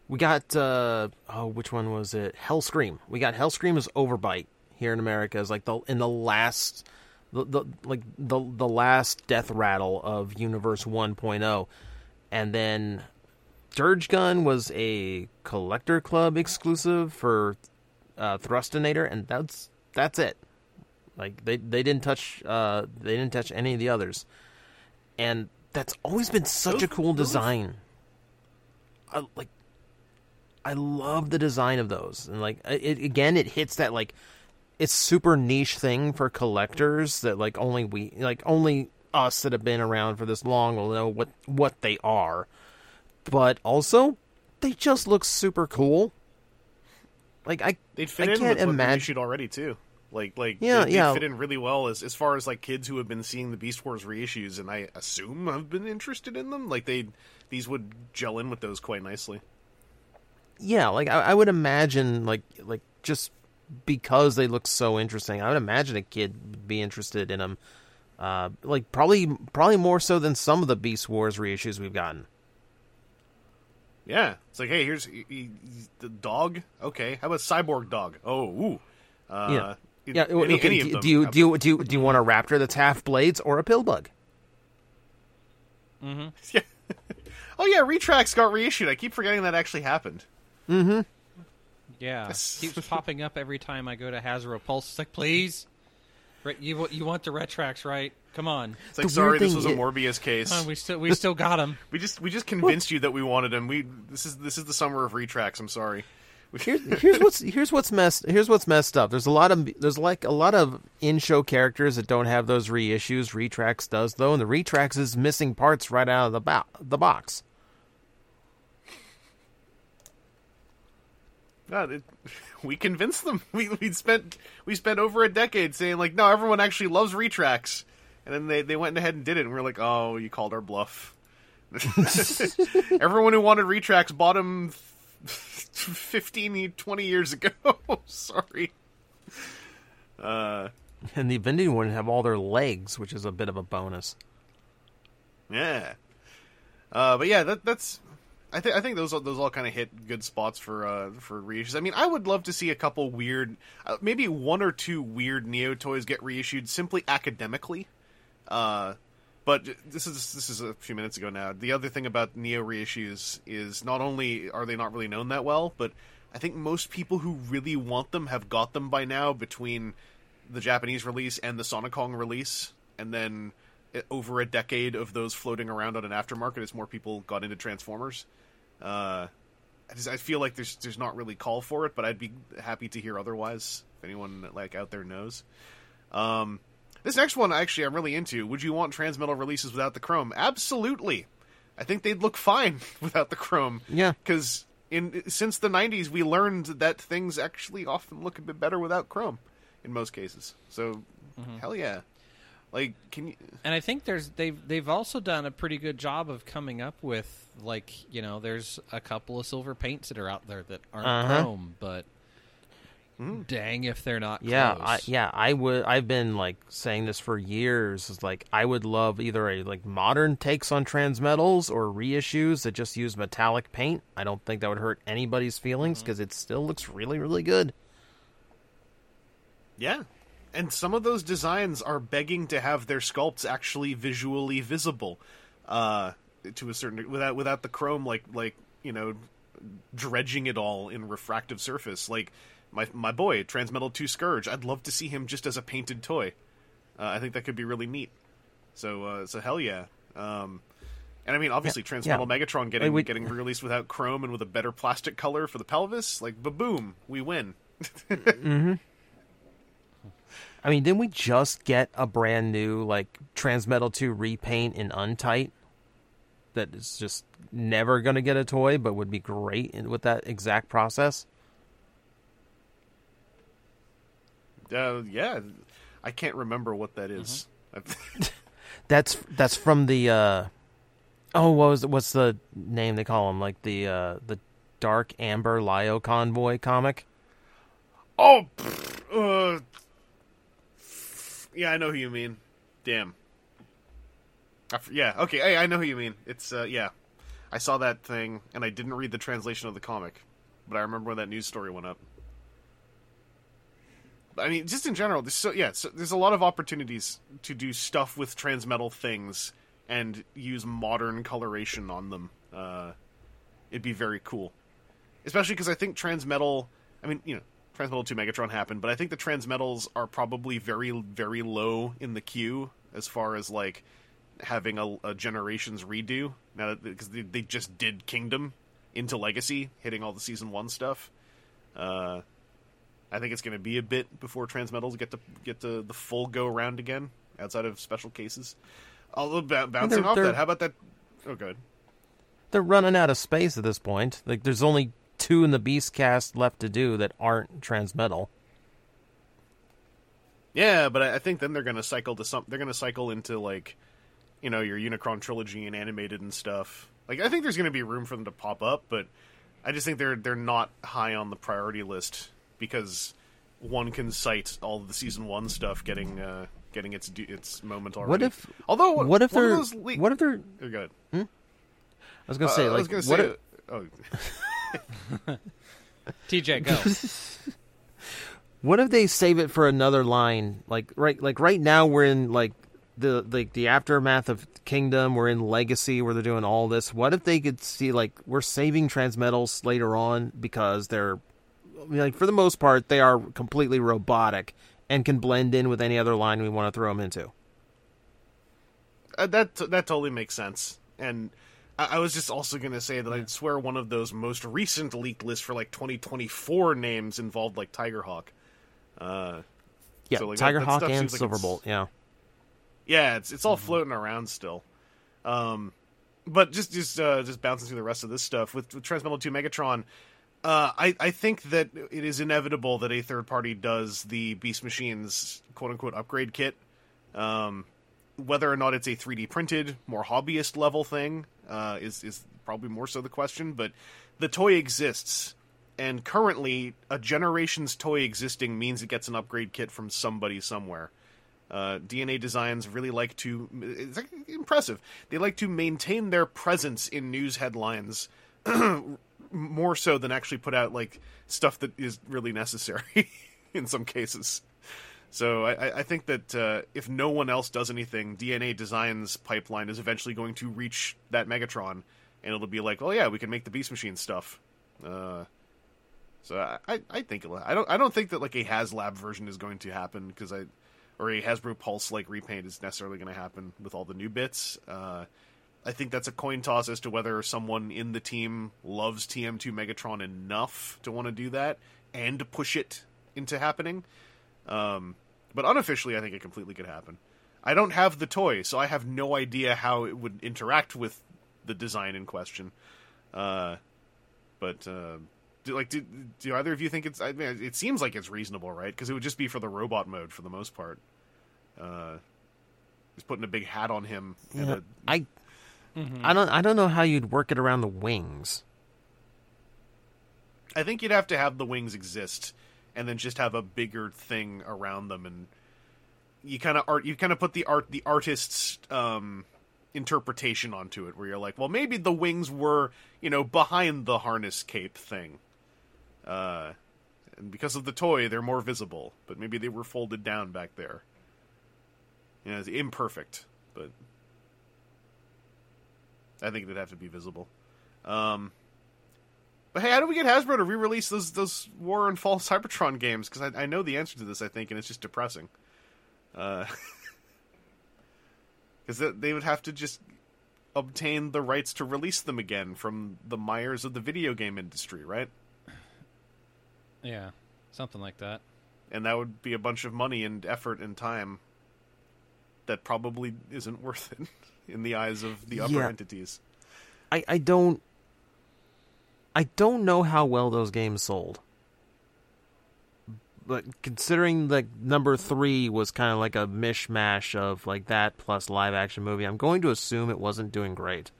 We got, uh, oh, which one was it? Hellscream. We got Hellscream as Overbite here in America. It's like the in the last, the, the like the the last death rattle of Universe one point oh, and then Dirgegun was a Collector Club exclusive for uh, Thrustinator, and that's that's it. Like they they didn't touch uh, they didn't touch any of the others, and that's always been such a cool design. I, like. I love the design of those, and like it, again, it hits that like it's super niche thing for collectors that like only we, like only us that have been around for this long will know what what they are. But also, they just look super cool. Like I, they'd fit I in can't with imagine what issued already too. Like like yeah, they, yeah. they fit in really well as as far as like kids who have been seeing the Beast Wars reissues, and I assume have been interested in them. Like they these would gel in with those quite nicely. Yeah, like I, I would imagine, like like just because they look so interesting, I would imagine a kid would be interested in them. Uh, like probably probably more so than some of the Beast Wars reissues we've gotten. Yeah, it's like, hey, here's he, he, the dog. Okay, how about Cyborg Dog? Oh, ooh. Uh, yeah, yeah. Any, okay, any do, of them. Do you do you, do you do you want a raptor that's half blades or a pillbug? Mm-hmm. Yeah. Oh yeah, Retrax got reissued. I keep forgetting that actually happened. Mm-hmm. Yeah. Yes. It keeps popping up every time I go to Hasbro Pulse. It's like, please? You, you want the Retrax, right? Come on. It's like, the sorry, this was a Morbius case. Uh, we still we still got him. we just we just convinced what? you that we wanted him. We this is this is the summer of Retrax, I'm sorry. here's here's what's here's what's messed here's what's messed up. There's a lot of there's like a lot of in-show characters that don't have those reissues. Retrax does though, and the Retrax is missing parts right out of the bo- the box. God, it, we convinced them. We we spent we spent over a decade saying like, no, everyone actually loves Retrax, and then they, they went ahead and did it, and we we're like, oh, you called our bluff. Everyone who wanted Retrax bought them fifteen, twenty years ago. Sorry. Uh, and the vending one have all their legs, which is a bit of a bonus. Yeah, uh, but yeah, that that's. I think I think those those all kind of hit good spots for uh, for reissues. I mean, I would love to see a couple weird, uh, maybe one or two weird Neo toys get reissued simply academically. Uh, but this is this is a few minutes ago now. The other thing about Neo reissues is not only are they not really known that well, but I think most people who really want them have got them by now between the Japanese release and the Sonic Kong release, and then over a decade of those floating around on an aftermarket as more people got into Transformers. Uh, I, just, I feel like there's there's not really call for it, but I'd be happy to hear otherwise if anyone like out there knows. Um, this next one, actually, I'm really into. Would you want Transmetal releases without the chrome? Absolutely. I think they'd look fine without the chrome. Yeah, because in since the nineties, we learned that things actually often look a bit better without chrome in most cases. So mm-hmm. hell yeah. Like, can you? And I think there's they've they've also done a pretty good job of coming up with, like, you know, there's a couple of silver paints that are out there that aren't uh-huh. chrome, but mm. dang if they're not. Yeah, close. I, yeah, I would. I've been like saying this for years. Is like I would love either a like modern takes on Transmetals or reissues that just use metallic paint. I don't think that would hurt anybody's feelings because mm-hmm. it still looks really, really good. Yeah. And some of those designs are begging to have their sculpts actually visually visible, uh, to a certain without without the chrome like like you know dredging it all in refractive surface. Like my my boy Transmetal two Scourge, I'd love to see him just as a painted toy. Uh, I think that could be really neat. So uh, so hell yeah. Um, and I mean obviously yeah, Transmetal yeah. Megatron getting we... getting released without chrome and with a better plastic color for the pelvis. Like ba-boom, we win. mm-hmm. I mean, didn't we just get a brand new, like, Transmetal two repaint in Untight that is just never going to get a toy, but would be great with that exact process? Uh, yeah. I can't remember what that is. Mm-hmm. that's that's from the, uh, oh, what was what's the name they call him? Like, the uh, the Dark Amber Lyo Convoy comic? Oh, uh... Yeah, I know who you mean. Damn. I, yeah, okay, I, I know who you mean. It's, uh, yeah. I saw that thing, and I didn't read the translation of the comic, but I remember when that news story went up. I mean, just in general, there's so, yeah, so there's a lot of opportunities to do stuff with Transmetal things and use modern coloration on them. Uh, it'd be very cool. Especially because I think Transmetal, I mean, you know, Transmetal two Megatron happened, but I think the Transmetals are probably very, very low in the queue as far as, like, having a, a Generations redo, now that, because they, they just did Kingdom into Legacy, hitting all the Season one stuff. Uh, I think it's going to be a bit before Transmetals get to get to the full go-round again, outside of special cases. Although, b- bouncing they're, off they're, that, how about that? Oh, good. They're running out of space at this point. Like, there's only two in the Beast cast left to do that aren't Transmetal. Yeah, but I think then they're going to cycle to some. They're going to cycle into, like, you know, your Unicron trilogy and animated and stuff. Like, I think there's going to be room for them to pop up, but I just think they're they're not high on the priority list because one can cite all of the season one stuff getting uh, getting its its moment already. What if? Although, what if they're? Le- what if they're? Oh, go ahead. Hmm? I was going to say, uh, like, I was going to say. If... Oh. T J, go. What if they save it for another line? Like right, like right now we're in like the like the aftermath of Kingdom. We're in Legacy where they're doing all this. What if they could see like we're saving Transmetals later on because they're like for the most part they are completely robotic and can blend in with any other line we want to throw them into. Uh, that that totally makes sense and. I was just also going to say that yeah. I'd swear one of those most recent leaked lists for, like, twenty twenty-four names involved, like, Tigerhawk. Uh, yeah, so, like, Tigerhawk that and like Silverbolt, it's... yeah. Yeah, it's it's all mm-hmm. floating around still. Um, but just just uh, just bouncing through the rest of this stuff, with, with Transmetal two Megatron, uh, I, I think that it is inevitable that a third party does the Beast Machines quote-unquote upgrade kit. Um, whether or not it's a three D printed, more hobbyist level thing, Uh, is is probably more so the question, but the toy exists, and currently a Generations toy existing means it gets an upgrade kit from somebody somewhere. Uh, D N A Designs really like to, it's like, impressive, they like to maintain their presence in news headlines more so than actually put out like stuff that is really necessary in some cases. So I, I think that uh, if no one else does anything, D N A Designs pipeline is eventually going to reach that Megatron, and it'll be like, oh yeah, we can make the Beast Machine stuff. Uh, so I, I think it'll, I don't I don't think that like a HasLab version is going to happen because I, or a Hasbro Pulse like repaint is necessarily going to happen with all the new bits. Uh, I think that's a coin toss as to whether someone in the team loves T M two Megatron enough to want to do that and to push it into happening. Um, but unofficially, I think it completely could happen. I don't have the toy, so I have no idea how it would interact with the design in question. Uh, but, uh, do, like, do, do either of you think it's, I mean, it seems like it's reasonable, right? Because it would just be for the robot mode for the most part. Uh, He's putting a big hat on him. Yeah. And a... I, mm-hmm. I don't, I don't know how you'd work it around the wings. I think you'd have to have the wings exist, and then just have a bigger thing around them, and you kind of art, you kind of put the art, the artist's um, interpretation onto it, where you're like, well, maybe the wings were, you know, behind the harness cape thing, uh, and because of the toy, they're more visible, but maybe they were folded down back there. You know, it's imperfect, but I think it'd have to be visible. Um, But hey, how do we get Hasbro to re-release those those War and Fall Cybertron games? Because I, I know the answer to this, I think, and it's just depressing. Because uh, they would have to just obtain the rights to release them again from the mires of the video game industry, right? Yeah, something like that. And that would be a bunch of money and effort and time that probably isn't worth it in the eyes of the upper yeah. entities. I, I don't... I don't know how well those games sold, but considering like number three was kind of like a mishmash of like that plus live action movie, I'm going to assume it wasn't doing great.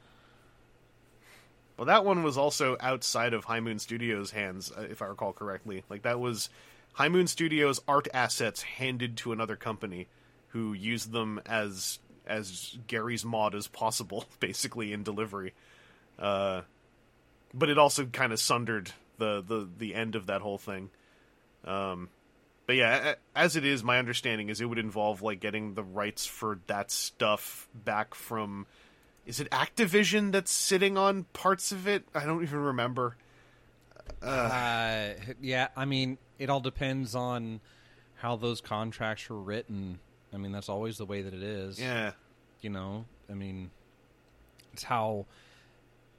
Well, that one was also outside of High Moon Studios' hands, if I recall correctly. Like that was High Moon Studios' art assets handed to another company, who used them as as Gary's mod as possible, basically in delivery. Uh. But it also kind of sundered the, the, the end of that whole thing. Um, but yeah, as it is, my understanding is it would involve like getting the rights for that stuff back from... Is it Activision that's sitting on parts of it? I don't even remember. Uh, uh, yeah, I mean, it all depends on how those contracts were written. I mean, that's always the way that it is. Yeah. You know, I mean, it's how...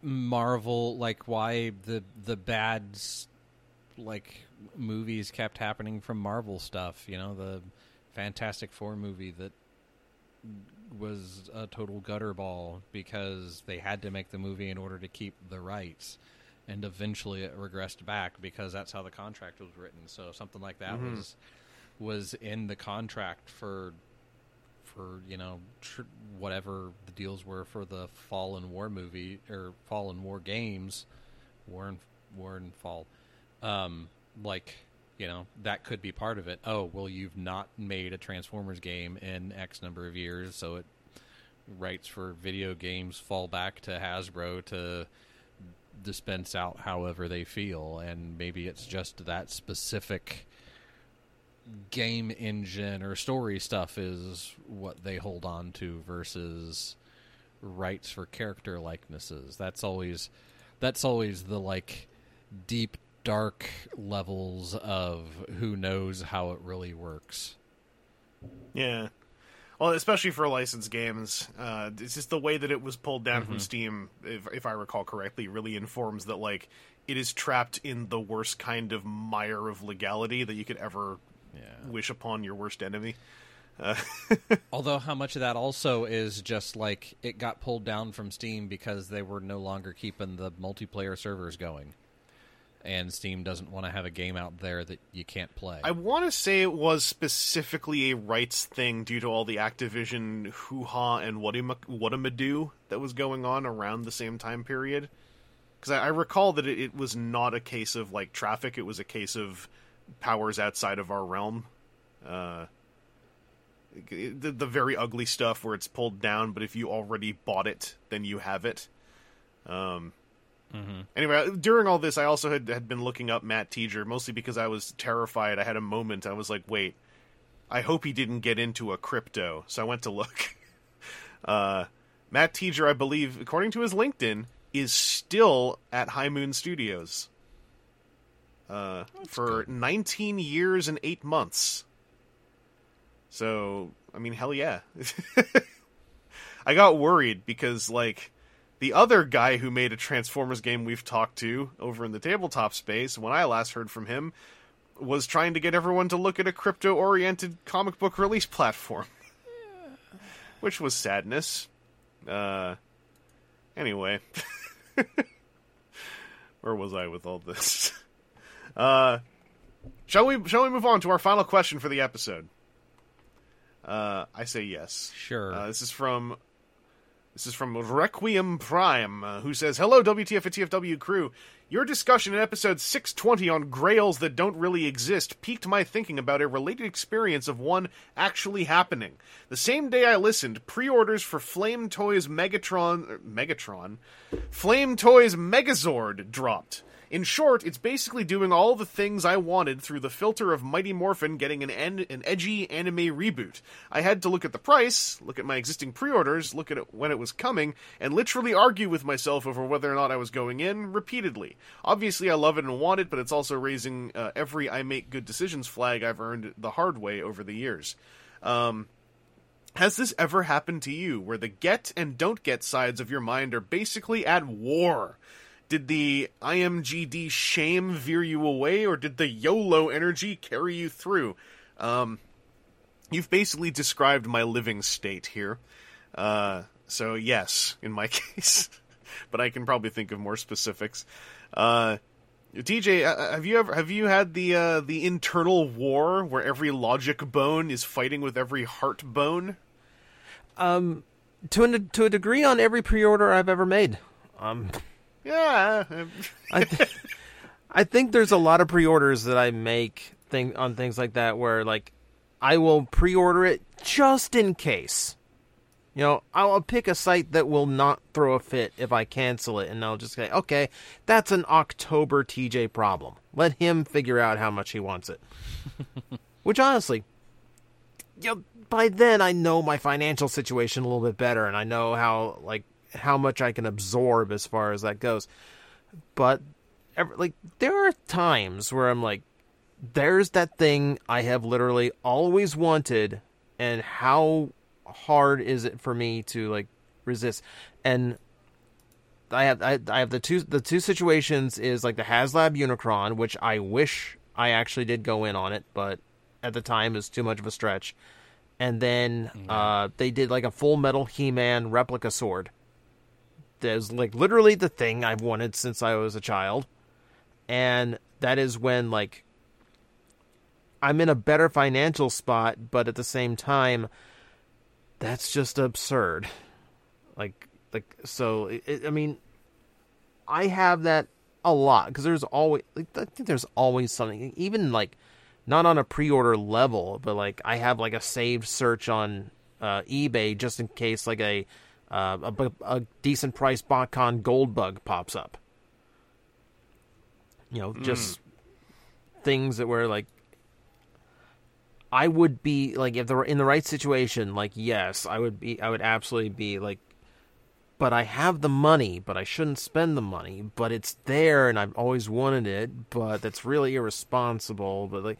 Marvel, like why the the bad like movies kept happening from Marvel stuff, you know, the Fantastic Four movie that was a total gutterball because they had to make the movie in order to keep the rights, and eventually it regressed back because that's how the contract was written. So something like that mm-hmm. was was in the contract for for, you know, tr- whatever the deals were for the Fall and War movie, or Fall and War games, War and, War and Fall. Um, like, you know, that could be part of it. Oh, well, you've not made a Transformers game in X number of years, so it rights for video games fall back to Hasbro to dispense out however they feel, and maybe it's just that specific... game engine or story stuff is what they hold on to versus rights for character likenesses. That's always that's always the like deep dark levels of who knows how it really works. Yeah. Well, especially for licensed games, uh, it's just the way that it was pulled down mm-hmm. from Steam, if, if I recall correctly, really informs that like it is trapped in the worst kind of mire of legality that you could ever Yeah. wish upon your worst enemy. Uh. Although how much of that also is just like it got pulled down from Steam because they were no longer keeping the multiplayer servers going, and Steam doesn't want to have a game out there that you can't play. I want to say it was specifically a rights thing due to all the Activision hoo-ha and whatamadoo that was going on around the same time period, because I, I recall that it, it was not a case of like traffic, it was a case of powers outside of our realm. Uh, the, the very ugly stuff where it's pulled down, but if you already bought it, then you have it. Um, mm-hmm. Anyway, during all this, I also had, had been looking up Matt Teager, mostly because I was terrified. I had a moment. I was like, wait, I hope he didn't get into a crypto. So I went to look. uh, Matt Teager, I believe, according to his LinkedIn, is still at High Moon Studios. Uh, for good. nineteen years and eight months. So, I mean, hell yeah. I got worried because, like, the other guy who made a Transformers game we've talked to over in the tabletop space, when I last heard from him, was trying to get everyone to look at a crypto-oriented comic book release platform. Yeah. Which was sadness. Uh, anyway. Where was I with all this? Uh, shall we, shall we move on to our final question for the episode? Uh, I say yes. Sure. Uh, this is from... This is from Requiem Prime, uh, who says, hello, W T F and T F W crew. Your discussion in episode six twenty on grails that don't really exist piqued my thinking about a related experience of one actually happening. The same day I listened, pre-orders for Flame Toys Megatron... Megatron? Flame Toys Megazord dropped. In short, it's basically doing all the things I wanted through the filter of Mighty Morphin getting an en- an edgy anime reboot. I had to look at the price, look at my existing pre-orders, look at it when it was coming, and literally argue with myself over whether or not I was going in repeatedly. Obviously, I love it and want it, but it's also raising uh, every I make good decisions flag I've earned the hard way over the years. Um... Has this ever happened to you, where the get and don't get sides of your mind are basically at war? Did the I M G D shame veer you away, or did the YOLO energy carry you through? Um, you've basically described my living state here. Uh, so, yes, in my case. But I can probably think of more specifics. Uh, D J, have you ever have you had the uh, the internal war where every logic bone is fighting with every heart bone? Um, to a, to a degree on every pre-order I've ever made. Um... Yeah, I, th- I think there's a lot of pre-orders that I make thing on things like that where, like, I will pre-order it just in case. You know, I'll pick a site that will not throw a fit if I cancel it, and I'll just say, okay, that's an October T J problem. Let him figure out how much he wants it. Which, honestly, you know, by then I know my financial situation a little bit better, and I know how, like, how much I can absorb as far as that goes. But like, there are times where I'm like, there's that thing I have literally always wanted, and how hard is it for me to like resist? And I have I, I have the two the two situations is like the HasLab Unicron, which I wish I actually did go in on it, but at the time is too much of a stretch. And then yeah. uh, they did like a Full Metal He-Man replica sword. That is like literally the thing I've wanted since I was a child. And that is when like I'm in a better financial spot, but at the same time, that's just absurd. Like, like, so, it, I mean, I have that a lot because there's always, like, I think there's always something, even like not on a pre-order level, but like I have like a saved search on uh, eBay just in case like a, Uh, a, a decent price BotCon gold bug pops up. You know, just mm. things that were like, I would be like, if they were in the right situation, like, yes, I would be, I would absolutely be like, but I have the money, but I shouldn't spend the money, but it's there and I've always wanted it, but that's really irresponsible. But like,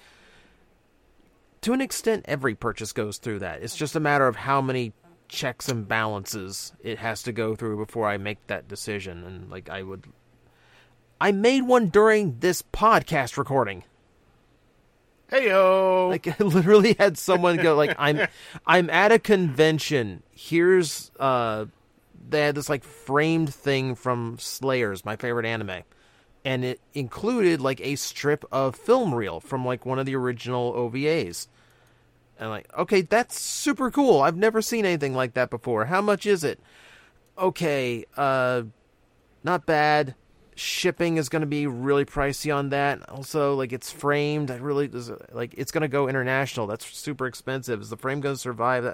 to an extent, every purchase goes through that. It's just a matter of how many checks and balances it has to go through before I make that decision. And like I would I made one during this podcast recording. Heyo. Like I literally had someone go like I'm I'm at a convention. Here's uh they had this like framed thing from Slayers, my favorite anime. And it included like a strip of film reel from like one of the original O V As. And like, okay, that's super cool. I've never seen anything like that before. How much is it? Okay, uh, not bad. Shipping is going to be really pricey on that. Also, like, it's framed. I really, like, it's going to go international. That's super expensive. Is the frame going to survive?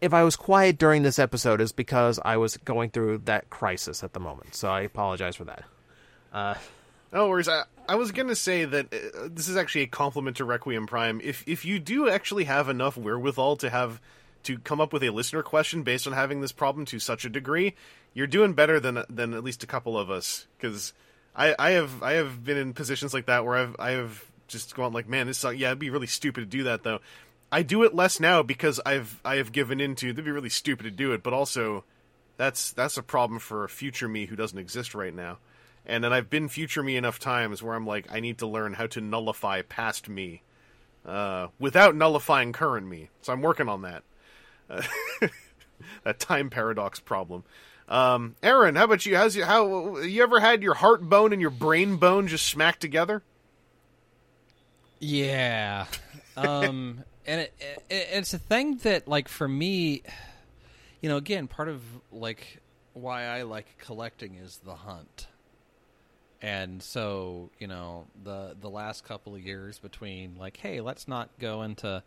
If I was quiet during this episode, it's because I was going through that crisis at the moment. So I apologize for that. Uh... No worries. I, I was going to say that uh, this is actually a compliment to Requiem Prime. If if you do actually have enough wherewithal to have to come up with a listener question based on having this problem to such a degree, you're doing better than than at least a couple of us. Because I, I have I have been in positions like that where I've I have just gone like, man, this sucks. Yeah, it'd be really stupid to do that though. I do it less now because I've I have given into. It'd be really stupid to do it, but also that's that's a problem for a future me who doesn't exist right now. And then I've been future me enough times where I'm like, I need to learn how to nullify past me uh, without nullifying current me. So I'm working on that. Uh, that time paradox problem. Um, Aaron, how about you? How's you? How you ever had your heart bone and your brain bone just smacked together? Yeah. Um, and it, it, it's a thing that, like, for me, you know, again, part of, like, why I like collecting is the hunt. And so, you know, the the last couple of years between, like, hey, let's not go into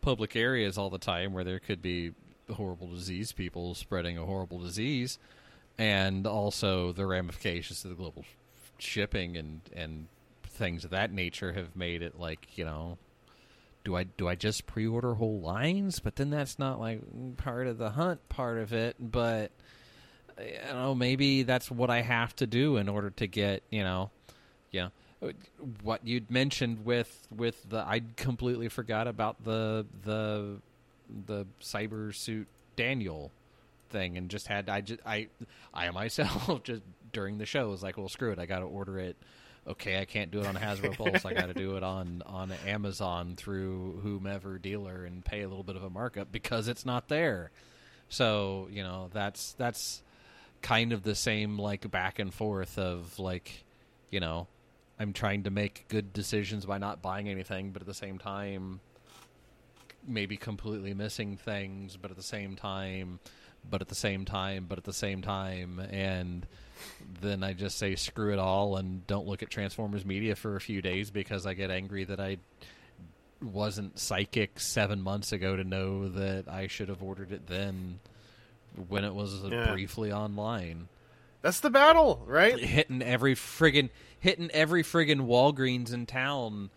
public areas all the time where there could be horrible disease, people spreading a horrible disease, and also the ramifications of the global shipping and, and things of that nature have made it, like, you know, do I do I just pre-order whole lines? But then that's not, like, part of the hunt part of it, but... I don't know, maybe that's what I have to do in order to get, you know, yeah, what you'd mentioned with, with the, I completely forgot about the, the, the cyber suit Daniel thing and just had, I just, I, I myself just during the show was like, well, screw it. I got to order it. Okay. I can't do it on Hasbro Pulse. I got to do it on, on Amazon through whomever dealer and pay a little bit of a markup because it's not there. So, you know, that's, that's, kind of the same, like, back and forth of, like, you know, I'm trying to make good decisions by not buying anything, but at the same time maybe completely missing things, but at the same time, but at the same time, but at the same time, and then I just say screw it all and don't look at Transformers Media for a few days because I get angry that I wasn't psychic seven months ago to know that I should have ordered it then when it was yeah. briefly online. That's the battle, right? Hitting every friggin' hitting every friggin' Walgreens in town.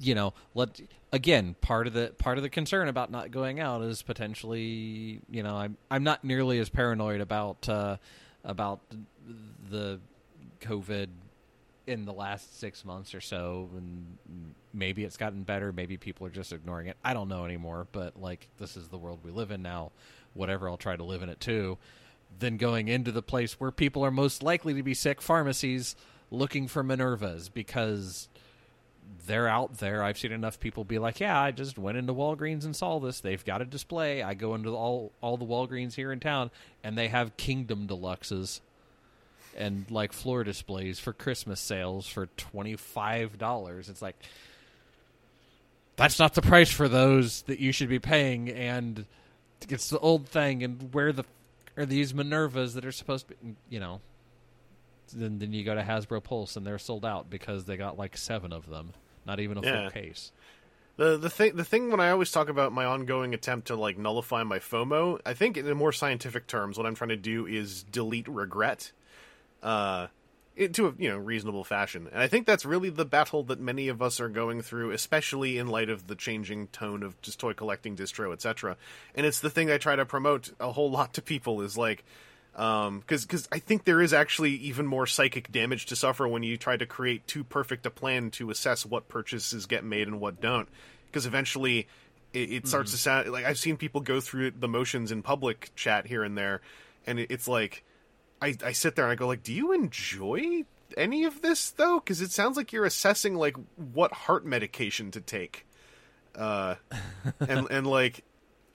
You know, let again, part of the part of the concern about not going out is potentially, you know, I'm I'm not nearly as paranoid about uh, about the COVID in the last six months or so, and maybe it's gotten better. Maybe people are just ignoring it. I don't know anymore, but, like, this is the world we live in now. Whatever, I'll try to live in it too. Then going into the place where people are most likely to be sick, pharmacies, looking for Minervas because they're out there. I've seen enough people be like, yeah, I just went into Walgreens and saw this. They've got a display. I go into all, all the Walgreens here in town, and they have Kingdom Deluxes and, like, floor displays for Christmas sales for twenty-five dollars. It's like, that's not the price for those that you should be paying, and it's the old thing, and where the are these Minervas that are supposed to be, you know. Then, then you go to Hasbro Pulse, and they're sold out because they got, like, seven of them, not even a yeah. full case. The the thing the thing when I always talk about my ongoing attempt to, like, nullify my FOMO, I think in more scientific terms, what I'm trying to do is delete regret. Uh, it, to a, you know, reasonable fashion. And I think that's really the battle that many of us are going through, especially in light of the changing tone of just toy collecting, distro, et cetera. And it's the thing I try to promote a whole lot to people is, like, um, because because I think there is actually even more psychic damage to suffer when you try to create too perfect a plan to assess what purchases get made and what don't. Because eventually it, it starts mm-hmm. to sound like I've seen people go through the motions in public chat here and there, and it, it's like. I, I sit there and I go, like, do you enjoy any of this, though? Because it sounds like you're assessing, like, what heart medication to take. Uh, and, and like,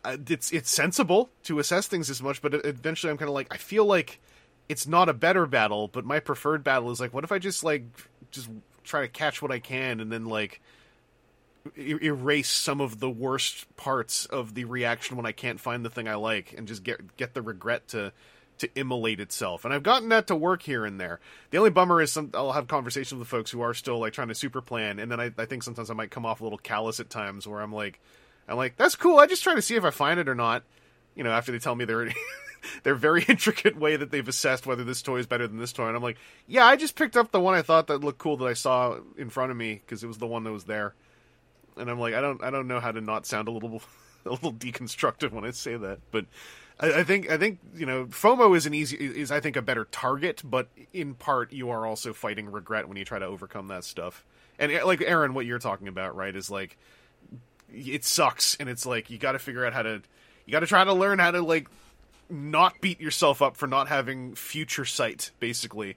it's it's sensible to assess things as much, but eventually I'm kind of like, I feel like it's not a better battle, but my preferred battle is, like, what if I just, like, just try to catch what I can and then, like, e- erase some of the worst parts of the reaction when I can't find the thing I like and just get get the regret to... to immolate itself. And I've gotten that to work here and there. The only bummer is some I'll have conversations with folks who are still, like, trying to super plan, and then I, I think sometimes I might come off a little callous at times where I'm like I'm like, that's cool, I just try to see if I find it or not. You know, after they tell me their their very intricate way that they've assessed whether this toy is better than this toy, and I'm like, yeah, I just picked up the one I thought that looked cool that I saw in front of me because it was the one that was there. And I'm like, I don't I don't know how to not sound a little a little deconstructive when I say that, but I think I think you know, FOMO is an easy is I think a better target, but in part you are also fighting regret when you try to overcome that stuff. And, like, Aaron, what you're talking about, right, is, like, it sucks, and it's like you got to figure out how to you got to try to learn how to, like, not beat yourself up for not having future sight, basically,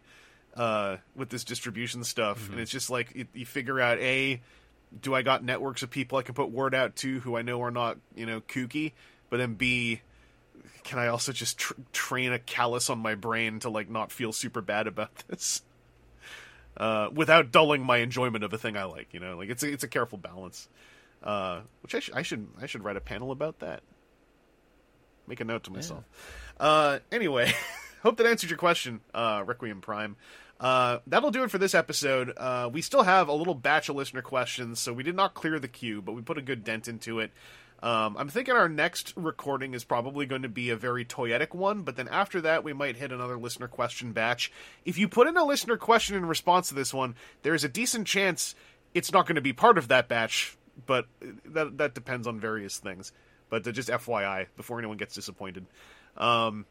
uh, with this distribution stuff. Mm-hmm. And it's just like it, you figure out, a, do I got networks of people I can put word out to who I know are not, you know, kooky, but then b, can I also just tr- train a callus on my brain to, like, not feel super bad about this, uh, without dulling my enjoyment of a thing I like, you know? Like, it's a, it's a careful balance. Uh, which I, sh- I should I should write a panel about that. Make a note to myself. Yeah. Uh, anyway, hope that answered your question, uh, Requiem Prime. Uh, that'll do it for this episode. Uh, we still have a little batch of listener questions, so we did not clear the queue, but we put a good dent into it. Um, I'm thinking our next recording is probably going to be a very toyetic one, but then after that we might hit another listener question batch. If you put in a listener question in response to this one, there's a decent chance it's not going to be part of that batch, but that that depends on various things. But just F Y I, before anyone gets disappointed. Um,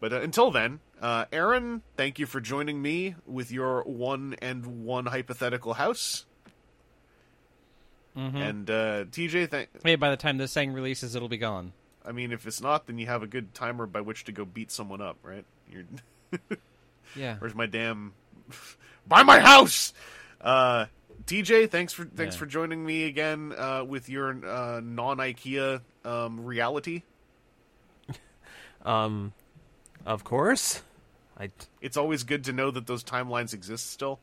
but uh, until then, uh, Aaron, thank you for joining me with your one and one hypothetical house. Mm-hmm. And uh, T J, thank... Hey, by the time this thing releases, it'll be gone. I mean, if it's not, then you have a good timer by which to go beat someone up, right? You're... yeah. Where's my damn... Buy my house! Uh, T J, thanks for thanks yeah. for joining me again uh, with your uh, non-IKEA um, reality. um, of course. I... It's always good to know that those timelines exist still.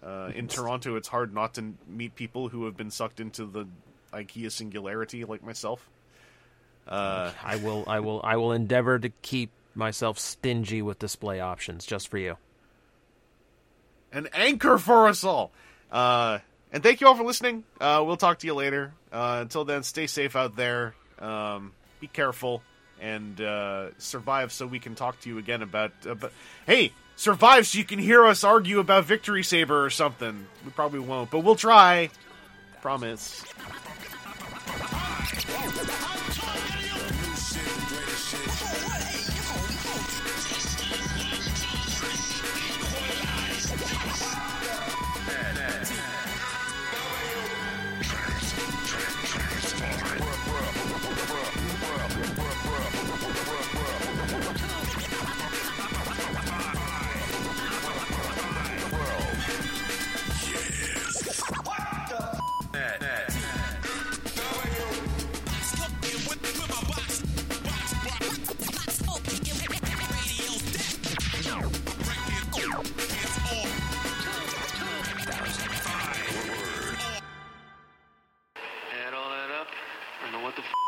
Uh, in Toronto, it's hard not to meet people who have been sucked into the IKEA singularity, like myself. Uh, I will, I will, I will endeavor to keep myself stingy with display options just for you. An anchor for us all. Uh, and thank you all for listening. Uh, we'll talk to you later. Uh, until then, stay safe out there. Um, be careful and uh, survive, so we can talk to you again about. about... Hey. Survive so you can hear us argue about Victory Saber or something. We probably won't, but we'll try. Promise.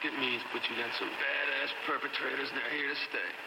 It means, but you got some badass perpetrators, and they're here to stay.